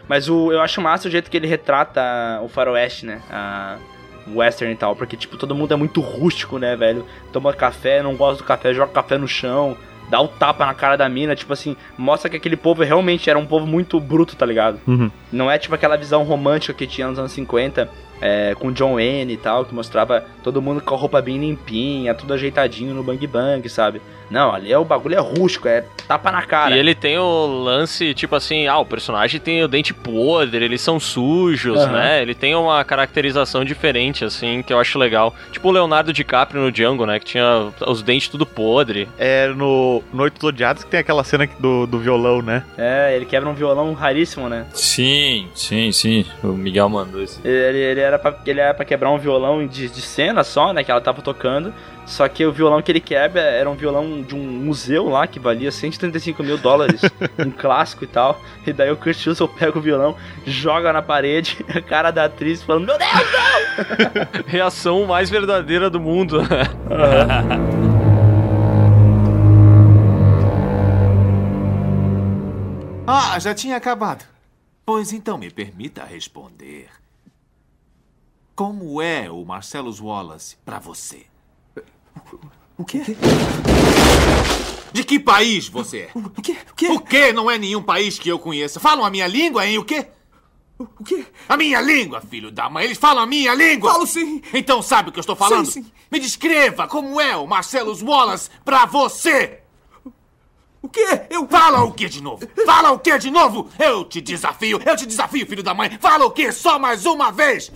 Mas o, eu acho massa o jeito que ele retrata o faroeste, né, a western e tal, porque, tipo, todo mundo é muito rústico, né, velho? Toma café, não gosta do café, joga café no chão, dá o um tapa na cara da mina, tipo assim, mostra que aquele povo realmente era um povo muito bruto, tá ligado? Uhum. Não é, tipo, aquela visão romântica que tinha nos anos cinquenta, é, com John Wayne e tal, que mostrava todo mundo com a roupa bem limpinha, tudo ajeitadinho no bang bang, sabe? Não, ali é o bagulho é rústico, é tapa na cara. E ele tem o lance, tipo assim, ah, o personagem tem o dente podre, eles são sujos, uhum. né? Ele tem uma caracterização diferente, assim, que eu acho legal. Tipo o Leonardo DiCaprio no Django, né? Que tinha os dentes tudo podre. É no Oito Odiados que tem aquela cena do, do violão, né? É, ele quebra um violão raríssimo, né? Sim, sim, sim. O Miguel mandou isso. Ele, ele era Era pra, ele era pra quebrar um violão de, de cena só, né, que ela tava tocando, só que o violão que ele quebra era um violão de um museu lá, que valia cento e trinta e cinco mil dólares, um clássico e tal, e daí o Kurt Russell pega o violão, joga na parede, a cara da atriz falando, meu Deus, não! Reação mais verdadeira do mundo. Uhum. Ah, já tinha acabado. Pois então me permita responder. Como é o Marcelo Wallace pra você? O quê? De que país você é? O quê? O quê? O quê? Não é nenhum país que eu conheça. Falam a minha língua, hein? O quê? O quê? A minha língua, filho da mãe. Eles falam a minha língua. Falo sim. Então sabe o que eu estou falando? Sim, sim. Me descreva como é o Marcelo Wallace pra você. O quê? Eu... Fala o quê de novo? Fala o quê de novo? Eu te desafio, eu te desafio, filho da mãe. Fala o quê? Só mais uma vez.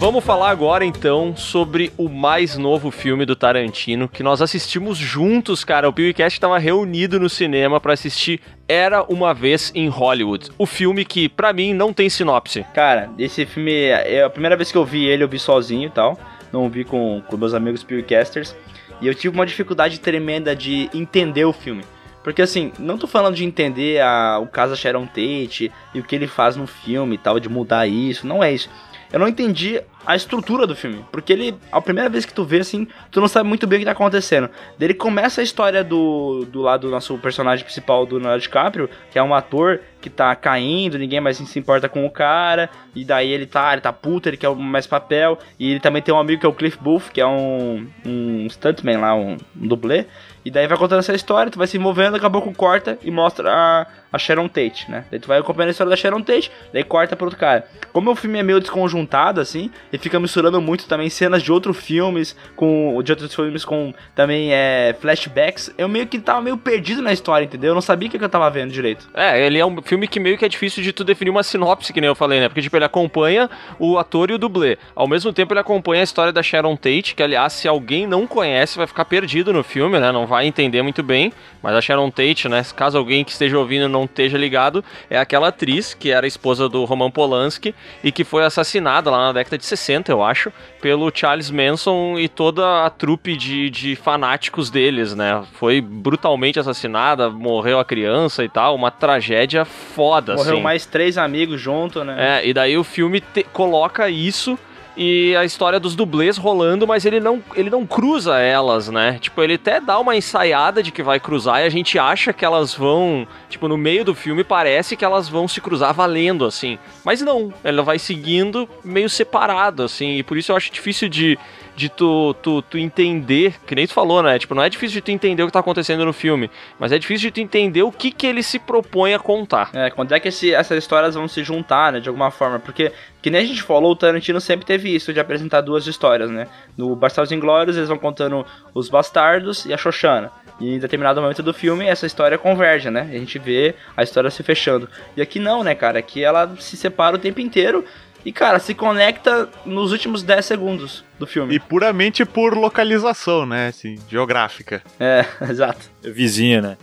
Vamos falar agora, então, sobre o mais novo filme do Tarantino, que nós assistimos juntos, cara. O PeeWeeCast estava reunido no cinema para assistir Era Uma Vez em Hollywood. O filme que, pra mim, não tem sinopse. Cara, esse filme, é a primeira vez que eu vi ele, eu vi sozinho e tal. Não vi com, com meus amigos PeeWeeCasters. E eu tive uma dificuldade tremenda de entender o filme. Porque, assim, não tô falando de entender a, o caso da Sharon Tate e o que ele faz no filme e tal, de mudar isso. Não é isso. Eu não entendi a estrutura do filme, porque ele, a primeira vez que tu vê, assim, tu não sabe muito bem o que tá acontecendo. Daí ele começa a história do, do lado do nosso personagem principal, do Leonardo DiCaprio, que é um ator que tá caindo, ninguém mais se importa com o cara, e daí ele tá, ele tá puto, ele quer mais papel, e ele também tem um amigo que é o Cliff Booth, que é um, um stuntman lá, um, um dublê, e daí vai contando essa história, tu vai se envolvendo, acabou com corta e mostra a, a Sharon Tate, né? Daí tu vai acompanhando a história da Sharon Tate, daí corta pro outro cara. Como o filme é meio desconjuntado, assim, e fica misturando muito também cenas de outros filmes, com, de outros filmes com também é, flashbacks, eu meio que tava meio perdido na história, entendeu? Eu não sabia o que eu tava vendo direito. É, ele é um filme que meio que é difícil de tu definir uma sinopse, que nem eu falei, né? Porque, tipo, ele acompanha o ator e o dublê. Ao mesmo tempo, ele acompanha a história da Sharon Tate, que, aliás, se alguém não conhece, vai ficar perdido no filme, né? Não vai entender muito bem, mas a Sharon Tate, né, caso alguém que esteja ouvindo não esteja ligado, é aquela atriz que era esposa do Roman Polanski e que foi assassinada lá na década de sessenta, eu acho, pelo Charles Manson e toda a trupe de, de fanáticos deles, né? Foi brutalmente assassinada, morreu a criança e tal, uma tragédia foda, morreu assim. Morreu mais três amigos junto, né? É, e daí o filme te- coloca isso... E a história dos dublês rolando, mas ele não, ele não cruza elas, né? Tipo, ele até dá uma ensaiada de que vai cruzar e a gente acha que elas vão... Tipo, no meio do filme parece que elas vão se cruzar valendo, assim. Mas não, ela vai seguindo meio separado, assim. E por isso eu acho difícil de... de tu, tu, tu entender, que nem tu falou, né? Tipo, não é difícil de tu entender o que tá acontecendo no filme, mas é difícil de tu entender o que que ele se propõe a contar. É, quando é que esse, essas histórias vão se juntar, né? De alguma forma, porque, que nem a gente falou, o Tarantino sempre teve isso, de apresentar duas histórias, né? No Bastardos Inglórias, eles vão contando os bastardos e a Xoxana. E em determinado momento do filme, essa história converge, né? A gente vê a história se fechando. E aqui não, né, cara? Aqui ela se separa o tempo inteiro. E, cara, se conecta nos últimos dez segundos do filme. E puramente por localização, né? Assim, geográfica. É, exato. Vizinha, né?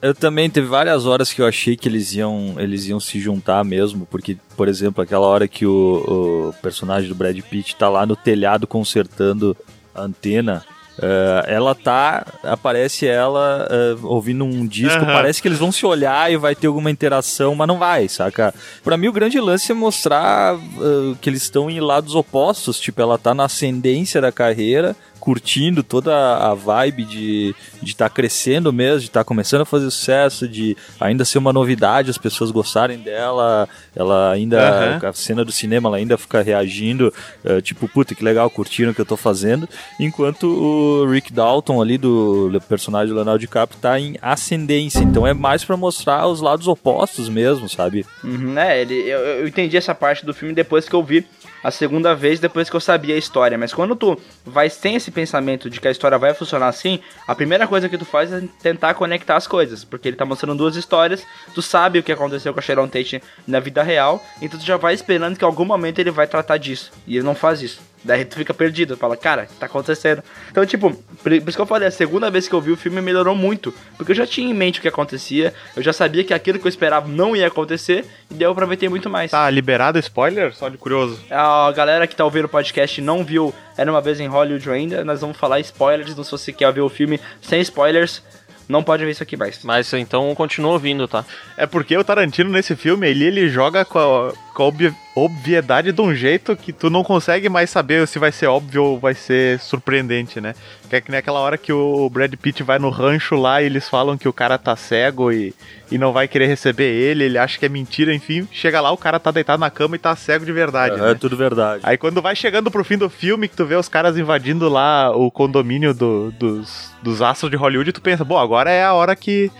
Eu também, teve várias horas que eu achei que eles iam, eles iam se juntar mesmo, porque, por exemplo, aquela hora que o, o personagem do Brad Pitt tá lá no telhado consertando a antena, uh, ela tá, aparece ela uh, ouvindo um disco, uhum. Parece que eles vão se olhar e vai ter alguma interação, mas não vai, saca? Pra mim o grande lance é mostrar uh, que eles estão em lados opostos, tipo, ela tá na ascendência da carreira, curtindo toda a vibe de estar tá crescendo mesmo, de estar tá começando a fazer sucesso, de ainda ser uma novidade, as pessoas gostarem dela, ela ainda, uhum. A cena do cinema, ela ainda fica reagindo, uh, tipo, puta, que legal, curtiram o que eu tô fazendo, enquanto o Rick Dalton ali, do personagem do Leonardo DiCaprio, tá em ascendência, então é mais pra mostrar os lados opostos mesmo, sabe? Uhum, é, ele, eu, eu entendi essa parte do filme depois que eu vi a segunda vez, depois que eu sabia a história, mas quando tu vai sem esse pensamento de que a história vai funcionar assim, a primeira coisa que tu faz é tentar conectar as coisas, porque ele tá mostrando duas histórias, tu sabe o que aconteceu com a Sharon Tate na vida real, então tu já vai esperando que em algum momento ele vai tratar disso, e ele não faz isso. Daí tu fica perdido, fala, cara, o que tá acontecendo? Então, tipo, por isso que eu falei, a segunda vez que eu vi o filme melhorou muito, porque eu já tinha em mente o que acontecia, eu já sabia que aquilo que eu esperava não ia acontecer, e daí eu aproveitei muito mais. Tá liberado spoiler? Só de curioso. A galera que tá ouvindo o podcast não viu Era Uma Vez em Hollywood ainda, nós vamos falar spoilers, então se você quer ver o filme sem spoilers... Não pode ver isso aqui mais. Mas então continua ouvindo, tá? É porque o Tarantino nesse filme, ele, ele joga com a, com a obvi- obviedade de um jeito que tu não consegue mais saber se vai ser óbvio ou vai ser surpreendente, né? Que é que nem aquela hora que o Brad Pitt vai no rancho lá e eles falam que o cara tá cego e, e não vai querer receber ele, ele acha que é mentira, enfim. Chega lá, o cara tá deitado na cama e tá cego de verdade, é, né? É tudo verdade. Aí quando vai chegando pro fim do filme, que tu vê os caras invadindo lá o condomínio do, dos... dos astros de Hollywood, tu pensa, bom, agora é a hora que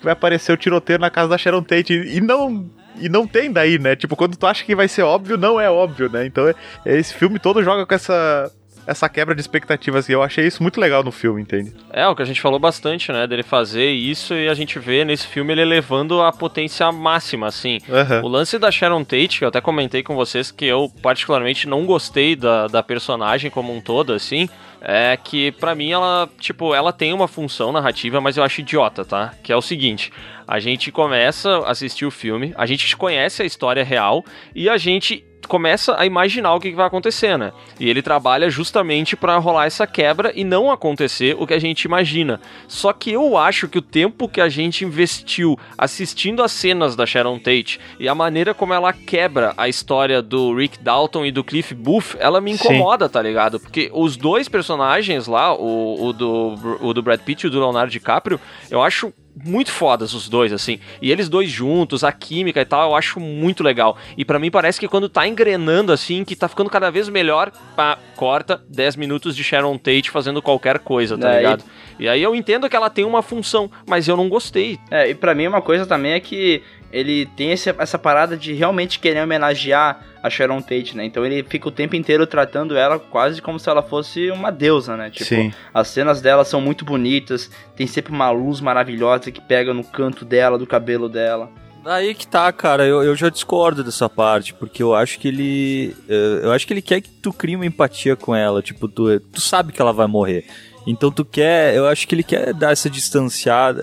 vai aparecer o tiroteio na casa da Sharon Tate, e não, E não tem daí, né? Tipo, quando tu acha que vai ser óbvio, não é óbvio, né? Então, é, é esse filme todo joga com essa... essa quebra de expectativas, e eu achei isso muito legal no filme, entende? É, o que a gente falou bastante, né, dele fazer isso, e a gente vê nesse filme ele elevando a potência máxima, assim. Uhum. O lance da Sharon Tate, que eu até comentei com vocês, que eu particularmente não gostei da, da personagem como um todo, assim, é que pra mim ela, tipo, ela tem uma função narrativa, mas eu acho idiota, tá? Que é o seguinte... A gente começa a assistir o filme, a gente conhece a história real e a gente começa a imaginar o que vai acontecer, né? E ele trabalha justamente pra rolar essa quebra e não acontecer o que a gente imagina. Só que eu acho que o tempo que a gente investiu assistindo as cenas da Sharon Tate e a maneira como ela quebra a história do Rick Dalton e do Cliff Booth, ela me incomoda, sim, tá ligado? Porque os dois personagens lá, o, o, do, o do Brad Pitt e o do Leonardo DiCaprio, eu acho... muito fodas os dois, assim, e eles dois juntos, a química e tal, eu acho muito legal, e pra mim parece que quando tá engrenando assim, que tá ficando cada vez melhor, pá, corta dez minutos de Sharon Tate fazendo qualquer coisa, tá é, ligado? E... e aí eu entendo que ela tem uma função, mas eu não gostei. É, e pra mim uma coisa também é que ele tem esse, essa parada de realmente querer homenagear a Sharon Tate, né? Então ele fica o tempo inteiro tratando ela quase como se ela fosse uma deusa, né? Tipo, sim, as cenas dela são muito bonitas, tem sempre uma luz maravilhosa que pega no canto dela, do cabelo dela. Aí que tá, cara, eu, eu já discordo dessa parte, porque eu acho que ele... Eu acho que ele quer que tu crie uma empatia com ela, tipo, tu, tu sabe que ela vai morrer. Então tu quer... Eu acho que ele quer dar essa distanciada...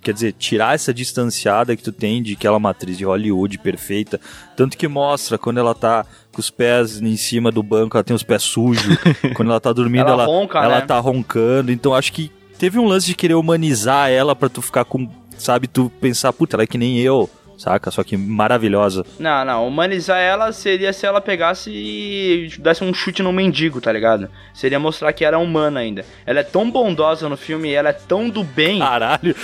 Quer dizer, tirar essa distanciada que tu tem de que ela é uma atriz de Hollywood perfeita. Tanto que mostra quando ela tá com os pés em cima do banco, ela tem os pés sujos. Quando ela tá dormindo, ela, ela, ronca, ela né? tá roncando. Então acho que teve um lance de querer humanizar ela pra tu ficar com... Sabe, tu pensar, puta, ela é que nem eu, saca? Só que maravilhosa. Não, não, humanizar ela seria se ela pegasse e desse um chute no mendigo, tá ligado? Seria mostrar que ela é humana ainda. Ela é tão bondosa no filme, ela é tão do bem... Caralho...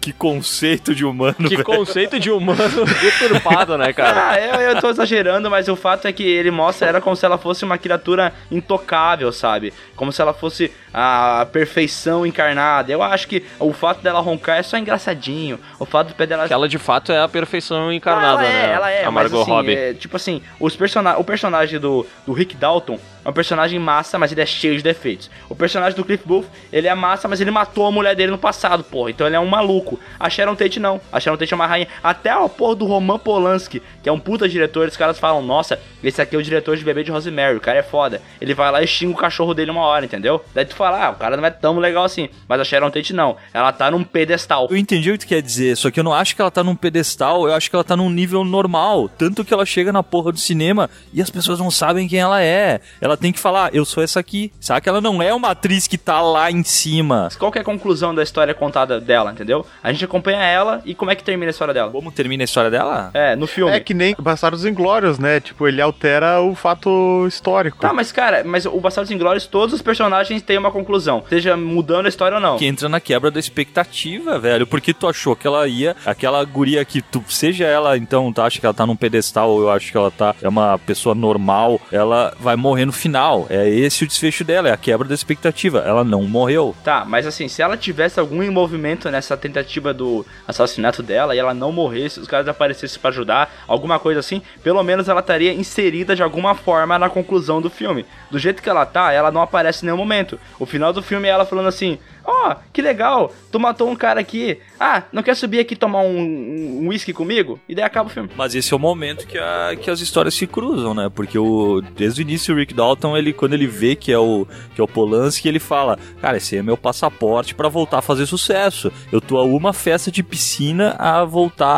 Que conceito de humano. Que velho. Conceito de humano deturpado, né, cara? Ah, eu, eu tô exagerando, mas o fato é que ele mostra ela como se ela fosse uma criatura intocável, sabe? Como se ela fosse a perfeição encarnada. Eu acho que o fato dela roncar é só engraçadinho. O fato do pé dela... Que ela, de fato, é a perfeição encarnada, ela é, né? Ela é, a Margot mas, assim, Robbie. É, tipo assim, os persona... o personagem do, do Rick Dalton... É um personagem massa, mas ele é cheio de defeitos. O personagem do Cliff Booth, ele é massa, mas ele matou a mulher dele no passado, porra. Então ele é um maluco. A Sharon Tate não. A Sharon Tate é uma rainha. Até o porra do Roman Polanski, que é um puta diretor, os caras falam, nossa, esse aqui é o diretor de Bebê de Rosemary, o cara é foda. Ele vai lá e xinga o cachorro dele uma hora, entendeu? Daí tu fala, ah, o cara não é tão legal assim. Mas a Sharon Tate não. Ela tá num pedestal. Eu entendi o que tu quer dizer, só que eu não acho que ela tá num pedestal, eu acho que ela tá num nível normal. Tanto que ela chega na porra do cinema e as pessoas não sabem quem ela é. Ela tem que falar, eu sou essa aqui, saca? Ela não é uma atriz que tá lá em cima. Qual que é a conclusão da história contada dela, entendeu? A gente acompanha ela e como é que termina a história dela? Como termina a história dela? É, no filme. É que nem Bastardos Inglórias, né? Tipo, ele altera o fato histórico. Tá, mas cara, mas o Bastardos Inglórias, todos os personagens têm uma conclusão, seja mudando a história ou não. Que entra na quebra da expectativa, velho, porque tu achou que ela ia, aquela guria que tu, seja ela, então, tu acha que ela tá num pedestal, ou eu acho que ela tá, é uma pessoa normal, ela vai morrer no final, é esse o desfecho dela, é a quebra da expectativa, ela não morreu. Tá, mas assim, se ela tivesse algum envolvimento nessa tentativa do assassinato dela e ela não morresse, os caras aparecessem pra ajudar, alguma coisa assim, pelo menos ela estaria inserida de alguma forma na conclusão do filme. Do jeito que ela tá, ela não aparece em nenhum momento. O final do filme é ela falando assim, ó, oh, que legal, tu matou um cara aqui, ah, não quer subir aqui tomar um uísque um comigo? E daí acaba o filme. Mas esse é o momento que, a, que as histórias se cruzam, né, porque o, desde o início o Rick Dalton, ele, quando ele vê que é, o, que é o Polanski, ele fala, cara, esse é meu passaporte pra voltar a fazer sucesso, eu tô a uma festa de piscina a voltar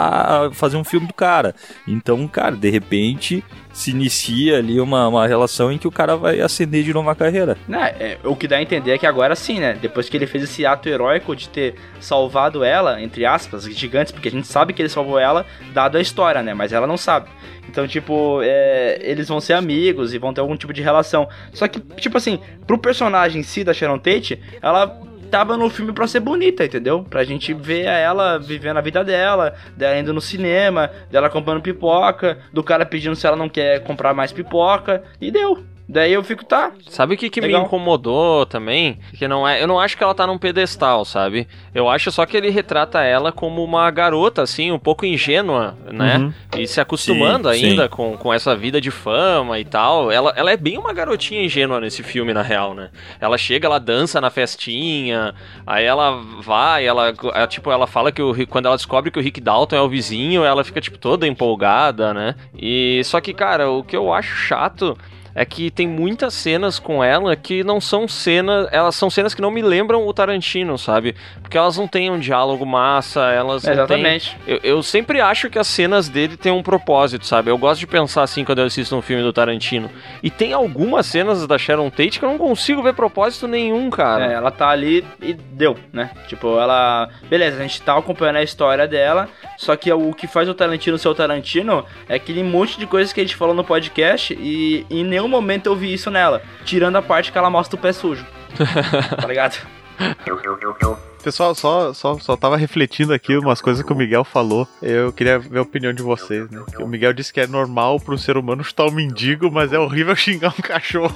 a fazer um filme do cara. Então, cara, de repente se inicia ali uma, uma relação em que o cara vai ascender de novo a carreira. É, é, o que dá a entender é que agora sim, né, depois que ele fez esse ato heróico de ter salvado ela, entre aspas, gigantes, porque a gente sabe que ele salvou ela, dado a história, né, mas ela não sabe. Então, tipo, é, eles vão ser amigos e vão ter algum tipo de relação. Só que, tipo assim, pro personagem em si da Sharon Tate, ela tava no filme pra ser bonita, entendeu? Pra gente ver ela vivendo a vida dela, dela indo no cinema, dela comprando pipoca, do cara pedindo se ela não quer comprar mais pipoca, e deu. Daí eu fico, tá. Sabe o que, que me incomodou também? Que não é, eu não acho que ela tá num pedestal, sabe? Eu acho só que ele retrata ela como uma garota, assim, um pouco ingênua, né? Uhum. E se acostumando sim, ainda sim. Com, com essa vida de fama e tal. Ela, ela é bem uma garotinha ingênua nesse filme, na real, né? Ela chega, ela dança na festinha, aí ela vai, ela, ela tipo, ela fala que o, quando ela descobre que o Rick Dalton é o vizinho, ela fica, tipo, toda empolgada, né? E só que, cara, o que eu acho chato... é que tem muitas cenas com ela que não são cenas... elas são cenas que não me lembram o Tarantino, sabe? Porque elas não têm um diálogo massa, elas Exatamente. não têm... Eu, eu sempre acho que as cenas dele têm um propósito, sabe? Eu gosto de pensar assim quando eu assisto um filme do Tarantino. E tem algumas cenas da Sharon Tate que eu não consigo ver propósito nenhum, cara. É, ela tá ali e deu, né? Tipo, ela... beleza, a gente tá acompanhando a história dela, só que o que faz o Tarantino ser o Tarantino é aquele monte de coisas que a gente falou no podcast e em nenhum momento eu vi isso nela, tirando a parte que ela mostra o pé sujo, tá ligado? Pessoal, só, só, só tava refletindo aqui umas coisas que o Miguel falou. Eu queria ver a opinião de vocês, né? O Miguel disse que é normal para um ser humano chutar um mendigo, mas é horrível xingar um cachorro.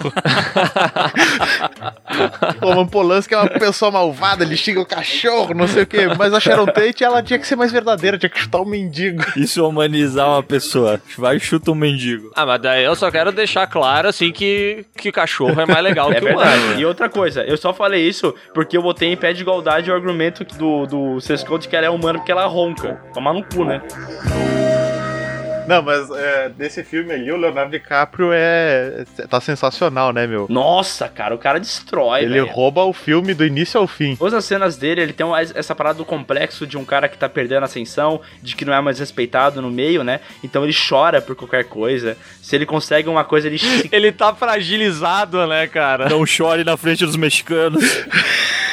O Roman Polanski é uma pessoa malvada, ele xinga o cachorro, não sei o quê. Mas a Sharon Tate, ela tinha que ser mais verdadeira, tinha que chutar um mendigo. Isso é humanizar uma pessoa. Vai e chuta um mendigo. Ah, mas daí eu só quero deixar claro, assim, que, que cachorro é mais legal é que verdade. o humano. E outra coisa, eu só falei isso porque eu botei em pé de igualdade o argumento do, do Cescon de que ela é humana porque ela ronca. Tomar no cu, né? Não, mas é, desse filme ali, o Leonardo DiCaprio é... tá sensacional, né, meu? Nossa, cara, o cara destrói, Ele véio. rouba o filme do início ao fim. Todas as cenas dele, ele tem essa parada do complexo de um cara que tá perdendo a ascensão, de que não é mais respeitado no meio, né? Então ele chora por qualquer coisa. Se ele consegue uma coisa, ele... ele tá fragilizado, né, cara? Não chore na frente dos mexicanos.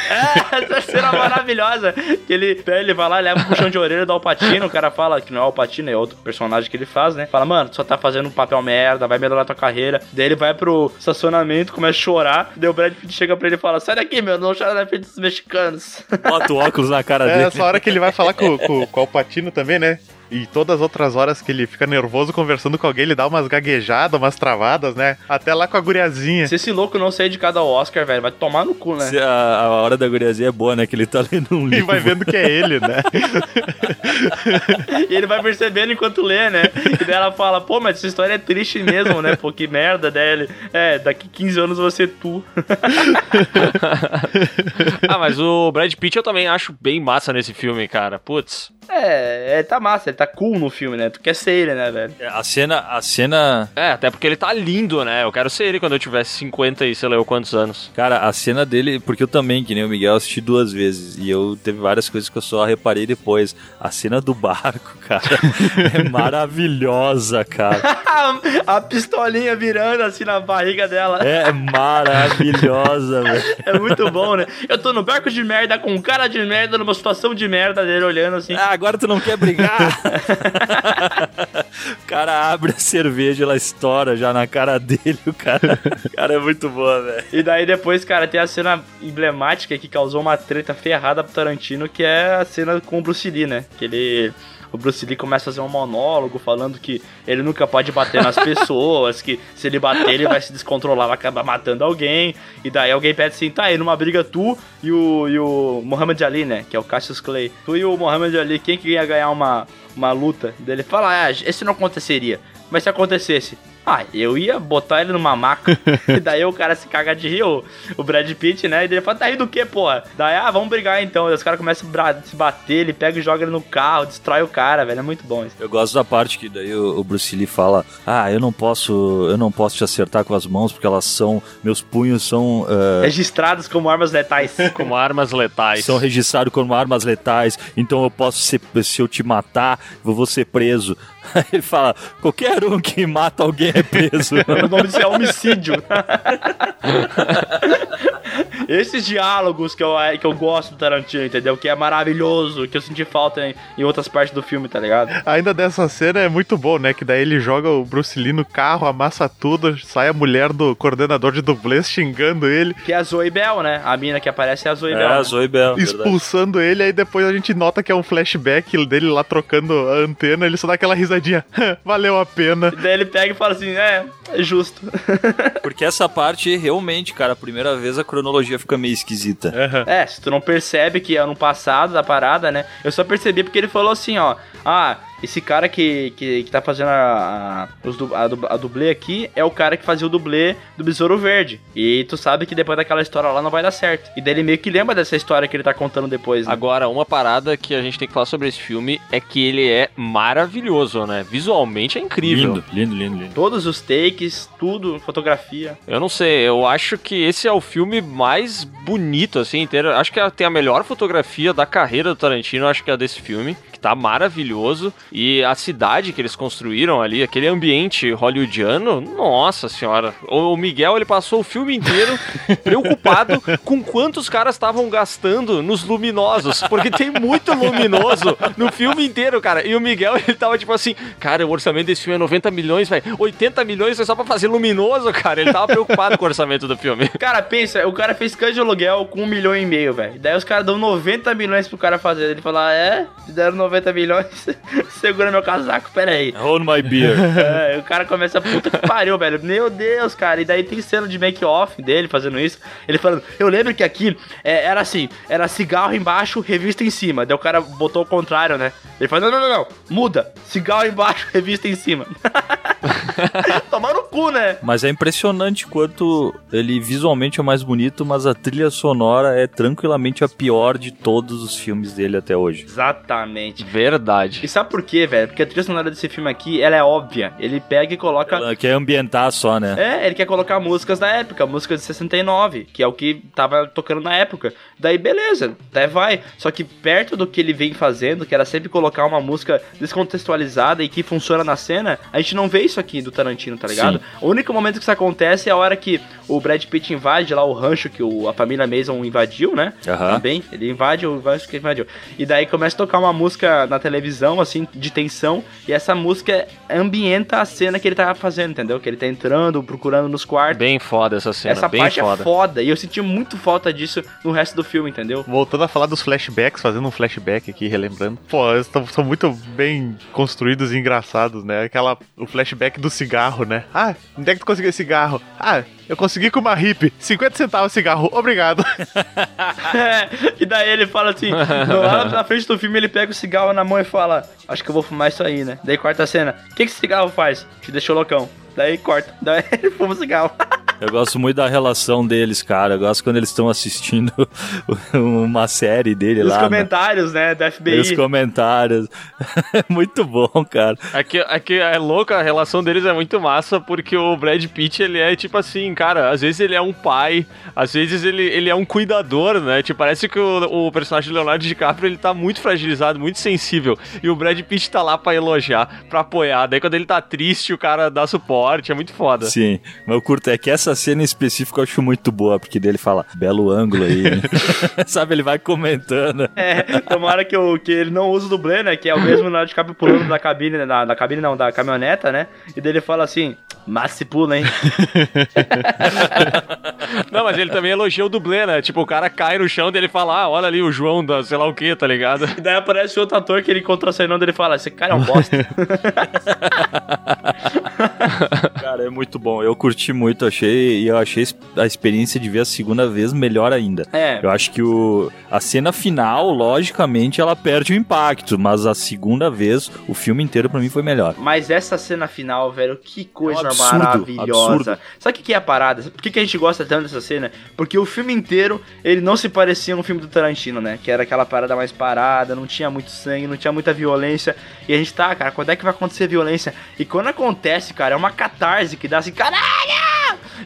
É, essa cena maravilhosa que ele, ele vai lá, leva um puxão de orelha do Al Pacino, o cara fala que não é o Al Pacino, é outro personagem que ele faz, né? Fala, mano, tu só tá fazendo um papel merda, vai melhorar tua carreira. Daí ele vai pro estacionamento, começa a chorar, daí o Brad Pitt chega pra ele e fala, sai daqui, meu, não chora na frente dos mexicanos. Bota o óculos na cara é dele. É essa hora que ele vai falar com, com, com o Al Pacino também, né? E todas as outras horas que ele fica nervoso conversando com alguém, ele dá umas gaguejadas, umas travadas, né? Até lá com a guriazinha. Se esse louco não sair de cada Oscar, velho, vai tomar no cu, né? Se a, a hora da guriazinha é boa, né? Que ele tá lendo um livro. E vai vendo que é ele, né? E ele vai percebendo enquanto lê, né? E daí ela fala, pô, mas essa história é triste mesmo, né? Pô, que merda. Daí ele, é, daqui quinze anos você tu. Ah, mas o Brad Pitt eu também acho bem massa nesse filme, cara. Putz. É, tá massa, ele tá cool no filme, né? Tu quer ser ele, né, velho? A cena, a cena... É, até porque ele tá lindo, né? Eu quero ser ele quando eu tiver cinquenta e sei lá quantos anos. Cara, a cena dele... porque eu também, que nem o Miguel, assisti duas vezes. E eu teve várias coisas que eu só reparei depois. A cena do barco, cara, é maravilhosa, cara. A pistolinha virando assim na barriga dela. É maravilhosa, velho. É muito bom, né? Eu tô no barco de merda, com cara de merda, numa situação de merda dele olhando assim... Ah, agora tu não quer brigar? O cara abre a cerveja, ela estoura já na cara dele, o cara, o cara é muito boa, velho. E daí depois, cara, tem a cena emblemática que causou uma treta ferrada pro Tarantino, que é a cena com o Bruce Lee, né? Que ele... o Bruce Lee começa a fazer um monólogo falando que ele nunca pode bater nas pessoas, que se ele bater ele vai se descontrolar, vai acabar matando alguém. E daí alguém pede assim, tá aí numa briga tu e o, e o Muhammad Ali, né, que é o Cassius Clay, tu e o Muhammad Ali, quem que ia ganhar uma, uma luta? Daí ele fala, ah, esse não aconteceria, mas se acontecesse, ah, eu ia botar ele numa maca. E daí o cara se caga de rir, o, o Brad Pitt, né? E daí ele fala, tá rindo do quê, porra? Daí, ah, vamos brigar então. E os caras começam a se bater, ele pega e joga ele no carro, destrói o cara, velho. É muito bom isso. Eu gosto da parte que daí o, o Bruce Lee fala, ah, eu não posso, eu não posso te acertar com as mãos, porque elas são, meus punhos são... Uh... registrados como armas letais. Como armas letais. São registrados como armas letais, então eu posso ser, se eu te matar, eu vou ser preso. Ele fala, qualquer um que mata alguém é preso. O nome disso é homicídio. Esses diálogos que eu, que eu gosto do Tarantino, entendeu? Que é maravilhoso, que eu senti falta em, em outras partes do filme, tá ligado? Ainda dessa cena é muito bom, né? Que daí ele joga o Bruce Lee no carro, amassa tudo, sai a mulher do coordenador de dublês xingando ele. Que é a Zoe Bell, né? A mina que aparece é a Zoe é, Bell. É a Zoe Bell. Né? Expulsando verdade. Ele, aí depois a gente nota que é um flashback dele lá trocando a antena, ele só dá aquela risadinha. Valeu a pena. E daí ele pega e fala assim, assim, é, é justo. Porque essa parte, realmente, cara, a primeira vez a cronologia fica meio esquisita. Uhum. É, se tu não percebe que é ano passado da parada, né? Eu só percebi porque ele falou assim, ó, ah, esse cara que, que, que tá fazendo a, a, a dublê aqui é o cara que fazia o dublê do Besouro Verde. E tu sabe que depois daquela história lá não vai dar certo. E daí ele meio que lembra dessa história que ele tá contando depois, né? Agora, uma parada que a gente tem que falar sobre esse filme é que ele é maravilhoso, né? Visualmente é incrível. Lindo, lindo, lindo, lindo. Todos os takes, tudo, fotografia. Eu não sei, eu acho que esse é o filme mais bonito, assim, inteiro. Acho que tem a melhor fotografia da carreira do Tarantino, acho que é a desse filme, que tá maravilhoso. E a cidade que eles construíram ali, aquele ambiente hollywoodiano, nossa senhora. O Miguel, ele passou o filme inteiro preocupado com quantos caras estavam gastando nos luminosos, porque tem muito luminoso no filme inteiro, cara. E o Miguel, ele tava tipo assim, cara, o orçamento desse filme é noventa milhões, velho. oitenta milhões é só pra fazer luminoso, cara. Ele tava preocupado com o orçamento do filme. Cara, pensa, o cara fez Cães de Aluguel com um milhão e meio, velho. Daí os caras dão noventa milhões pro cara fazer. Ele fala, é? Deram noventa milhões... Segura meu casaco, pera aí. Hold my beer. É, o cara começa, puta que pariu, velho. Meu Deus, cara. E daí tem cena de make-off dele fazendo isso. Ele falando, eu lembro que aqui é, era assim, era cigarro embaixo, revista em cima. Daí o cara botou o contrário, né? Ele falou, não, não, não, não. Muda. Cigarro embaixo, revista em cima. Tomar no cu, né? Mas é impressionante quanto ele visualmente é mais bonito, mas a trilha sonora é tranquilamente a pior de todos os filmes dele até hoje. Exatamente. Verdade. E sabe por quê, velho? Porque a trilha sonora desse filme aqui, ela é óbvia. Ele pega e coloca... Ela quer ambientar só, né? É, ele quer colocar músicas da época, músicas de sessenta e nove, que é o que tava tocando na época. Daí, beleza, até vai. Só que perto do que ele vem fazendo, que era sempre colocar uma música descontextualizada e que funciona na cena, a gente não vê isso aqui do Tarantino, tá ligado? Sim. O único momento que isso acontece é a hora que o Brad Pitt invade lá o rancho que o, a família Mason invadiu, né? Uh-huh. Também, ele invade o rancho que invadiu. E daí começa a tocar uma música na televisão, assim, de tensão, e essa música ambienta a cena que ele tá fazendo, entendeu? Que ele tá entrando, procurando nos quartos. Bem foda essa cena, essa bem parte foda. É foda, e eu senti muito falta disso no resto do filme, entendeu? Voltando a falar dos flashbacks, fazendo um flashback aqui, relembrando. Pô, eles tão, são muito bem construídos e engraçados, né? Aquela, o flashback do cigarro, né? Ah, onde é que tu conseguiu esse cigarro? Ah, eu consegui com uma hippie, cinquenta centavos cigarro, obrigado. É, e daí ele fala assim, lá na frente do filme ele pega o cigarro na mão e fala, acho que eu vou fumar isso aí, né? Daí corta a cena, o que que esse cigarro faz? Te deixou loucão. Daí corta, daí ele fuma o cigarro. Eu gosto muito da relação deles, cara. Eu gosto quando eles estão assistindo uma série dele os lá. Os comentários, né? né? Da F B I. Os comentários. Muito bom, cara. Aqui, aqui é louco, a relação deles é muito massa, porque o Brad Pitt, ele é tipo assim, cara, às vezes ele é um pai, às vezes ele, ele é um cuidador, né? Tipo, parece que o, o personagem do Leonardo DiCaprio, ele tá muito fragilizado, muito sensível. E o Brad Pitt tá lá pra elogiar, pra apoiar. Daí quando ele tá triste, o cara dá suporte. É muito foda. Sim. Mas eu curto é que essa Essa cena em específico eu acho muito boa, porque dele fala, belo ângulo aí, né? Sabe, ele vai comentando. É, tomara que, eu, que ele não use o dublê, né, que é o mesmo na hora de ficar pulando da cabine, da, da cabine não, da caminhoneta, né, e dele fala assim, mas se pula, hein? Não, mas ele também elogia o dublê, né, tipo, o cara cai no chão e ele fala, ah, olha ali o João da sei lá o que, tá ligado? E daí aparece outro ator que ele contracenando, ele fala, esse cara é um bosta. Cara, é muito bom, eu curti muito, achei e eu achei a experiência de ver a segunda vez melhor ainda. É. Eu acho que o, a cena final, logicamente, ela perde o impacto, mas a segunda vez, o filme inteiro pra mim foi melhor. Mas essa cena final, velho, que coisa é absurdo, maravilhosa. Absurdo. Sabe o que é a parada? Por que a gente gosta tanto dessa cena? Porque o filme inteiro, ele não se parecia a um filme do Tarantino, né? Que era aquela parada mais parada, não tinha muito sangue, não tinha muita violência. E a gente tá, cara, quando é que vai acontecer violência? E quando acontece, cara, é uma catarse que dá assim, caralho!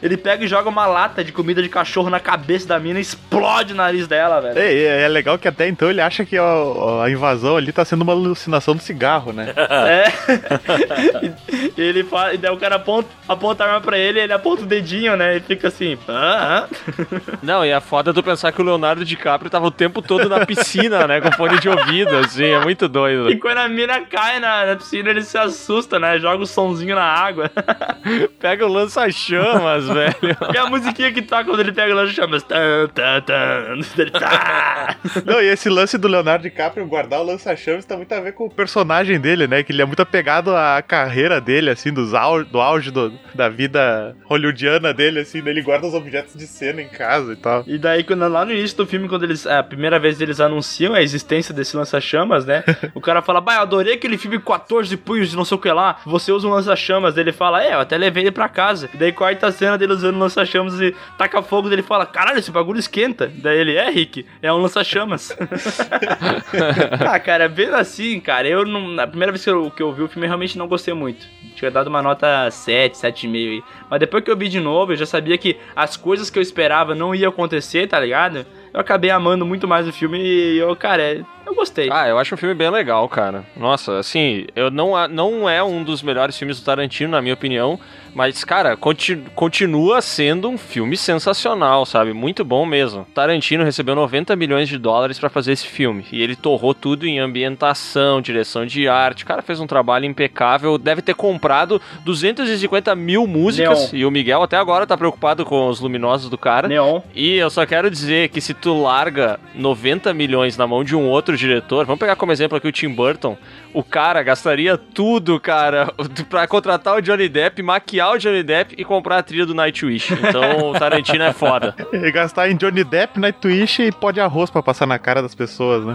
Ele pega e joga uma lata de comida de cachorro na cabeça da mina e explode o nariz dela, velho. É, é legal que até então ele acha que a, a invasão ali tá sendo uma alucinação do cigarro, né? É. E, ele fala, e daí o cara aponta, aponta a arma pra ele, ele aponta o dedinho, né? E fica assim... Ah, ah. Não, e a foda é tu pensar que o Leonardo DiCaprio tava o tempo todo na piscina, né? Com fone de ouvido, assim, é muito doido. E quando a mina cai na, na piscina, ele se assusta, né? Joga o sonzinho na água. Pega o lança-chamas. Inglórias, velho. E a musiquinha que tá quando ele pega o lanche chama... Não, e esse lance do Leonardo DiCaprio guardar o lança-chamas tá muito a ver com o personagem dele, né? Que ele é muito apegado à carreira dele, assim, dos au- do auge do, da vida hollywoodiana dele, assim, né? Ele guarda os objetos de cena em casa e tal. E daí, quando, lá no início do filme, quando eles... A primeira vez eles anunciam a existência desse lança-chamas, né? O cara fala, bah, eu adorei aquele filme quatorze punhos de não sei o que lá. Você usa um lança-chamas. Ele fala, é, eu até levei ele pra casa. E daí, corta a cena dele usando o lança-chamas e taca fogo. Daí ele fala, caralho, esse bagulho esquenta. Daí ele, é, Rick, é um lança-chamas. Ah, cara, vendo assim, cara, eu não... Na primeira vez que eu, que eu vi o filme, eu realmente não gostei muito. Tinha dado uma nota sete, sete vírgula cinco aí. Mas depois que eu vi de novo, eu já sabia que as coisas que eu esperava não iam acontecer, tá ligado? Eu acabei amando muito mais o filme e eu, cara, eu gostei. Ah, eu acho um filme bem legal, cara. Nossa, assim, eu não, não é um dos melhores filmes do Tarantino, na minha opinião, mas, cara, continu, continua sendo um filme sensacional, sabe? Muito bom mesmo. Tarantino recebeu noventa milhões de dólares pra fazer esse filme e ele torrou tudo em ambientação, direção de arte. O cara fez um trabalho impecável, deve ter comprado duzentas e cinquenta mil músicas. Neon. E o Miguel até agora tá preocupado com os luminosos do cara. Neon. E eu só quero dizer que se tu larga noventa milhões na mão de um outro diretor, vamos pegar como exemplo aqui o Tim Burton, o cara gastaria tudo, cara, pra contratar o Johnny Depp, maquiar o Johnny Depp e comprar a trilha do Nightwish. Então o Tarantino é foda. E gastar em Johnny Depp, Nightwish e pó de arroz pra passar na cara das pessoas, né?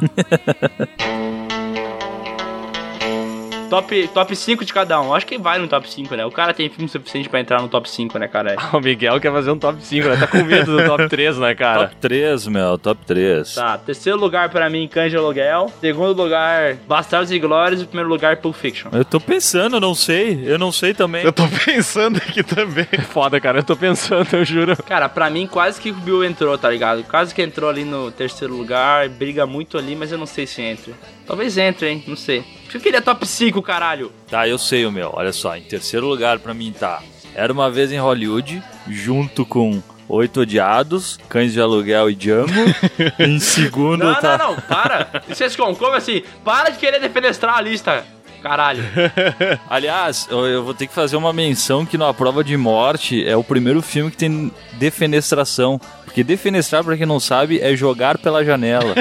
Top, top cinco de cada um. Acho que vai no top cinco, né? O cara tem filme suficiente pra entrar no top cinco, né, cara? O Miguel quer fazer um top cinco, né? Tá com medo do top três, né, cara? Top três, meu. Top três. Tá. Terceiro lugar pra mim, Cães de Aluguel. Segundo lugar, Bastardos Inglórias. E primeiro lugar, Pulp Fiction. Eu tô pensando, não sei. Eu não sei também. Eu tô pensando aqui também. Foda, cara. Eu tô pensando, eu juro. Cara, pra mim, quase que o Bill entrou, tá ligado? Quase que entrou ali no terceiro lugar. Briga muito ali, mas eu não sei se entra. Talvez entre, hein? Não sei. Por que ele é top cinco, caralho? Tá, eu sei o meu. Olha só, em terceiro lugar pra mim tá Era Uma Vez em Hollywood, junto com Oito Odiados, Cães de Aluguel e Django. Em segundo não, tá... Não, não, não, para. Cescon, como assim? Para de querer defenestrar a lista, caralho. Aliás, eu vou ter que fazer uma menção que no A Prova de Morte é o primeiro filme que tem defenestração. Porque defenestrar, pra quem não sabe, é jogar pela janela.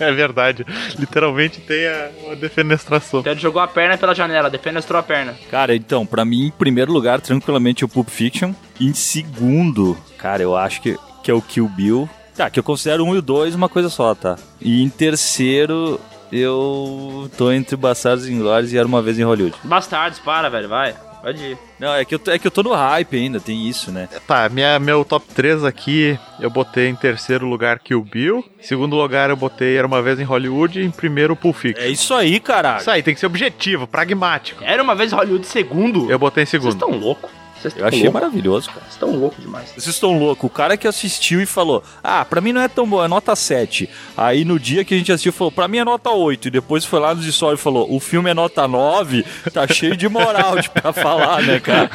É verdade. Literalmente tem a, a defenestração. Então ele jogou a perna pela janela, defenestrou a perna. Cara, então, pra mim, em primeiro lugar, tranquilamente, o Pulp Fiction. Em segundo, cara, eu acho que, que é o Kill Bill. Tá, que eu considero um e o dois uma coisa só, tá? E em terceiro... Eu tô entre Bastardos Inglórias e Era Uma Vez em Hollywood. Bastardos, para, velho, vai. Pode ir. Não, é que, eu tô, é que eu tô no hype ainda, tem isso, né? Tá, minha, meu top três aqui, eu botei em terceiro lugar Kill Bill. Em segundo lugar eu botei Era Uma Vez em Hollywood e em primeiro Pulp Fiction. É isso aí, caralho. Isso aí, tem que ser objetivo, pragmático. Era Uma Vez em Hollywood segundo? Eu botei em segundo. Vocês tão loucos. Eu achei louco. Maravilhoso, cara. Vocês estão loucos demais. Vocês estão loucos. O cara que assistiu e falou, ah, pra mim não é tão bom, é nota sete. Aí no dia que a gente assistiu, falou, pra mim é nota oito. E depois foi lá nos stories e falou, o filme é nota nove. Tá cheio de moral de, pra falar, né, cara?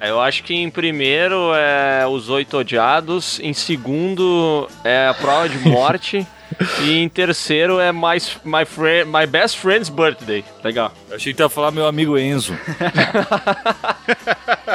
Eu acho que em primeiro é Os Oito Odiados. Em segundo é A Prova de Morte. E em terceiro é My, my, friend, my Best Friend's Birthday. Legal. Eu achei que tu ia falar Meu Amigo Enzo.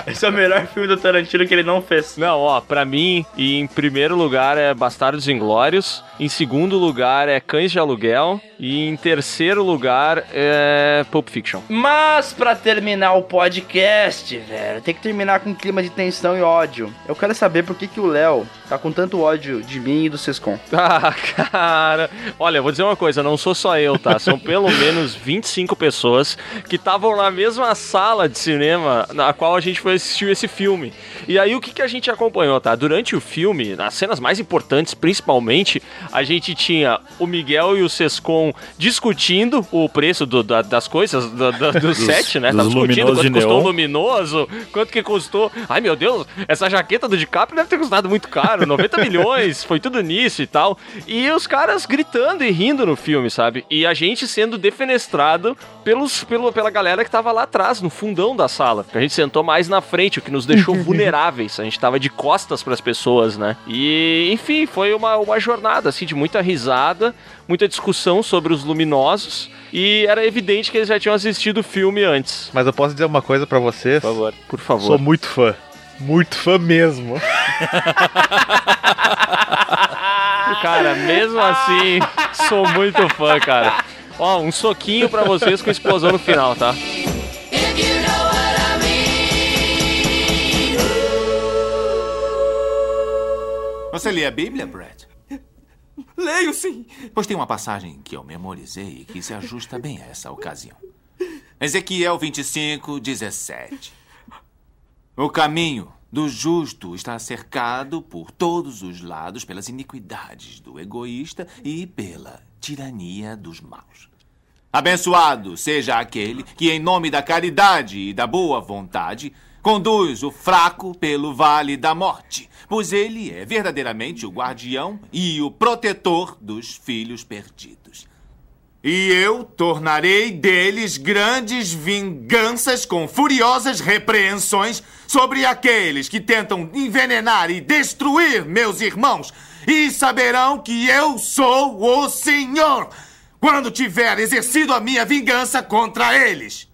Esse é o melhor filme do Tarantino que ele não fez. Não, ó, pra mim, e em primeiro lugar é Bastardos Inglórios. Em segundo lugar é Cães de Aluguel. E em terceiro lugar é Pulp Fiction. Mas pra terminar o podcast, velho, tem que terminar com um clima de tensão e ódio. Eu quero saber por que, que o Léo tá com tanto ódio de mim e do Cescon. Ah, cara. Cara, olha, vou dizer uma coisa, não sou só eu, tá? São pelo menos vinte e cinco pessoas que estavam na mesma sala de cinema na qual a gente foi assistir esse filme. E aí o que, que a gente acompanhou, tá? Durante o filme, nas cenas mais importantes, principalmente, a gente tinha o Miguel e o Cescon discutindo o preço do, da, das coisas do, do, do dos, set, né? Tá discutindo quanto custou o luminoso, quanto que custou... Ai, meu Deus, essa jaqueta do DiCaprio deve ter custado muito caro, noventa milhões, foi tudo nisso e tal. E os caras... caras gritando e rindo no filme, sabe? E a gente sendo defenestrado pelos, pelo, pela galera que tava lá atrás, no fundão da sala. Porque a gente sentou mais na frente, o que nos deixou vulneráveis. A gente tava de costas pras pessoas, né? E, enfim, foi uma, uma jornada, assim, de muita risada, muita discussão sobre os luminosos. E era evidente que eles já tinham assistido o filme antes. Mas eu posso dizer uma coisa pra vocês? Por favor. Por favor. Sou muito fã. Muito fã mesmo. Cara, mesmo assim, sou muito fã, cara. Ó, um soquinho pra vocês com explosão no final, tá? Você lê a Bíblia, Brad? Leio, sim. Pois tem uma passagem que eu memorizei e que se ajusta bem a essa ocasião. Ezequiel vinte e cinco, dezessete. O caminho do justo está cercado por todos os lados pelas iniquidades do egoísta e pela tirania dos maus. Abençoado seja aquele que, em nome da caridade e da boa vontade, conduz o fraco pelo vale da morte, pois ele é verdadeiramente o guardião e o protetor dos filhos perdidos. E eu tornarei deles grandes vinganças com furiosas repreensões sobre aqueles que tentam envenenar e destruir meus irmãos. E saberão que eu sou o Senhor quando tiver exercido a minha vingança contra eles.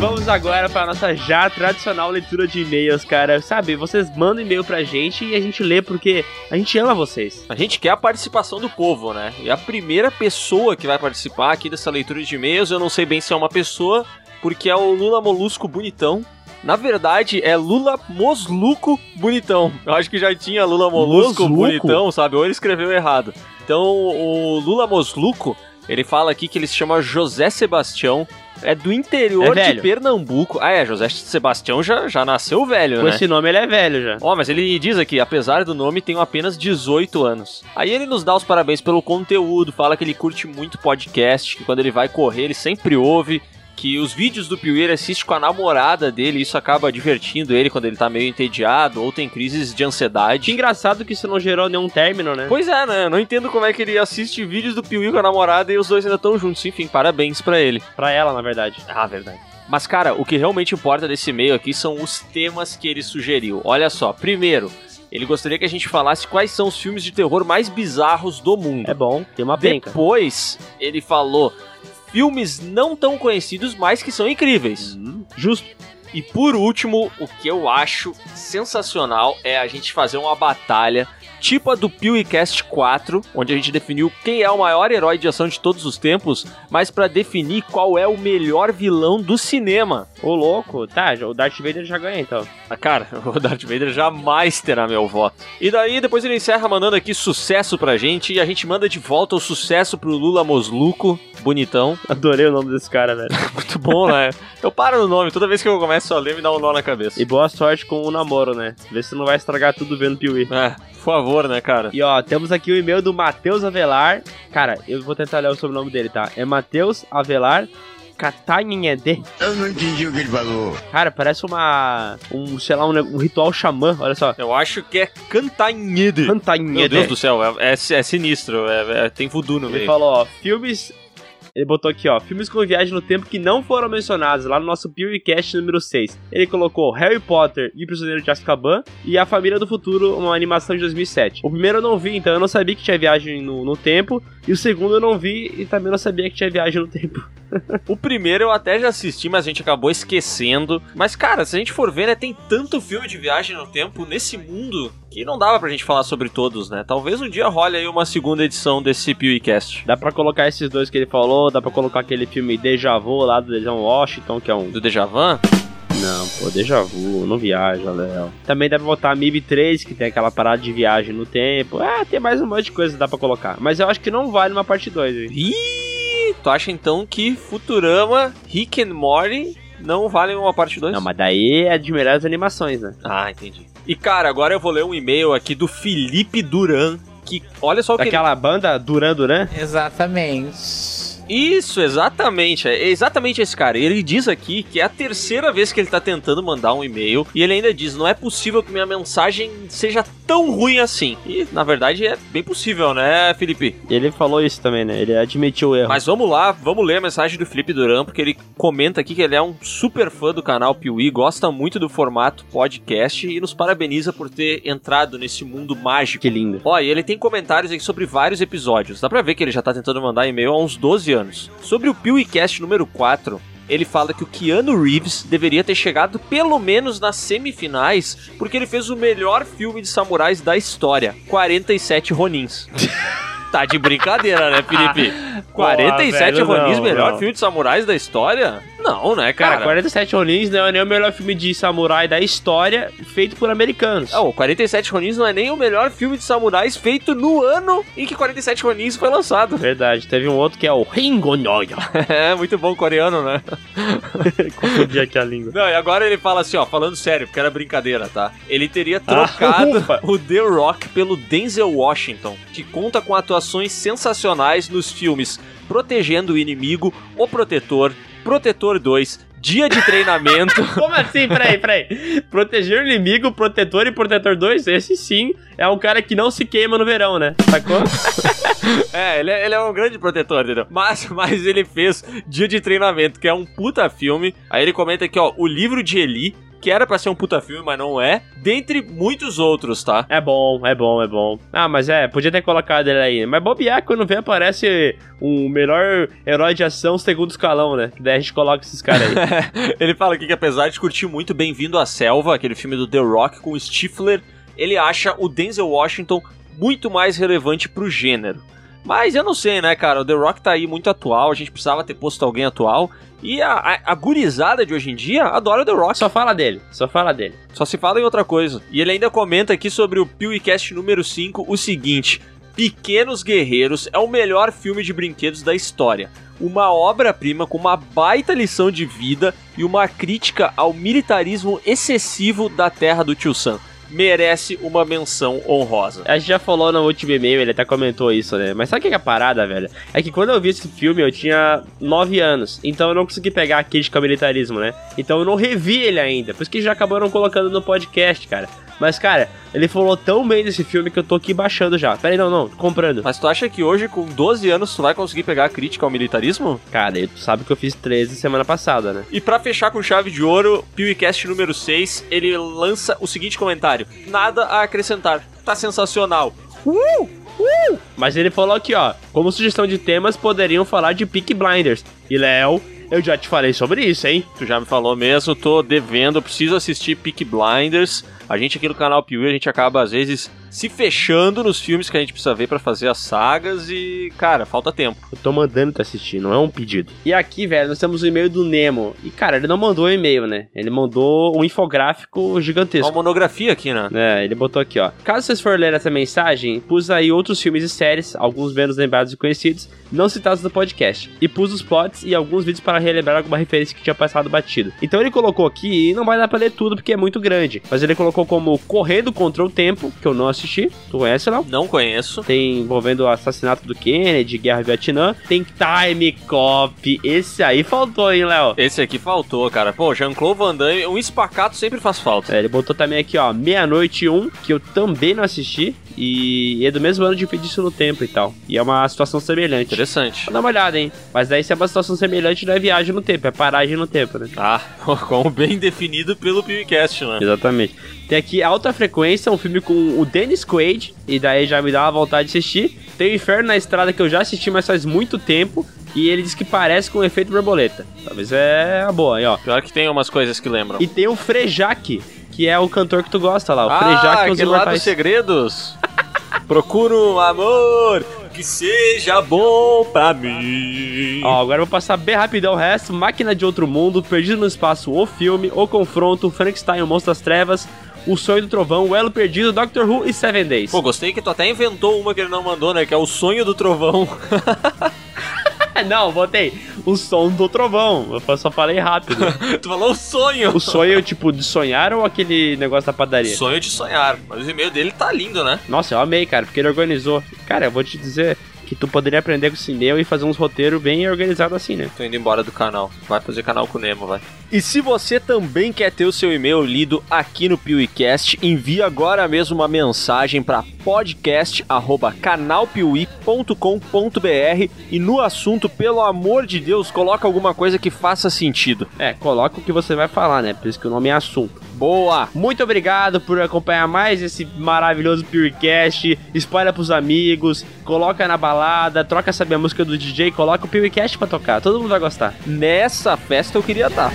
Vamos agora para a nossa já tradicional leitura de e-mails, cara. Sabe, vocês mandam e-mail pra gente e a gente lê porque a gente ama vocês. A gente quer a participação do povo, né? E a primeira pessoa que vai participar aqui dessa leitura de e-mails, eu não sei bem se é uma pessoa, porque é o Lula Molusco Bonitão. Na verdade, é Lula Mosluco Bonitão. Eu acho que já tinha Lula Molusco Mosluco? Bonitão, sabe? Ou ele escreveu errado. Então, o Lula Mosluco, ele fala aqui que ele se chama José Sebastião. É do interior é de Pernambuco. Ah, é, José Sebastião já, já nasceu velho, com né? Com esse nome ele é velho já. Ó, oh, mas ele diz aqui, apesar do nome, tenho apenas dezoito anos. Aí ele nos dá os parabéns pelo conteúdo, fala que ele curte muito podcast, que quando ele vai correr ele sempre ouve, que os vídeos do PeeWee ele assiste com a namorada dele, isso acaba divertindo ele quando ele tá meio entediado ou tem crises de ansiedade. Que engraçado que isso não gerou nenhum término, né? Pois é, né? Eu não entendo como é que ele assiste vídeos do PeeWee com a namorada e os dois ainda estão juntos. Enfim, parabéns pra ele. Pra ela, na verdade. Ah, verdade. Mas, cara, o que realmente importa desse e-mail aqui são os temas que ele sugeriu. Olha só, primeiro, ele gostaria que a gente falasse quais são os filmes de terror mais bizarros do mundo. É bom, tem uma penca. Depois, ele falou filmes não tão conhecidos, mas que são incríveis. Hum, justo. E por último, o que eu acho sensacional é a gente fazer uma batalha tipo a do PeeWeeCast quatro, onde a gente definiu quem é o maior herói de ação de todos os tempos, mas pra definir qual é o melhor vilão do cinema. Ô, louco, tá, o Darth Vader já ganha, então. Ah, cara, o Darth Vader jamais terá meu voto. E daí, depois ele encerra mandando aqui sucesso pra gente, e a gente manda de volta o sucesso pro Lula Mosluco, bonitão. Adorei o nome desse cara, velho. Muito bom, né? Eu paro no nome, toda vez que eu começo a ler, me dá um nó na cabeça. E boa sorte com o namoro, né? Vê se não vai estragar tudo vendo PeeWee. É, por favor. Né, cara? E ó, temos aqui o e-mail do Matheus Avelar. Cara, eu vou tentar ler o sobrenome dele, tá? É Matheus Avelar Catanhenede. Eu não entendi o que ele falou. Cara, parece uma... um, sei lá, um, um ritual xamã, olha só. Eu acho que é Catanhenede. Catanhenede. Meu Deus do céu, é, é, é sinistro, é, é, tem voodoo no meio. Ele falou, ó, filmes... Ele botou aqui, ó, filmes com viagem no tempo que não foram mencionados lá no nosso PeeWeeCast número seis. Ele colocou Harry Potter e o Prisioneiro de Azkaban e A Família do Futuro, uma animação de dois mil e sete. O primeiro eu não vi, então eu não sabia que tinha viagem no, no tempo. E o segundo eu não vi e também não sabia que tinha viagem no tempo. O primeiro eu até já assisti, mas a gente acabou esquecendo. Mas, cara, se a gente for ver, né, tem tanto filme de viagem no tempo nesse mundo que não dava pra gente falar sobre todos, né? Talvez um dia role aí uma segunda edição desse PeeWeeCast. Dá pra colocar esses dois que ele falou, dá pra colocar aquele filme Deja Vu lá do John Washington, que é um... Do Deja Van? Não, pô, Deja Vu, não viaja, Léo. Também dá pra botar a M I B três, que tem aquela parada de viagem no tempo. Ah, tem mais um monte de coisa que dá pra colocar. Mas eu acho que não vale uma parte dois, hein? Ih! Tu acha então que Futurama, Rick and Morty não valem uma parte dois? Não, mas daí é admirar as animações, né? Ah, entendi. E cara, agora eu vou ler um e-mail aqui do Felipe Duran, que olha só o que... Daquela ele... banda Duran Duran? Exatamente. Isso, exatamente. É exatamente esse cara. Ele diz aqui que é a terceira vez que ele tá tentando mandar um e-mail e ele ainda diz, não é possível que minha mensagem seja tão ruim assim. E, na verdade, é bem possível, né, Felipe? Ele falou isso também, né? Ele admitiu o erro. Mas vamos lá, vamos ler a mensagem do Felipe Duran, porque ele comenta aqui que ele é um super fã do canal PeeWee, gosta muito do formato podcast e nos parabeniza por ter entrado nesse mundo mágico. Que lindo. Ó, e ele tem comentários aqui sobre vários episódios. Dá pra ver que ele já tá tentando mandar e-mail há uns doze anos. Sobre o PeeWeeCast número quatro... Ele fala que o Keanu Reeves deveria ter chegado pelo menos nas semifinais, porque ele fez o melhor filme de samurais da história, quarenta e sete Ronins. Tá de brincadeira, né, Felipe? quarenta e sete Olá, velho, Ronins, não, melhor não. filme de samurais da história? Não, né, cara? Cara, quarenta e sete Ronins não é nem o melhor filme de samurai da história feito por americanos. Não, quarenta e sete Ronins não é nem o melhor filme de samurais feito no ano em que quarenta e sete Ronins foi lançado. Verdade, teve um outro que é o Ringonoya. É, muito bom coreano, né? Confundi aqui a língua. Não, e agora ele fala assim, ó, falando sério, porque era brincadeira, tá? Ele teria trocado ah, o The Rock pelo Denzel Washington, que conta com atuações sensacionais nos filmes Protegendo o Inimigo, O Protetor, Protetor dois, Dia de Treinamento. Como assim? Peraí, peraí. Proteger o Inimigo, Protetor e Protetor dois, esse sim é um cara que não se queima no verão, né? Sacou? É, ele é, ele é um grande protetor, entendeu? Mas, mas ele fez Dia de Treinamento, que é um puta filme. Aí ele comenta aqui, ó, O Livro de Eli, que era pra ser um puta filme, mas não é, dentre muitos outros, tá? É bom, é bom, é bom. Ah, mas é, podia ter colocado ele aí. Mas bobear, quando vem, aparece o melhor herói de ação segundo escalão, né? Que daí a gente coloca esses caras aí. Ele fala aqui que apesar de curtir muito Bem-vindo à Selva, aquele filme do The Rock com o Stifler, ele acha o Denzel Washington muito mais relevante pro gênero. Mas eu não sei, né, cara? O The Rock tá aí muito atual, a gente precisava ter posto alguém atual. E a, a, a gurizada de hoje em dia adora o The Rock. Só fala dele, só fala dele. Só se fala em outra coisa. E ele ainda comenta aqui sobre o PeeWeeCast número cinco o seguinte: Pequenos Guerreiros é o melhor filme de brinquedos da história. Uma obra-prima com uma baita lição de vida e uma crítica ao militarismo excessivo da terra do Tio Sam. Merece uma menção honrosa. A gente já falou no último e-mail, ele até comentou isso, né? Mas sabe o que é a parada, velho? É que quando eu vi esse filme, eu tinha nove anos. Então eu não consegui pegar a crítica ao militarismo, né? Então eu não revi ele ainda. Por isso que já acabaram colocando no podcast, cara. Mas, cara, ele falou tão bem desse filme que eu tô aqui baixando já. Peraí, não, não, comprando. Mas tu acha que hoje, com doze anos, tu vai conseguir pegar a crítica ao militarismo? Cara, tu sabe que eu fiz treze semana passada, né? E pra fechar com chave de ouro, PeeWeeCast número seis, ele lança o seguinte comentário: nada a acrescentar, tá sensacional. Uh! Uh! Mas ele falou aqui, ó, como sugestão de temas, poderiam falar de Peaky Blinders. E Léo, eu já te falei sobre isso, hein? Tu já me falou mesmo, tô devendo, eu preciso assistir Peaky Blinders. A gente aqui no canal PeeWee, a gente acaba às vezes se fechando nos filmes que a gente precisa ver pra fazer as sagas e, cara, falta tempo. Eu tô mandando tu assistir, não é um pedido. E aqui, velho, nós temos o e-mail do Nemo. E, cara, ele não mandou o e-mail, né? Ele mandou um infográfico gigantesco. Uma monografia aqui, né? É, ele botou aqui, ó: caso vocês forem ler essa mensagem, pus aí outros filmes e séries, alguns menos lembrados e conhecidos, não citados no podcast. E pus os plots e alguns vídeos para relembrar alguma referência que tinha passado batido. Então ele colocou aqui, e não vai dar pra ler tudo porque é muito grande, mas ele colocou como Correndo Contra o Tempo, que eu não assisti. Tu conhece, não? Não conheço. Tem envolvendo o assassinato do Kennedy, Guerra do Vietnã. Tem Time Cop. Esse aí faltou, hein, Léo? Esse aqui faltou, cara. Pô, Jean-Claude Van Damme, um espacato sempre faz falta. É, ele botou também aqui, ó, Meia-Noite um, que eu também não assisti. E é do mesmo ano de Feitiço no Tempo e tal. E é uma situação semelhante. Interessante. Dá uma olhada, hein? Mas daí se é uma situação semelhante, não é viagem no tempo, é paragem no tempo, né? Ah, como bem definido pelo PeeWeeCast, né? Exatamente. Tem aqui Alta Frequência, um filme com o Dennis Quaid, e daí já me dá uma vontade de assistir. Tem o Inferno na Estrada, que eu já assisti, mas faz muito tempo, e ele diz que parece com o Efeito Borboleta. Talvez é a boa, aí ó. Pior que tem umas coisas que lembram. E tem o Frejac, que é o cantor que tu gosta lá, o ah, Frejac dos Imortais. Ah, aquele lá dos segredos. Procura um amor que seja bom pra mim. Ó, agora eu vou passar bem rapidão o resto. Máquina de Outro Mundo, Perdido no Espaço, O Filme, O Confronto, Frankenstein, O Monstro das Trevas, O Sonho do Trovão, O Elo Perdido, Doctor Who e Seven Days. Pô, gostei que tu até inventou uma que ele não mandou, né? Que é O Sonho do Trovão. Não, botei O Som do Trovão. Eu só falei rápido. Tu falou o sonho. O sonho, tipo, de sonhar ou aquele negócio da padaria? Sonho de sonhar. Mas o e-mail dele tá lindo, né? Nossa, eu amei, cara, porque ele organizou. Cara, eu vou te dizer que que tu poderia aprender com o cinema e fazer uns roteiros bem organizados assim, né? Tô indo embora do canal. Vai fazer canal com o Nemo, vai. E se você também quer ter o seu e-mail lido aqui no PeeWeeCast, envia agora mesmo uma mensagem para podcast arroba canal piuí ponto com ponto br e no assunto, pelo amor de Deus, coloca alguma coisa que faça sentido. É, coloca o que você vai falar, né? Por isso que o nome é assunto. Boa! Muito obrigado por acompanhar mais esse maravilhoso PeeWeeCast. Espalha pros amigos, coloca na balada, troca saber a música do D J, coloca o PeeWeeCast pra tocar. Todo mundo vai gostar. Nessa festa eu queria estar.